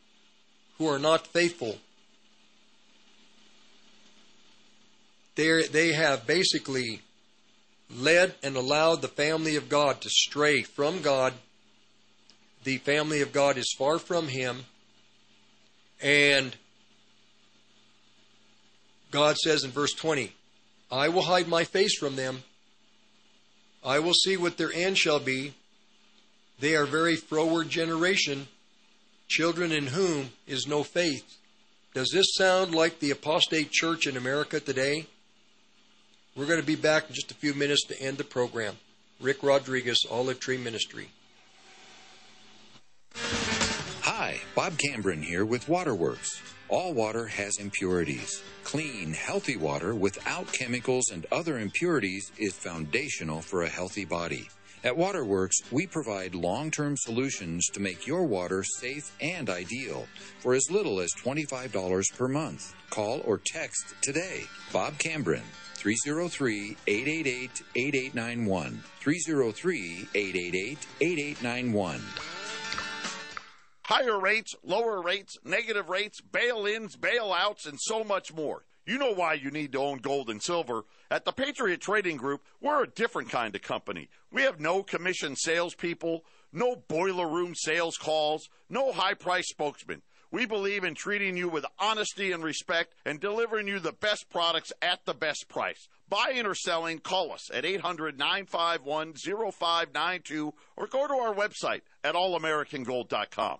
who are not faithful, they have basically led and allowed the family of God to stray from God. The family of God is far from him. And God says in verse 20, "I will hide my face from them. I will see what their end shall be. They are very froward generation, children in whom is no faith." Does this sound like the apostate church in America today? We're going to be back in just a few minutes to end the program. Rick Rodriguez, Olive Tree Ministry. Hi, Bob Cambrin here with Waterworks. All water has impurities. Clean, healthy water without chemicals and other impurities is foundational for a healthy body. At Waterworks, we provide long-term solutions to make your water safe and ideal for as little as $25 per month. Call or text today. Bob Cambrin, 303-888-8891. 303-888-8891. Higher rates, lower rates, negative rates, bail-ins, bailouts, and so much more. You know why you need to own gold and silver. At the Patriot Trading Group, we're a different kind of company. We have no commission salespeople, no boiler room sales calls, no high-priced spokesman. We believe in treating you with honesty and respect and delivering you the best products at the best price. Buying or selling, call us at 800-951-0592 or go to our website at allamericangold.com.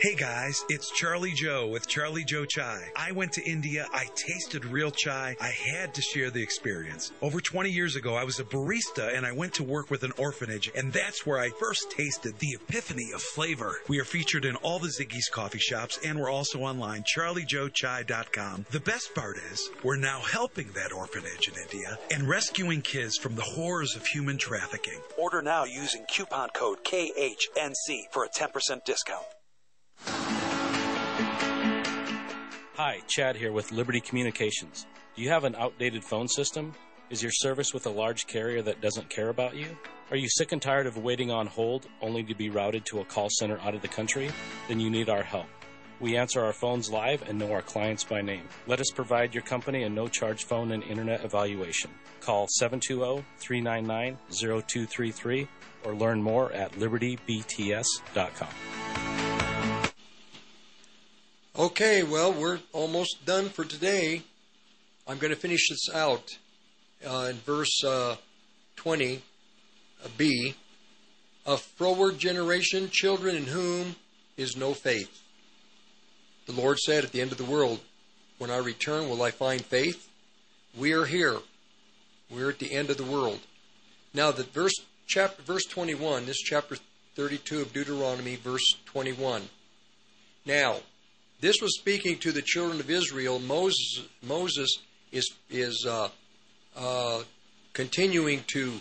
Hey guys, it's Charlie Joe with Charlie Joe Chai. I went to India. I tasted real chai. I had to share the experience. Over 20 years ago, I was a barista and I went to work with an orphanage, and that's where I first tasted the epiphany of flavor. We are featured in all the Ziggy's coffee shops, and we're also online, charliejoechai.com. The best part is we're now helping that orphanage in India and rescuing kids from the horrors of human trafficking. Order now using coupon code KHNC for a 10% discount. Hi, Chad here with Liberty Communications. Do you have an outdated phone system? Is your service with a large carrier that doesn't care about you? Are you sick and tired of waiting on hold only to be routed to a call center out of the country? Then you need our help. We answer our phones live and know our clients by name. Let us provide your company a no-charge phone and internet evaluation. Call 720-399-0233 or learn more at libertybts.com. Okay, well, we're almost done for today. I'm going to finish this out in verse 20b. A froward generation, children in whom is no faith. The Lord said at the end of the world, when I return, will I find faith? We are here. We're at the end of the world. Now, the verse 21, this chapter 32 of Deuteronomy, verse 21. Now, this was speaking to the children of Israel. Moses is continuing to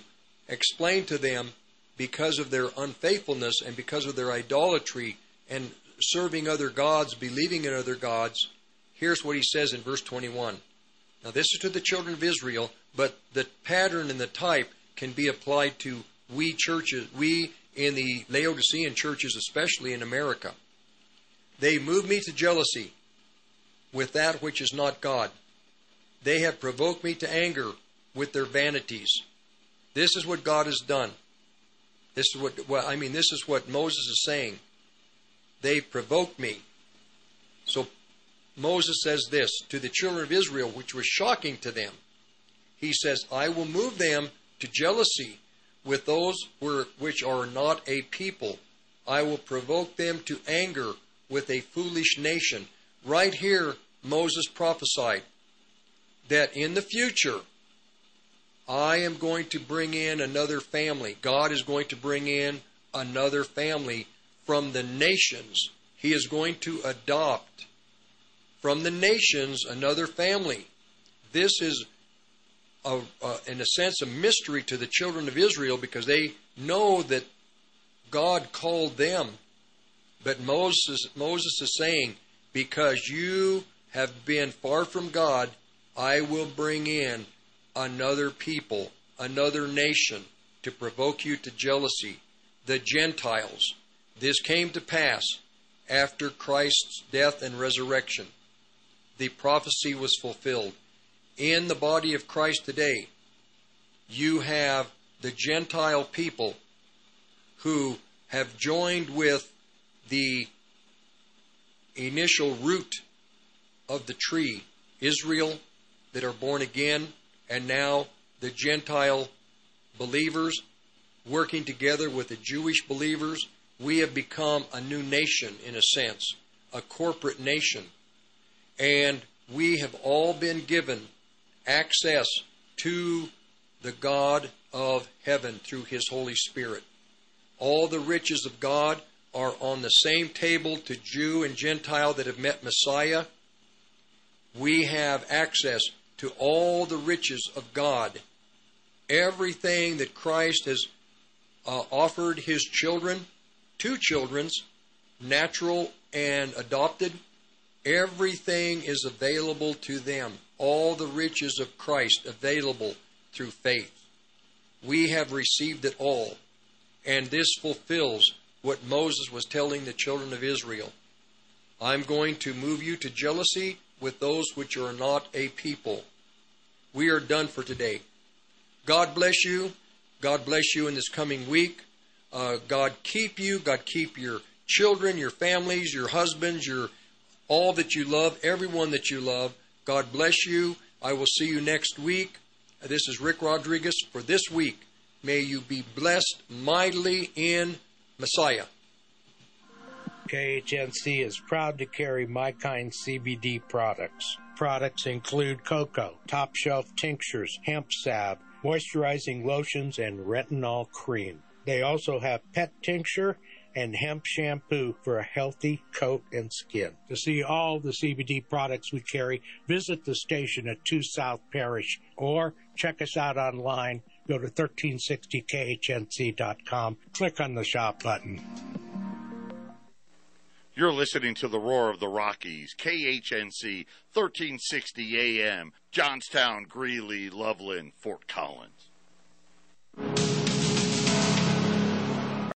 explain to them, because of their unfaithfulness and because of their idolatry and serving other gods, believing in other gods. Here's what he says in verse 21. Now this is to the children of Israel, but the pattern and the type can be applied to we churches, we in the Laodicean churches, especially in America. They move me to jealousy with that which is not God. They have provoked me to anger with their vanities. This is what God has done. This is what Moses is saying. They provoked me. So Moses says this to the children of Israel, which was shocking to them. He says, I will move them to jealousy with those which are not a people. I will provoke them to anger with a foolish nation. Right here, Moses prophesied that in the future, I am going to bring in another family. God is going to bring in another family from the nations. He is going to adopt from the nations another family. This is, in a sense, a mystery to the children of Israel, because they know that God called them. But Moses is saying, because you have been far from God, I will bring in another people, another nation, to provoke you to jealousy, the Gentiles. This came to pass after Christ's death and resurrection. The prophecy was fulfilled. In the body of Christ today, you have the Gentile people who have joined with the initial root of the tree, Israel, that are born again, and now the Gentile believers working together with the Jewish believers. We have become a new nation, in a sense, a corporate nation. And we have all been given access to the God of heaven through His Holy Spirit. All the riches of God are on the same table to Jew and Gentile that have met Messiah. We have access to all the riches of God. Everything that Christ has offered His children, two children's, natural and adopted, everything is available to them. All the riches of Christ available through faith. We have received it all. And this fulfills what Moses was telling the children of Israel. I'm going to move you to jealousy with those which are not a people. We are done for today. God bless you. God bless you in this coming week. God keep you. God keep your children, your families, your husbands, your all that you love, everyone that you love. God bless you. I will see you next week. This is Rick Rodriguez for this week. May you be blessed mightily in Messiah. KHNC is proud to carry My Kind CBD products. Products include cocoa, top shelf tinctures, hemp salve, moisturizing lotions, and retinol cream. They also have pet tincture and hemp shampoo for a healthy coat and skin. To see all the CBD products we carry, visit the station at 2 South Parish or check us out online. Go to 1360KHNC.com. Click on the shop button. You're listening to the Roar of the Rockies, KHNC, 1360 AM, Johnstown, Greeley, Loveland, Fort Collins.